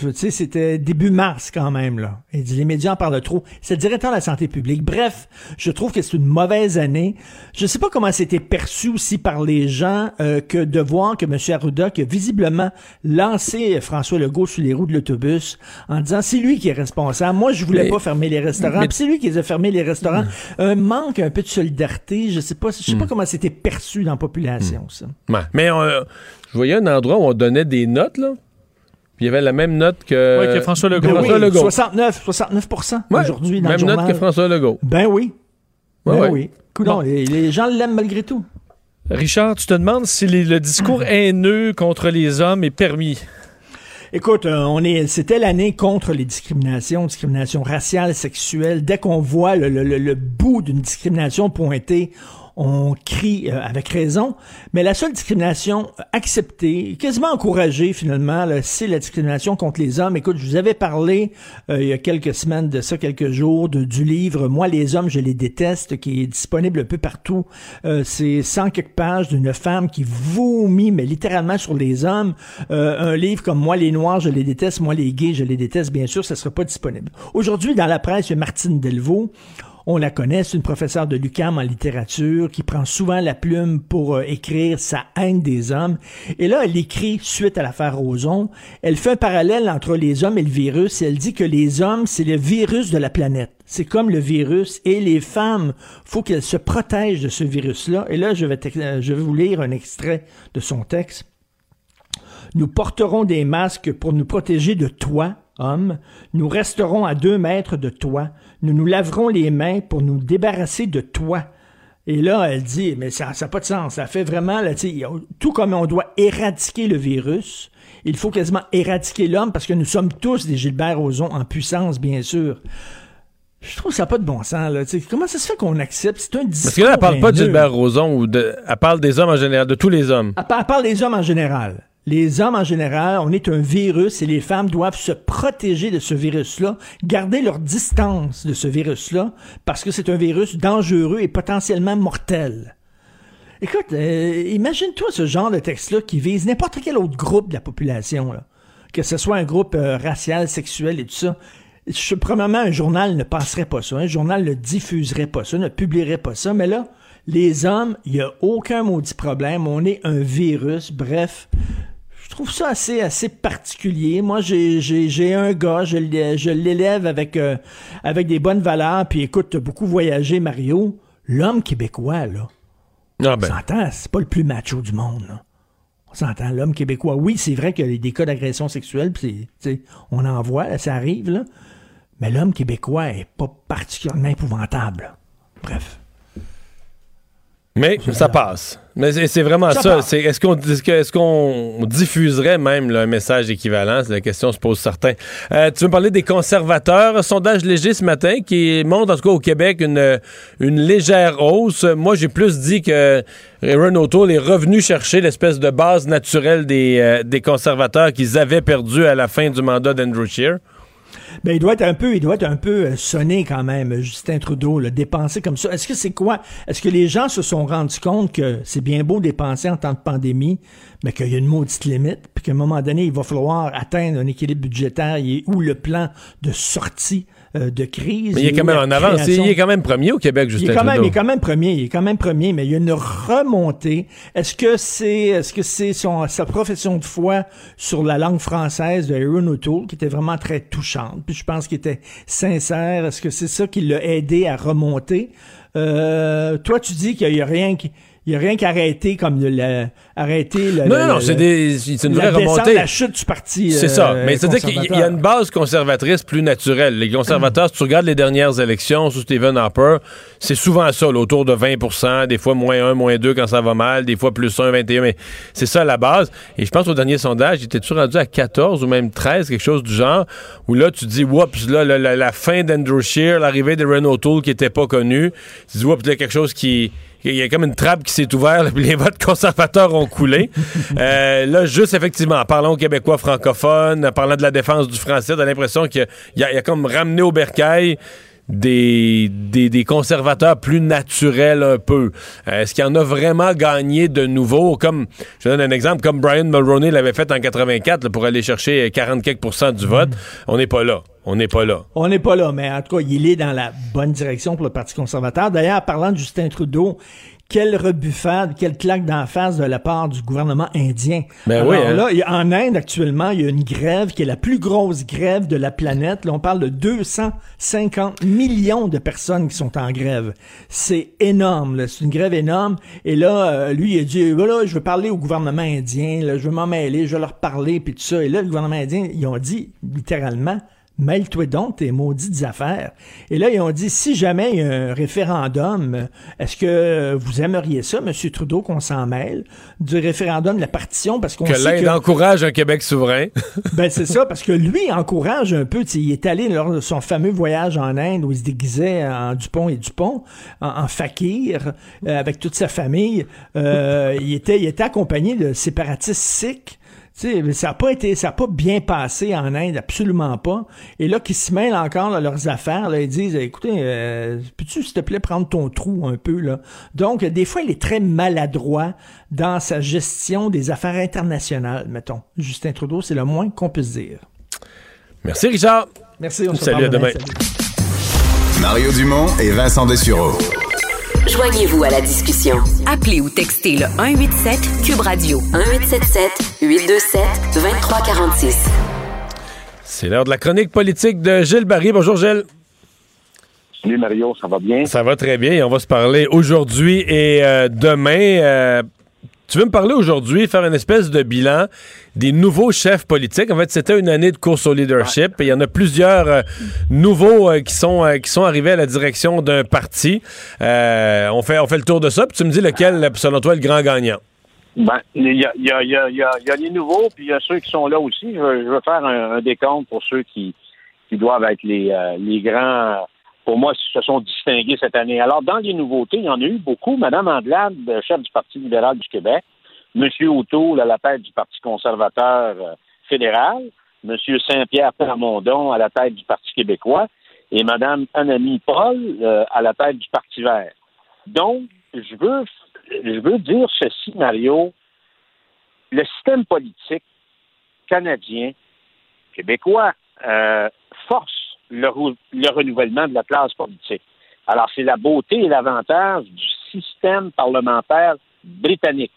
Tu sais, c'était début mars quand même, là. Il dit, les médias en parlent trop. C'est le directeur de la santé publique. Bref, je trouve que c'est une mauvaise année. Je sais pas comment c'était perçu aussi par les gens euh, que de voir que M. Arruda, qui a visiblement lancé François Legault sous les roues de l'autobus en disant, c'est lui qui est responsable. Moi, je voulais mais, pas fermer les restaurants. Mais... c'est lui qui les a fermés, les restaurants. Mmh. Un manque un peu de solidarité. Je sais pas, je sais mmh. pas comment c'était perçu dans la population, mmh. ça. Ouais. Mais on, euh, je voyais un endroit où on donnait des notes, là. Puis il y avait la même note que, ouais, que François Legault. Ben oui, François Legault. soixante-neuf, soixante-neuf pour cent ouais, aujourd'hui dans le journal. Même note que François Legault. Ben oui. Ben, ben oui. oui. Coudon, bon. les, les gens l'aiment malgré tout. Richard, tu te demandes si les, le discours haineux contre les hommes est permis. Écoute, euh, on est, c'était l'année contre les discriminations, discriminations raciales, sexuelles. Dès qu'on voit le, le, le, le bout d'une discrimination pointée, on crie euh, avec raison, mais la seule discrimination acceptée, quasiment encouragée finalement, là, c'est la discrimination contre les hommes. Écoute, je vous avais parlé euh, il y a quelques semaines de ça, quelques jours, de, du livre « Moi, les hommes, je les déteste » qui est disponible un peu partout. Euh, c'est cent quelques pages d'une femme qui vomit, mais littéralement sur les hommes. Euh, un livre comme « Moi, les noirs, je les déteste »,« Moi, les gays, je les déteste », bien sûr, ça ne sera pas disponible. Aujourd'hui, dans la presse, il y a Martine Delvaux. On la connaît, c'est une professeure de l'U Q A M en littérature qui prend souvent la plume pour euh, écrire sa haine des hommes. Et là, elle écrit suite à l'affaire Roson. Elle fait un parallèle entre les hommes et le virus. Et elle dit que les hommes, c'est le virus de la planète. C'est comme le virus. Et les femmes, faut qu'elles se protègent de ce virus-là. Et là, je vais, te, je vais vous lire un extrait de son texte. « Nous porterons des masques pour nous protéger de toi. » Hommes, nous resterons à deux mètres de toi. Nous nous laverons les mains pour nous débarrasser de toi. » Et là, elle dit, mais ça n'a pas de sens. Ça fait vraiment, là, tout comme on doit éradiquer le virus, il faut quasiment éradiquer l'homme parce que nous sommes tous des Gilbert Rozon en puissance, bien sûr. Je trouve que ça n'a pas de bon sens. Là. Comment ça se fait qu'on accepte? C'est un discours. Parce que là, elle ne parle pas de Gilbert Rozon, ou de, elle parle des hommes en général, de tous les hommes. Elle, elle parle des hommes en général. Les hommes en général, on est un virus et les femmes doivent se protéger de ce virus-là, garder leur distance de ce virus-là, parce que c'est un virus dangereux et potentiellement mortel. Écoute, euh, imagine-toi ce genre de texte-là qui vise n'importe quel autre groupe de la population, là, que ce soit un groupe euh, racial, sexuel et tout ça. Premièrement, un journal ne passerait pas ça, un journal ne diffuserait pas ça, ne publierait pas ça, mais là, les hommes, il n'y a aucun maudit problème, on est un virus, bref... Je trouve ça assez assez particulier. Moi, j'ai j'ai j'ai un gars, je je l'élève avec euh, avec des bonnes valeurs. Puis écoute, t'as beaucoup voyagé, Mario. L'homme québécois là, ah ben. On s'entend, c'est pas le plus macho du monde. Là. On s'entend, l'homme québécois. Oui, c'est vrai qu'il y a des cas d'agression sexuelle, puis on en voit, là, ça arrive là. Mais l'homme québécois est pas particulièrement épouvantable. Là. Bref. Mais ça passe. Mais c'est, c'est vraiment ça. ça. C'est, est-ce, qu'on, est-ce qu'on diffuserait même là, un message équivalent? La question se pose certains. Euh, tu veux me parler des conservateurs? Sondage léger ce matin qui montre, en tout cas au Québec, une, une légère hausse. Moi, j'ai plus dit que Erin O'Toole est revenu chercher l'espèce de base naturelle des, euh, des conservateurs qu'ils avaient perdu à la fin du mandat d'Andrew Scheer. Ben, il doit être un peu, il doit être un peu sonné quand même, Justin Trudeau, le dépenser comme ça. Est-ce que c'est quoi? Est-ce que les gens se sont rendus compte que c'est bien beau dépenser en temps de pandémie, mais qu'il y a une maudite limite, puis qu'à un moment donné, il va falloir atteindre un équilibre budgétaire ou le plan de sortie euh, de crise? Mais il est quand même en avance. Création... Il est quand même premier au Québec, Justin il est quand Trudeau. Même, il est quand même premier, il est quand même premier, mais il y a une remontée. Est-ce que c'est, est-ce que c'est son, sa profession de foi sur la langue française de Erin O'Toole, qui était vraiment très touchante? Puis je pense qu'il était sincère. Est-ce que c'est ça qui l'a aidé à remonter? Euh, toi, tu dis qu'il n'y a rien qui... Il n'y a rien qu'arrêter comme le, le, arrêter le... Non, le, non, le, c'est, des, c'est une la vraie remontée. La chute du parti C'est euh, ça, mais c'est-à-dire qu'il y a une base conservatrice plus naturelle. Les conservateurs, mmh. si tu regardes les dernières élections sous Stephen Harper, c'est souvent ça, là, autour de vingt pour cent, des fois moins un, moins deux quand ça va mal, des fois plus un, vingt et un, mais c'est ça la base. Et je pense au dernier sondage, j'étais-tu rendu à quatorze ou même treize, quelque chose du genre, où là, tu dis, oups, là, la, la, la fin d'Andrew Scheer, l'arrivée d'Erin O'Toole qui n'était pas connue, tu dis, oups, là, quelque chose qui... Il y a comme une trappe qui s'est ouverte, puis les votes conservateurs ont coulé. euh, là, juste effectivement, en parlant aux Québécois francophones, en parlant de la défense du français, t'as l'impression qu'il y a, il y a comme ramené au bercail des, des, des conservateurs plus naturels un peu. Euh, est-ce qu'il y en a vraiment gagné de nouveau? Comme, je donne un exemple, comme Brian Mulroney l'avait fait en quatre-vingt-quatre là, pour aller chercher quarante-quelques pour cent du vote. On n'est pas là. On n'est pas là. On n'est pas là, mais en tout cas, il est dans la bonne direction pour le Parti conservateur. D'ailleurs, parlant de Justin Trudeau, quelle rebuffade, quelle claque d'en face de la part du gouvernement indien. Ben Alors oui, hein? là, il y a, en Inde, actuellement, il y a une grève qui est la plus grosse grève de la planète. Là, on parle de deux cent cinquante millions de personnes qui sont en grève. C'est énorme, là. C'est une grève énorme. Et là, euh, lui, il a dit, voilà, je veux parler au gouvernement indien, là, je veux m'en mêler, je veux leur parler, puis tout ça. Et là, le gouvernement indien, ils ont dit, littéralement, mêle-toi donc tes maudites affaires. Et là, ils ont dit, si jamais il y a un référendum, est-ce que vous aimeriez ça, M. Trudeau, qu'on s'en mêle du référendum de la partition? Parce qu'on que sait l'Inde que... encourage un Québec souverain. Ben, c'est ça, parce que lui encourage un peu, il est allé lors de son fameux voyage en Inde où il se déguisait en Dupont et Dupont, en, en fakir, euh, avec toute sa famille. Euh, il était, il était accompagné de séparatistes sikhs. T'sais, ça n'a pas été, ça a pas bien passé en Inde, absolument pas. Et là, qu'ils se mêlent encore à leurs affaires, là, ils disent, écoutez, euh, peux-tu, s'il te plaît, prendre ton trou un peu, là? Donc, des fois, il est très maladroit dans sa gestion des affaires internationales, mettons. Justin Trudeau, c'est le moins qu'on puisse dire. Merci, Richard. Merci, on se revoit demain. Salut. Mario Dumont et Vincent Dessureault. Joignez-vous à la discussion. Appelez ou textez le un huit sept Cube Radio un huit sept sept huit deux sept deux trois quatre six. C'est l'heure de la chronique politique de Gilles Barry. Bonjour Gilles. Salut Mario, ça va bien? Ça va très bien et on va se parler aujourd'hui et euh, demain. Euh, tu veux me parler aujourd'hui, faire une espèce de bilan des nouveaux chefs politiques. En fait, c'était une année de course au leadership. Il y en a plusieurs euh, nouveaux euh, qui sont euh, qui sont arrivés à la direction d'un parti. Euh, on fait on fait le tour de ça, puis tu me dis lequel, selon toi, est le grand gagnant. Ben, il y a, y, a, y, a, y, a, y a les nouveaux, puis il y a ceux qui sont là aussi. Je veux, je veux faire un, un décompte pour ceux qui, qui doivent être les, euh, les grands... pour moi, se sont distingués cette année. Alors, dans les nouveautés, il y en a eu beaucoup. Mme Anglade, chef du Parti libéral du Québec, M. O'Toole à la tête du Parti conservateur fédéral, M. Saint-Pierre Plamondon à la tête du Parti québécois et Mme Annemie Paul euh, à la tête du Parti vert. Donc, je veux, je veux dire ceci, Mario, le système politique canadien, québécois, euh, force le, le renouvellement de la classe politique. Alors, c'est la beauté et l'avantage du système parlementaire britannique.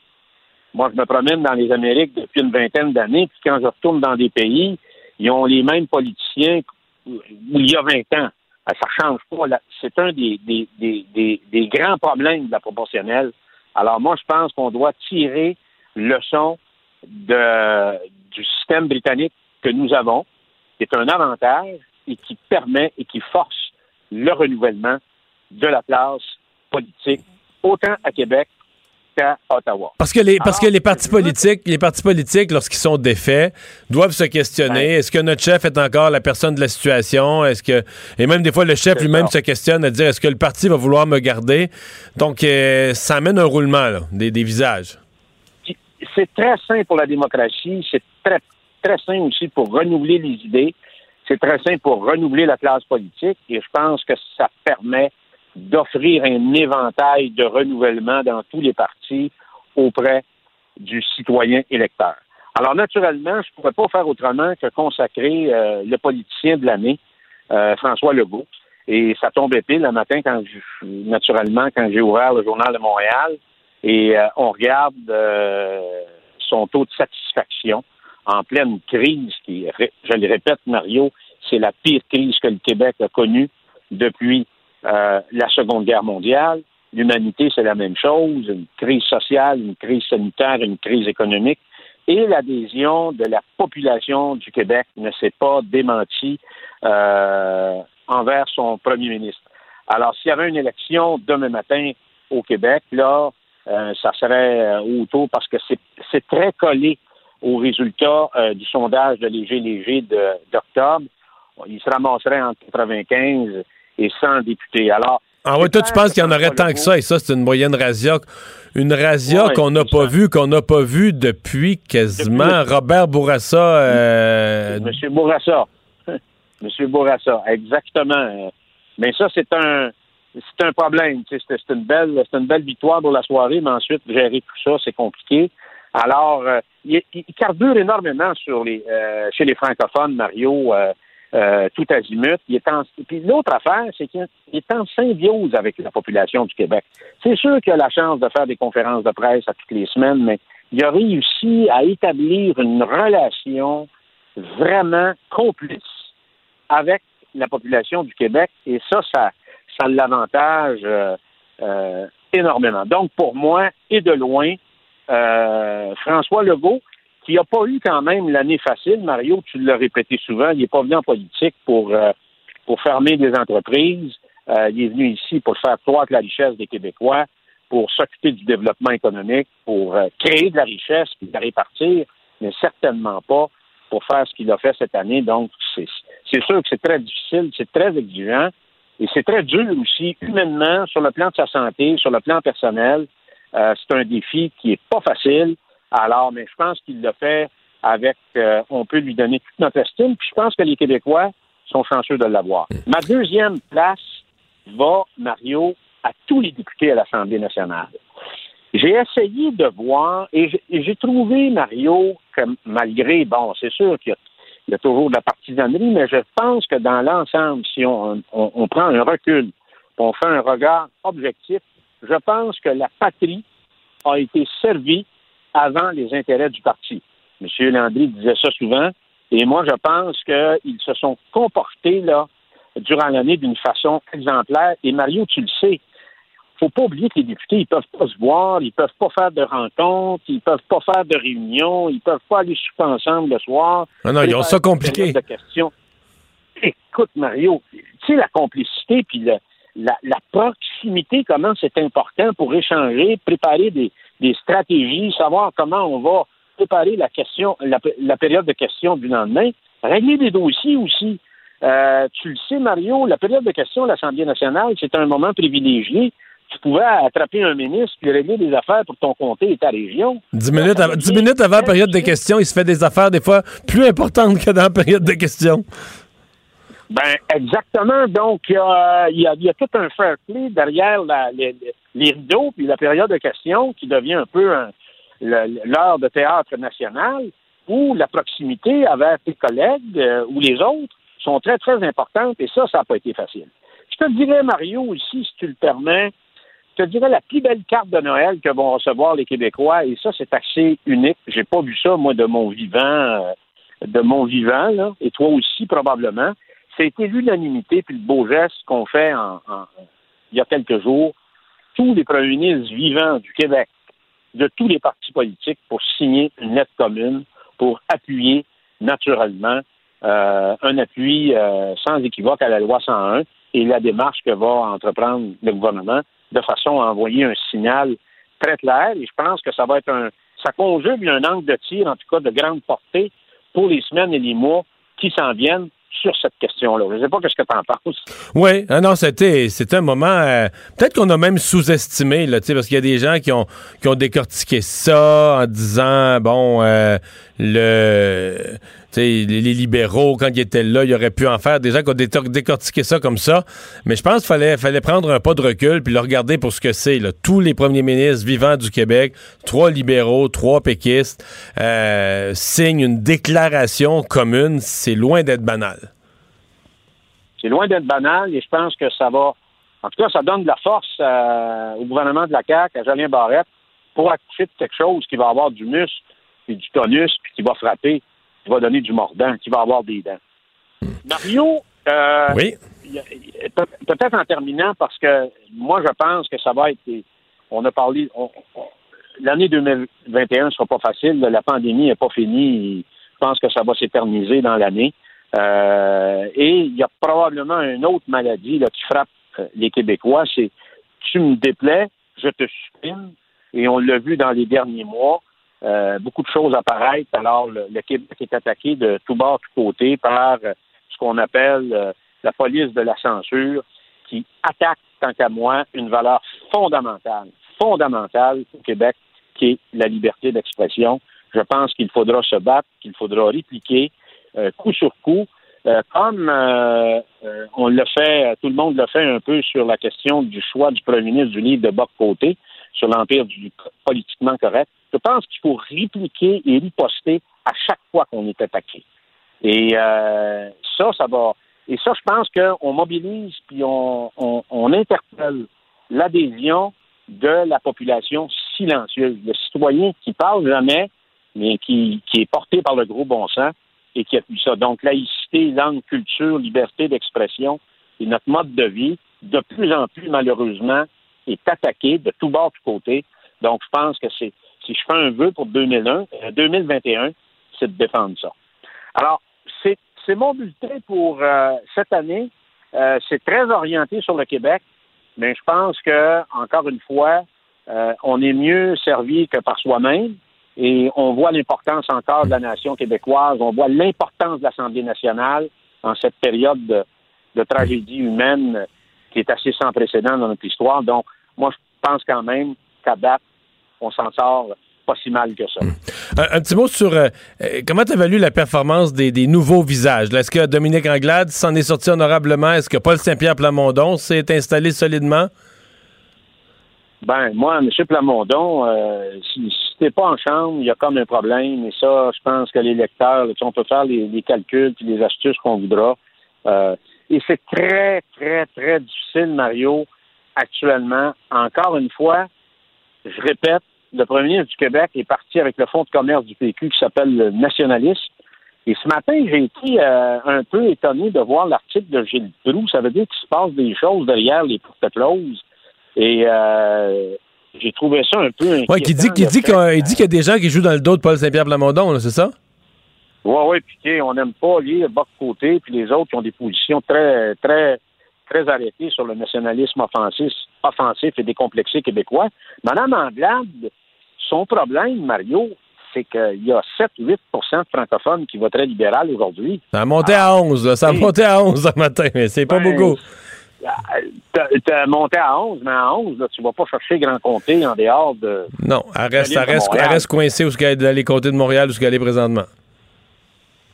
Moi, je me promène dans les Amériques depuis une vingtaine d'années, puis quand je retourne dans des pays, ils ont les mêmes politiciens qu'il y a vingt ans. Ça ne change pas. C'est un des, des, des, des, des grands problèmes de la proportionnelle. Alors, moi, je pense qu'on doit tirer leçon de, du système britannique que nous avons, qui est un avantage et qui permet et qui force le renouvellement de la classe politique, autant à Québec qu'à Ottawa. Parce que les, Alors, parce que les partis politiques, les partis politiques, lorsqu'ils sont défaits, doivent se questionner. Ben, est-ce que notre chef est encore la personne de la situation? Est-ce que, et même des fois, le chef lui-même ça. se questionne à dire, est-ce que le parti va vouloir me garder? Donc, euh, ça amène un roulement, là, des, des visages. C'est très sain pour la démocratie. C'est très, très sain aussi pour renouveler les idées. C'est très sain pour renouveler la classe politique et je pense que ça permet d'offrir un éventail de renouvellement dans tous les partis auprès du citoyen électeur. Alors, naturellement, je ne pourrais pas faire autrement que consacrer euh, le politicien de l'année, euh, François Legault. Et ça tombait pile le matin, quand je, naturellement, quand j'ai ouvert le Journal de Montréal et euh, on regarde euh, son taux de satisfaction en pleine crise, qui, je le répète, Mario, c'est la pire crise que le Québec a connue depuis euh, la Seconde Guerre mondiale. L'humanité, c'est la même chose, une crise sociale, une crise sanitaire, une crise économique. Et l'adhésion de la population du Québec ne s'est pas démentie euh, envers son premier ministre. Alors, s'il y avait une élection demain matin au Québec, là, euh, ça serait euh, autour, parce que c'est, c'est très collé au résultat euh, du sondage de Léger Léger de, d'octobre. Il se ramasserait entre quatre-vingt-quinze et cent députés. Alors, ah ouais, toi, tu penses qu'il y en aurait tant que ça, et ça, c'est une moyenne razzia. Une razzia ouais, qu'on n'a pas vue, qu'on n'a pas vue depuis quasiment depuis... Robert Bourassa. Euh... Monsieur Bourassa. Monsieur Bourassa, exactement. Mais ça, c'est un c'est un problème. C'est, c'est, une belle, c'est une belle victoire pour la soirée, mais ensuite, gérer tout ça, c'est compliqué. Alors, euh, il, il carbure énormément sur les, euh, chez les francophones, Mario, euh, euh, tout azimut. Il est en, puis l'autre affaire, c'est qu'il est en symbiose avec la population du Québec. C'est sûr qu'il a la chance de faire des conférences de presse à toutes les semaines, mais il a réussi à établir une relation vraiment complice avec la population du Québec, et ça, ça, ça l'avantage euh, euh, énormément. Donc, pour moi, et de loin, Euh, François Legault, qui n'a pas eu quand même l'année facile, Mario, tu l'as répété souvent, il n'est pas venu en politique pour, euh, pour fermer des entreprises, euh, il est venu ici pour faire croître la richesse des Québécois, pour s'occuper du développement économique, pour euh, créer de la richesse et la répartir, mais certainement pas pour faire ce qu'il a fait cette année. Donc, c'est, c'est sûr que c'est très difficile, c'est très exigeant, et c'est très dur aussi, humainement, sur le plan de sa santé, sur le plan personnel. Euh, c'est un défi qui n'est pas facile. Alors, mais je pense qu'il le fait avec... Euh, on peut lui donner toute notre estime. Puis je pense que les Québécois sont chanceux de l'avoir. Ma deuxième place va, Mario, à tous les députés à l'Assemblée nationale. J'ai essayé de voir, et j'ai, et j'ai trouvé, Mario, que malgré... Bon, c'est sûr qu'il y a, il y a toujours de la partisanerie, mais je pense que dans l'ensemble, si on, on, on prend un recul, on fait un regard objectif, je pense que la patrie a été servie avant les intérêts du parti. M. Landry disait ça souvent, et moi, je pense qu'ils se sont comportés là durant l'année d'une façon exemplaire. Et Mario, tu le sais, faut pas oublier que les députés, ils peuvent pas se voir, ils peuvent pas faire de rencontres, ils peuvent pas faire de réunions, ils peuvent pas aller souper ensemble le soir. Ah non, ils ont ça compliqué. De questions. Écoute, Mario, tu sais, la complicité, puis le... La, la proximité, comment c'est important pour échanger, préparer des, des stratégies, savoir comment on va préparer la question, la, la période de questions du lendemain, régler des dossiers aussi. Euh, tu le sais, Mario, la période de questions à l'Assemblée nationale, c'est un moment privilégié. Tu pouvais attraper un ministre puis régler des affaires pour ton comté et ta région. Dix minutes, av- dix minutes avant la période de questions, il se fait des affaires des fois plus importantes que dans la période de questions. Ben exactement. Donc, il euh, y, y a tout un fair play derrière la, les, les rideaux, puis la période de questions qui devient un peu un, le, l'heure de théâtre national, où la proximité avec tes collègues euh, ou les autres sont très, très importantes, et ça, ça n'a pas été facile. Je te dirais, Mario, ici, si tu le permets, je te dirais la plus belle carte de Noël que vont recevoir les Québécois, et ça, c'est assez unique. J'ai pas vu ça, moi, de mon vivant, euh, de mon vivant, là, et toi aussi, probablement. C'était l'unanimité, puis le beau geste qu'on fait en, en, il y a quelques jours, tous les premiers ministres vivants du Québec, de tous les partis politiques, pour signer une lettre commune, pour appuyer naturellement euh, un appui euh, sans équivoque à la loi cent un et la démarche que va entreprendre le gouvernement, de façon à envoyer un signal très clair, et je pense que ça va être un... ça conjugue un angle de tir, en tout cas de grande portée, pour les semaines et les mois qui s'en viennent sur cette question-là. Je ne sais pas ce que tu en penses. Oui, ah non, c'était, c'était un moment... Euh, peut-être qu'on a même sous-estimé, là, parce qu'il y a des gens qui ont, qui ont décortiqué ça en disant, bon, euh, le... Les, les libéraux, quand ils étaient là, ils auraient pu en faire. Des gens qui ont décortiqué ça comme ça. Mais je pense qu'il fallait, fallait prendre un pas de recul puis le regarder pour ce que c'est, là. Tous les premiers ministres vivants du Québec, trois libéraux, trois péquistes, euh, signent une déclaration commune. C'est loin d'être banal. C'est loin d'être banal, et je pense que ça va... En tout cas, ça donne de la force euh, au gouvernement de la C A Q, à Jolien Barrette, pour accoucher de quelque chose qui va avoir du muscle et du tonus, puis qui va frapper, qui va donner du mordant, qui va avoir des dents. Mario, euh, oui. Peut-être en terminant, parce que moi, je pense que ça va être... On a parlé... On, on, l'année deux mille vingt et un ne sera pas facile. La pandémie n'est pas finie. Je pense que ça va s'éterniser dans l'année. Euh, et il y a probablement une autre maladie là, qui frappe les Québécois. C'est « tu me déplais, je te supprime ». Et on l'a vu dans les derniers mois. Euh, beaucoup de choses apparaissent. Alors, le, le Québec est attaqué de tout bord, tout côté par euh, ce qu'on appelle euh, la police de la censure, qui attaque, tant qu'à moi, une valeur fondamentale, fondamentale au Québec, qui est la liberté d'expression. Je pense qu'il faudra se battre, qu'il faudra répliquer euh, coup sur coup, euh, comme euh, euh, on le fait, tout le monde le fait un peu sur la question du choix du premier ministre du livre de Bock-Côté, sur l'empire du politiquement correct. Je pense qu'il faut répliquer et riposter à chaque fois qu'on est attaqué. Et euh, ça, ça va... Et ça, je pense qu'on mobilise puis on, on, on interpelle l'adhésion de la population silencieuse, le citoyen qui parle jamais, mais qui, qui est porté par le gros bon sens et qui appuie ça. Donc, laïcité, langue, culture, liberté d'expression et notre mode de vie, de plus en plus, malheureusement, est attaqué de tous bords, de tous côtés. Donc, je pense que c'est... Si je fais un vœu pour deux mille vingt et un, c'est de défendre ça. Alors, c'est, c'est mon bulletin pour euh, cette année. Euh, c'est très orienté sur le Québec, mais je pense que, encore une fois, euh, on est mieux servi que par soi-même, et on voit l'importance encore de la nation québécoise, on voit l'importance de l'Assemblée nationale en cette période de, de tragédie humaine qui est assez sans précédent dans notre histoire. Donc, moi, je pense quand même qu'à date, on s'en sort pas si mal que ça. Mmh. Un, un petit mot sur euh, comment tu évalues la performance des, des nouveaux visages. Là, est-ce que Dominique Anglade s'en est sorti honorablement? Est-ce que Paul Saint-Pierre Plamondon s'est installé solidement? Ben, moi, M. Plamondon, euh, si, si t'es pas en chambre, il y a comme un problème. Et ça, je pense que les lecteurs, là, on peut faire les, les calculs et les astuces qu'on voudra. Euh, et c'est très, très, très difficile, Mario, actuellement. Encore une fois, je répète, le premier ministre du Québec est parti avec le fonds de commerce du P Q qui s'appelle le nationalisme. Et ce matin, j'ai été euh, un peu étonné de voir l'article de Gilles Proulx. Ça veut dire qu'il se passe des choses derrière les portes closes. Et euh, j'ai trouvé ça un peu inquiétant. Oui, qui dit, qui dit, qu'il dit qu'il y a des gens qui jouent dans le dos de Paul Saint-Pierre Plamondon, là, c'est ça? Oui, oui, puis on n'aime pas lire Bock-Côté, puis les autres qui ont des positions très, très... très arrêté sur le nationalisme offensif, offensif et décomplexé québécois. Madame Anglade, son problème, Mario, c'est qu'il y a sept à huit pour cent de francophones qui voteraient libéral aujourd'hui. Ça a monté ah, à onze, là. Ça a monté à onze ce matin, mais c'est ben, pas beaucoup. T'as, t'as monté à onze, mais à onze, là, tu vas pas chercher Grand Comté en dehors de... Non, elle reste, elle reste, elle reste coincée où elle est allée, Comté de Montréal, où elle est présentement.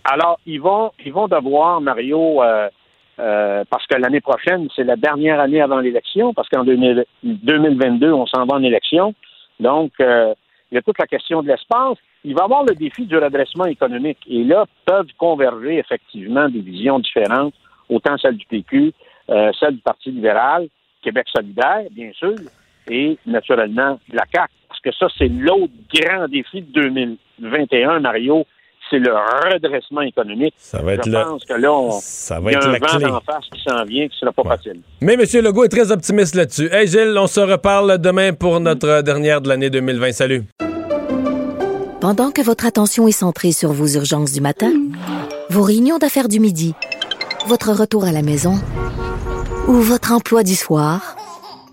Alors, ils vont, ils vont devoir, Mario... Euh, Euh, parce que l'année prochaine, c'est la dernière année avant l'élection, parce qu'en deux mille vingt-deux, on s'en va en élection. Donc, euh, il y a toute la question de l'espace. Il va y avoir le défi du redressement économique. Et là, peuvent converger effectivement des visions différentes, autant celle du P Q, euh, celle du Parti libéral, Québec solidaire, bien sûr, et naturellement la C A Q. Parce que ça, c'est l'autre grand défi de deux mille vingt et un, Mario, c'est le redressement économique. Ça va être Je pense le... que là, on... ça va il y a être un vent clé. En face qui s'en vient, qui ne sera pas ouais. facile. Mais M. Legault est très optimiste là-dessus. Hey Gilles, on se reparle demain pour notre dernière de l'année deux mille vingt. Salut. Pendant que votre attention est centrée sur vos urgences du matin, vos réunions d'affaires du midi, votre retour à la maison ou votre emploi du soir,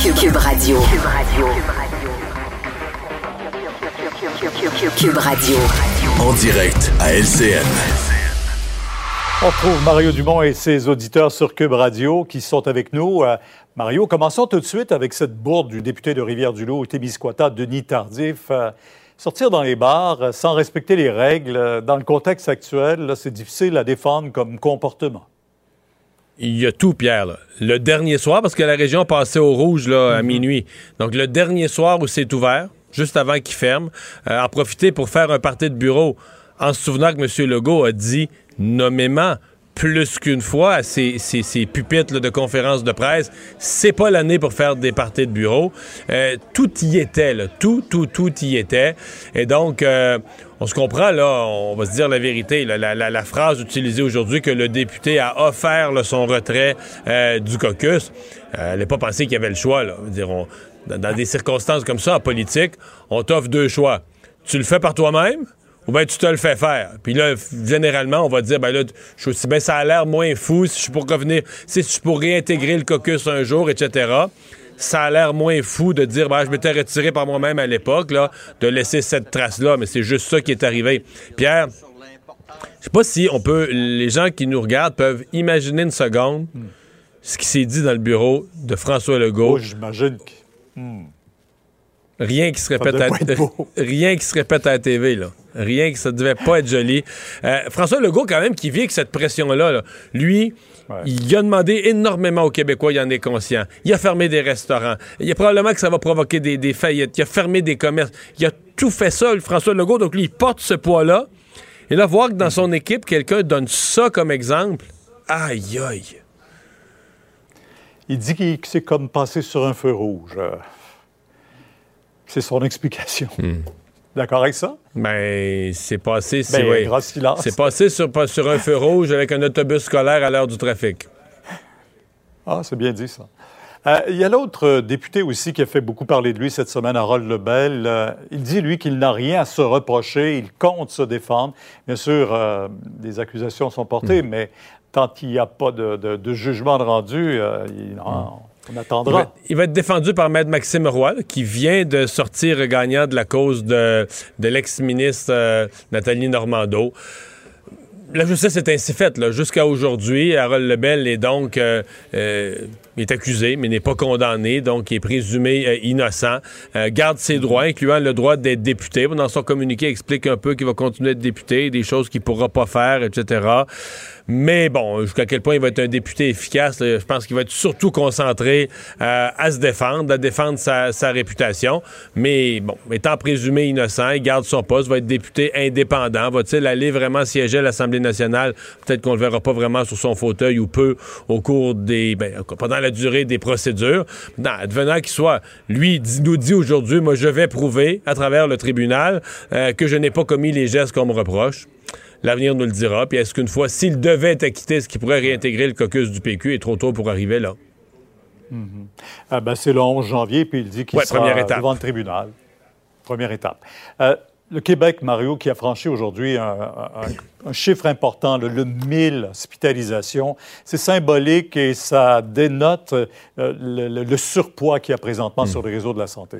Cube, Cube Radio. Cube Radio. Cube Radio. En direct à L C N. On retrouve Mario Dumont et ses auditeurs sur Cube Radio qui sont avec nous. Euh, Mario, commençons tout de suite avec cette bourde du député de Rivière-du-Loup, Témiscouata, Denis Tardif. Euh, sortir dans les bars euh, sans respecter les règles, euh, dans le contexte actuel, là, c'est difficile à défendre comme comportement. Il y a tout, Pierre, là. Le dernier soir, parce que la région passait au rouge là, à mm-hmm. minuit. Donc, le dernier soir où c'est ouvert, juste avant qu'il ferme, euh, en profiter pour faire un party de bureau en se souvenant que M. Legault a dit nommément plus qu'une fois à ses, ses, ses pupitres là, de conférences de presse, c'est pas l'année pour faire des parties de bureau. Euh, tout y était, là. Tout, tout, tout y était. Et donc, euh, on se comprend, là, on va se dire la vérité, là, la, la, la phrase utilisée aujourd'hui que le député a offert là, son retrait euh, du caucus, euh, elle n'a pas pensé qu'il y avait le choix, là. Dire, on, dans, dans des circonstances comme ça, en politique, on t'offre deux choix. Tu le fais par toi-même ou bien tu te le fais faire. Puis là, généralement, on va dire, ben là, je suis ben ça a l'air moins fou si je suis pour revenir, si je suis pour réintégrer le caucus un jour, et cetera. Ça a l'air moins fou de dire, ben je m'étais retiré par moi-même à l'époque, là, de laisser cette trace-là, mais c'est juste ça qui est arrivé. Pierre, je sais pas si on peut, les gens qui nous regardent peuvent imaginer une seconde mm. ce qui s'est dit dans le bureau de François Legault. Oh, j'imagine que... Mm. Rien qui se répète à rien qui se répète à la T V là, rien qui ça devait pas être joli. Euh, François Legault quand même qui vit avec cette pression là, là. Lui, ouais. il a demandé énormément aux Québécois, il en est conscient. Il a fermé des restaurants, il y a probablement que ça va provoquer des, des faillites, il a fermé des commerces, il a tout fait ça le François Legault, donc lui il porte ce poids là. Et là voir que dans son équipe quelqu'un donne ça comme exemple, aïe aïe. Il dit que c'est comme passer sur un feu rouge. C'est son explication. Hmm. D'accord avec ça? Ben, c'est passé... C'est, ben, ouais. grand silence. C'est passé sur, sur un feu rouge avec un autobus scolaire à l'heure du trafic. Ah, c'est bien dit, ça. Il euh, y a l'autre député aussi qui a fait beaucoup parler de lui cette semaine, Harold Lebel. Euh, il dit, lui, qu'il n'a rien à se reprocher. Il compte se défendre. Bien sûr, euh, des accusations sont portées, hmm. mais tant qu'il n'y a pas de, de, de jugement de rendu, euh, il en... Hmm. On attendra. Il va, il va être défendu par Maître Maxime Roy, là, qui vient de sortir gagnant de la cause de, de l'ex-ministre euh, Nathalie Normando. La justice est ainsi faite. Là. Jusqu'à aujourd'hui, Harold Lebel est donc euh, euh, est accusé, mais n'est pas condamné, donc est présumé euh, innocent. Euh, garde ses droits, incluant le droit d'être député. Dans son communiqué, il explique un peu qu'il va continuer d'être député, des choses qu'il ne pourra pas faire, et cetera. Mais bon, jusqu'à quel point il va être un député efficace, là, je pense qu'il va être surtout concentré euh, à se défendre, à défendre sa, sa réputation. Mais bon, étant présumé innocent, il garde son poste, va être député indépendant. Va-t-il aller vraiment siéger à l'Assemblée nationale? Peut-être qu'on ne le verra pas vraiment sur son fauteuil ou peu au cours des... Ben, pendant la durée des procédures. Non, advenant qu'il soit... Lui nous dit aujourd'hui, moi, je vais prouver à travers le tribunal euh, que je n'ai pas commis les gestes qu'on me reproche. L'avenir nous le dira. Puis est-ce qu'une fois, s'il devait être acquitté, est-ce qu'il pourrait réintégrer le caucus du P Q? Il est trop tôt pour arriver là. Mm-hmm. Ah ben, c'est le onze janvier, puis il dit qu'il ouais, sera devant le tribunal. Première étape. Euh, le Québec, Mario, qui a franchi aujourd'hui un, un, un chiffre important, le, le mille hospitalisations, c'est symbolique et ça dénote euh, le, le, le surpoids qu'il y a présentement mm. sur le réseau de la santé.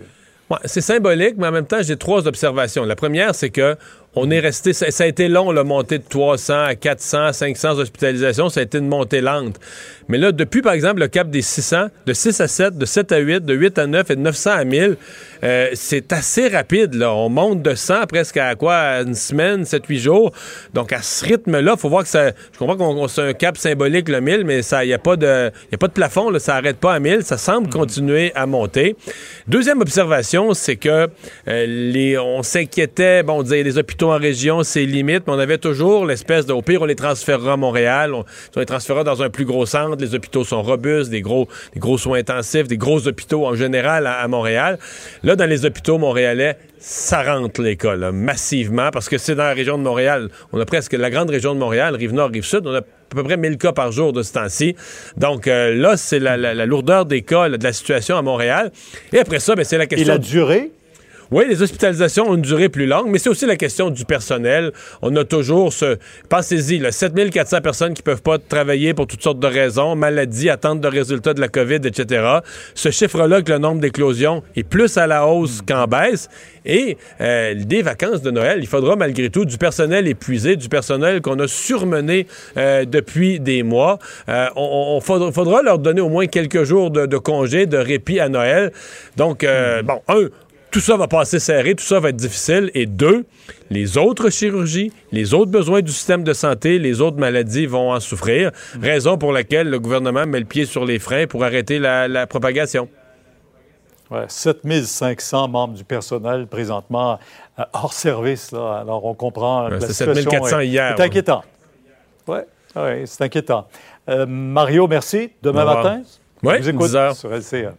Ouais, c'est symbolique, mais en même temps, j'ai trois observations. La première, c'est que on est resté, ça, ça a été long la montée de trois cents à quatre cents, cinq cents hospitalisations, ça a été une montée lente. Mais là, depuis par exemple le cap des six cents, de six à sept, de sept à huit, de huit à neuf et de neuf cents à mille, euh, c'est assez rapide là. On monte de cent presque à quoi, à une semaine, sept huit jours. Donc à ce rythme-là, faut voir que ça, je comprends qu'on c'est un cap symbolique le mille, mais ça, il y a pas de, il y a pas de plafond là, ça arrête pas à mille, ça semble mmh. continuer à monter. Deuxième observation, c'est que euh, les, on s'inquiétait, bon, on disait les hôpitaux en région, c'est limite, mais on avait toujours l'espèce de, au pire, on les transférera à Montréal, on, on les transférera dans un plus gros centre, les hôpitaux sont robustes, des gros, des gros soins intensifs, des gros hôpitaux en général à, à Montréal. Là, dans les hôpitaux montréalais, ça rentre les cas, là, massivement, parce que c'est dans la région de Montréal, on a presque la grande région de Montréal, Rive-Nord, Rive-Sud, on a à peu près mille cas par jour de ce temps-ci. Donc euh, là, c'est la, la, la lourdeur des cas, là, de la situation à Montréal. Et après ça, ben, c'est la question... Et la durée? Oui, les hospitalisations ont une durée plus longue, mais c'est aussi la question du personnel. On a toujours ce... Pensez-y, là, sept mille quatre cents personnes qui ne peuvent pas travailler pour toutes sortes de raisons, maladies, attentes de résultats de la COVID, et cetera. Ce chiffre-là, que le nombre d'éclosions est plus à la hausse qu'en baisse. Et euh, des vacances de Noël, il faudra malgré tout du personnel épuisé, du personnel qu'on a surmené euh, depuis des mois. Euh, on, on faudra, faudra leur donner au moins quelques jours de, de congé, de répit à Noël. Donc, euh, bon, un... Tout ça va passer serré, tout ça va être difficile. Et deux, les autres chirurgies, les autres besoins du système de santé, les autres maladies vont en souffrir. Mmh. Raison pour laquelle le gouvernement met le pied sur les freins pour arrêter la, la propagation. Ouais, sept mille cinq cents membres du personnel présentement euh, hors service, là. Alors on comprend que ouais, la situation sept mille quatre cents est, hier, est inquiétant. Oui, ouais, ouais, c'est inquiétant. Euh, Mario, merci. Demain matin, ouais, on vous écoute dix heures sur L C A.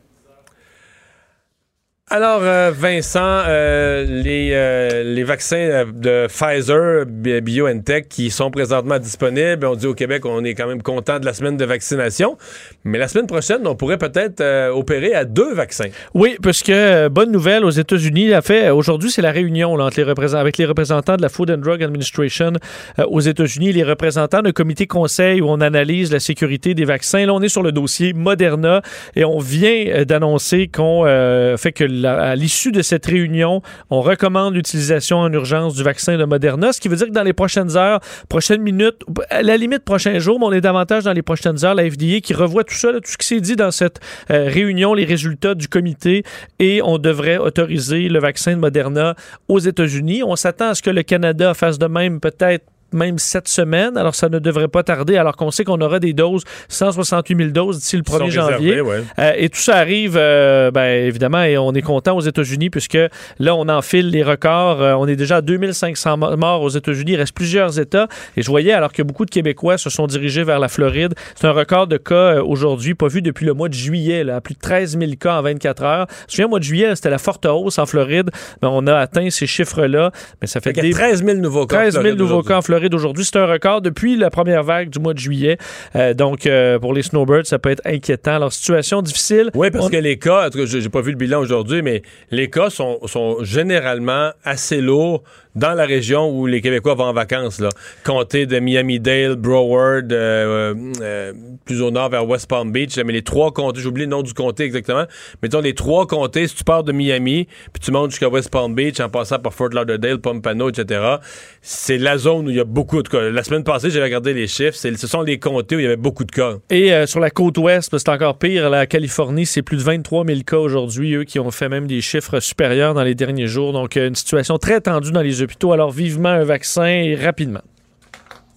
Alors, euh, Vincent, euh, les, euh, les vaccins de Pfizer, BioNTech, qui sont présentement disponibles, on dit au Québec on est quand même content de la semaine de vaccination, mais la semaine prochaine, on pourrait peut-être euh, opérer à deux vaccins. Oui, parce que, euh, bonne nouvelle, aux États-Unis, en fait, aujourd'hui, c'est la réunion là, entre les représentants, avec les représentants de la Food and Drug Administration euh, aux États-Unis, les représentants d'un comité conseil où on analyse la sécurité des vaccins. Là, on est sur le dossier Moderna et on vient d'annoncer qu'on euh, fait que à l'issue de cette réunion, on recommande l'utilisation en urgence du vaccin de Moderna, ce qui veut dire que dans les prochaines heures, prochaines minutes, à la limite prochains jours, mais on est davantage dans les prochaines heures, la F D A qui revoit tout ça, là, tout ce qui s'est dit dans cette euh, réunion, les résultats du comité, et on devrait autoriser le vaccin de Moderna aux États-Unis. On s'attend à ce que le Canada fasse de même peut-être même cette semaine, alors ça ne devrait pas tarder, alors qu'on sait qu'on aura des doses, cent soixante-huit mille doses d'ici le premier janvier. Réservés, ouais. euh, et tout ça arrive, euh, bien évidemment, et on est content aux États-Unis, puisque là, on enfile les records, euh, on est déjà à deux mille cinq cents morts aux États-Unis, il reste plusieurs États, et je voyais, alors que beaucoup de Québécois se sont dirigés vers la Floride, c'est un record de cas euh, aujourd'hui, pas vu depuis le mois de juillet, là, plus de treize mille cas en vingt-quatre heures. Je me souviens, au mois de juillet, c'était la forte hausse en Floride, mais on a atteint ces chiffres-là, mais ça fait, fait des... treize mille nouveaux cas. treize mille nouveaux cas en Floride d'aujourd'hui, c'est un record depuis la première vague du mois de juillet. Euh, donc, euh, pour les snowbirds, ça peut être inquiétant. Alors, situation difficile. Oui, parce on... que les cas, en tout cas, j'ai pas vu le bilan aujourd'hui, mais les cas sont, sont généralement assez lourds dans la région où les Québécois vont en vacances, là. Comté de Miami-Dale, Broward, euh, euh, plus au nord vers West Palm Beach, mais les trois comtés, j'oublie le nom du comté exactement, mettons les trois comtés, si tu pars de Miami, puis tu montes jusqu'à West Palm Beach en passant par Fort Lauderdale, Pompano, et cetera, c'est la zone où il y a beaucoup de cas. La semaine passée, j'ai regardé les chiffres, c'est, ce sont les comtés où il y avait beaucoup de cas. Et euh, sur la côte ouest, c'est encore pire, la Californie, c'est plus de vingt-trois mille cas aujourd'hui, eux qui ont fait même des chiffres supérieurs dans les derniers jours, donc une situation très tendue dans les hôpitaux, alors vivement un vaccin et rapidement.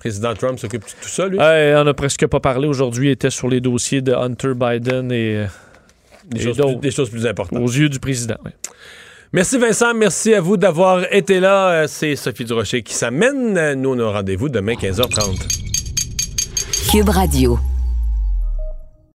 Président Trump s'occupe de tout ça, lui? Euh, on n'a presque pas parlé aujourd'hui, il était sur les dossiers de Hunter Biden et, des, et choses plus, des choses plus importantes. Aux yeux du président, oui. Merci Vincent, merci à vous d'avoir été là. C'est Sophie Durocher qui s'amène. Nous, on a rendez-vous demain quinze heures trente. Cube Radio.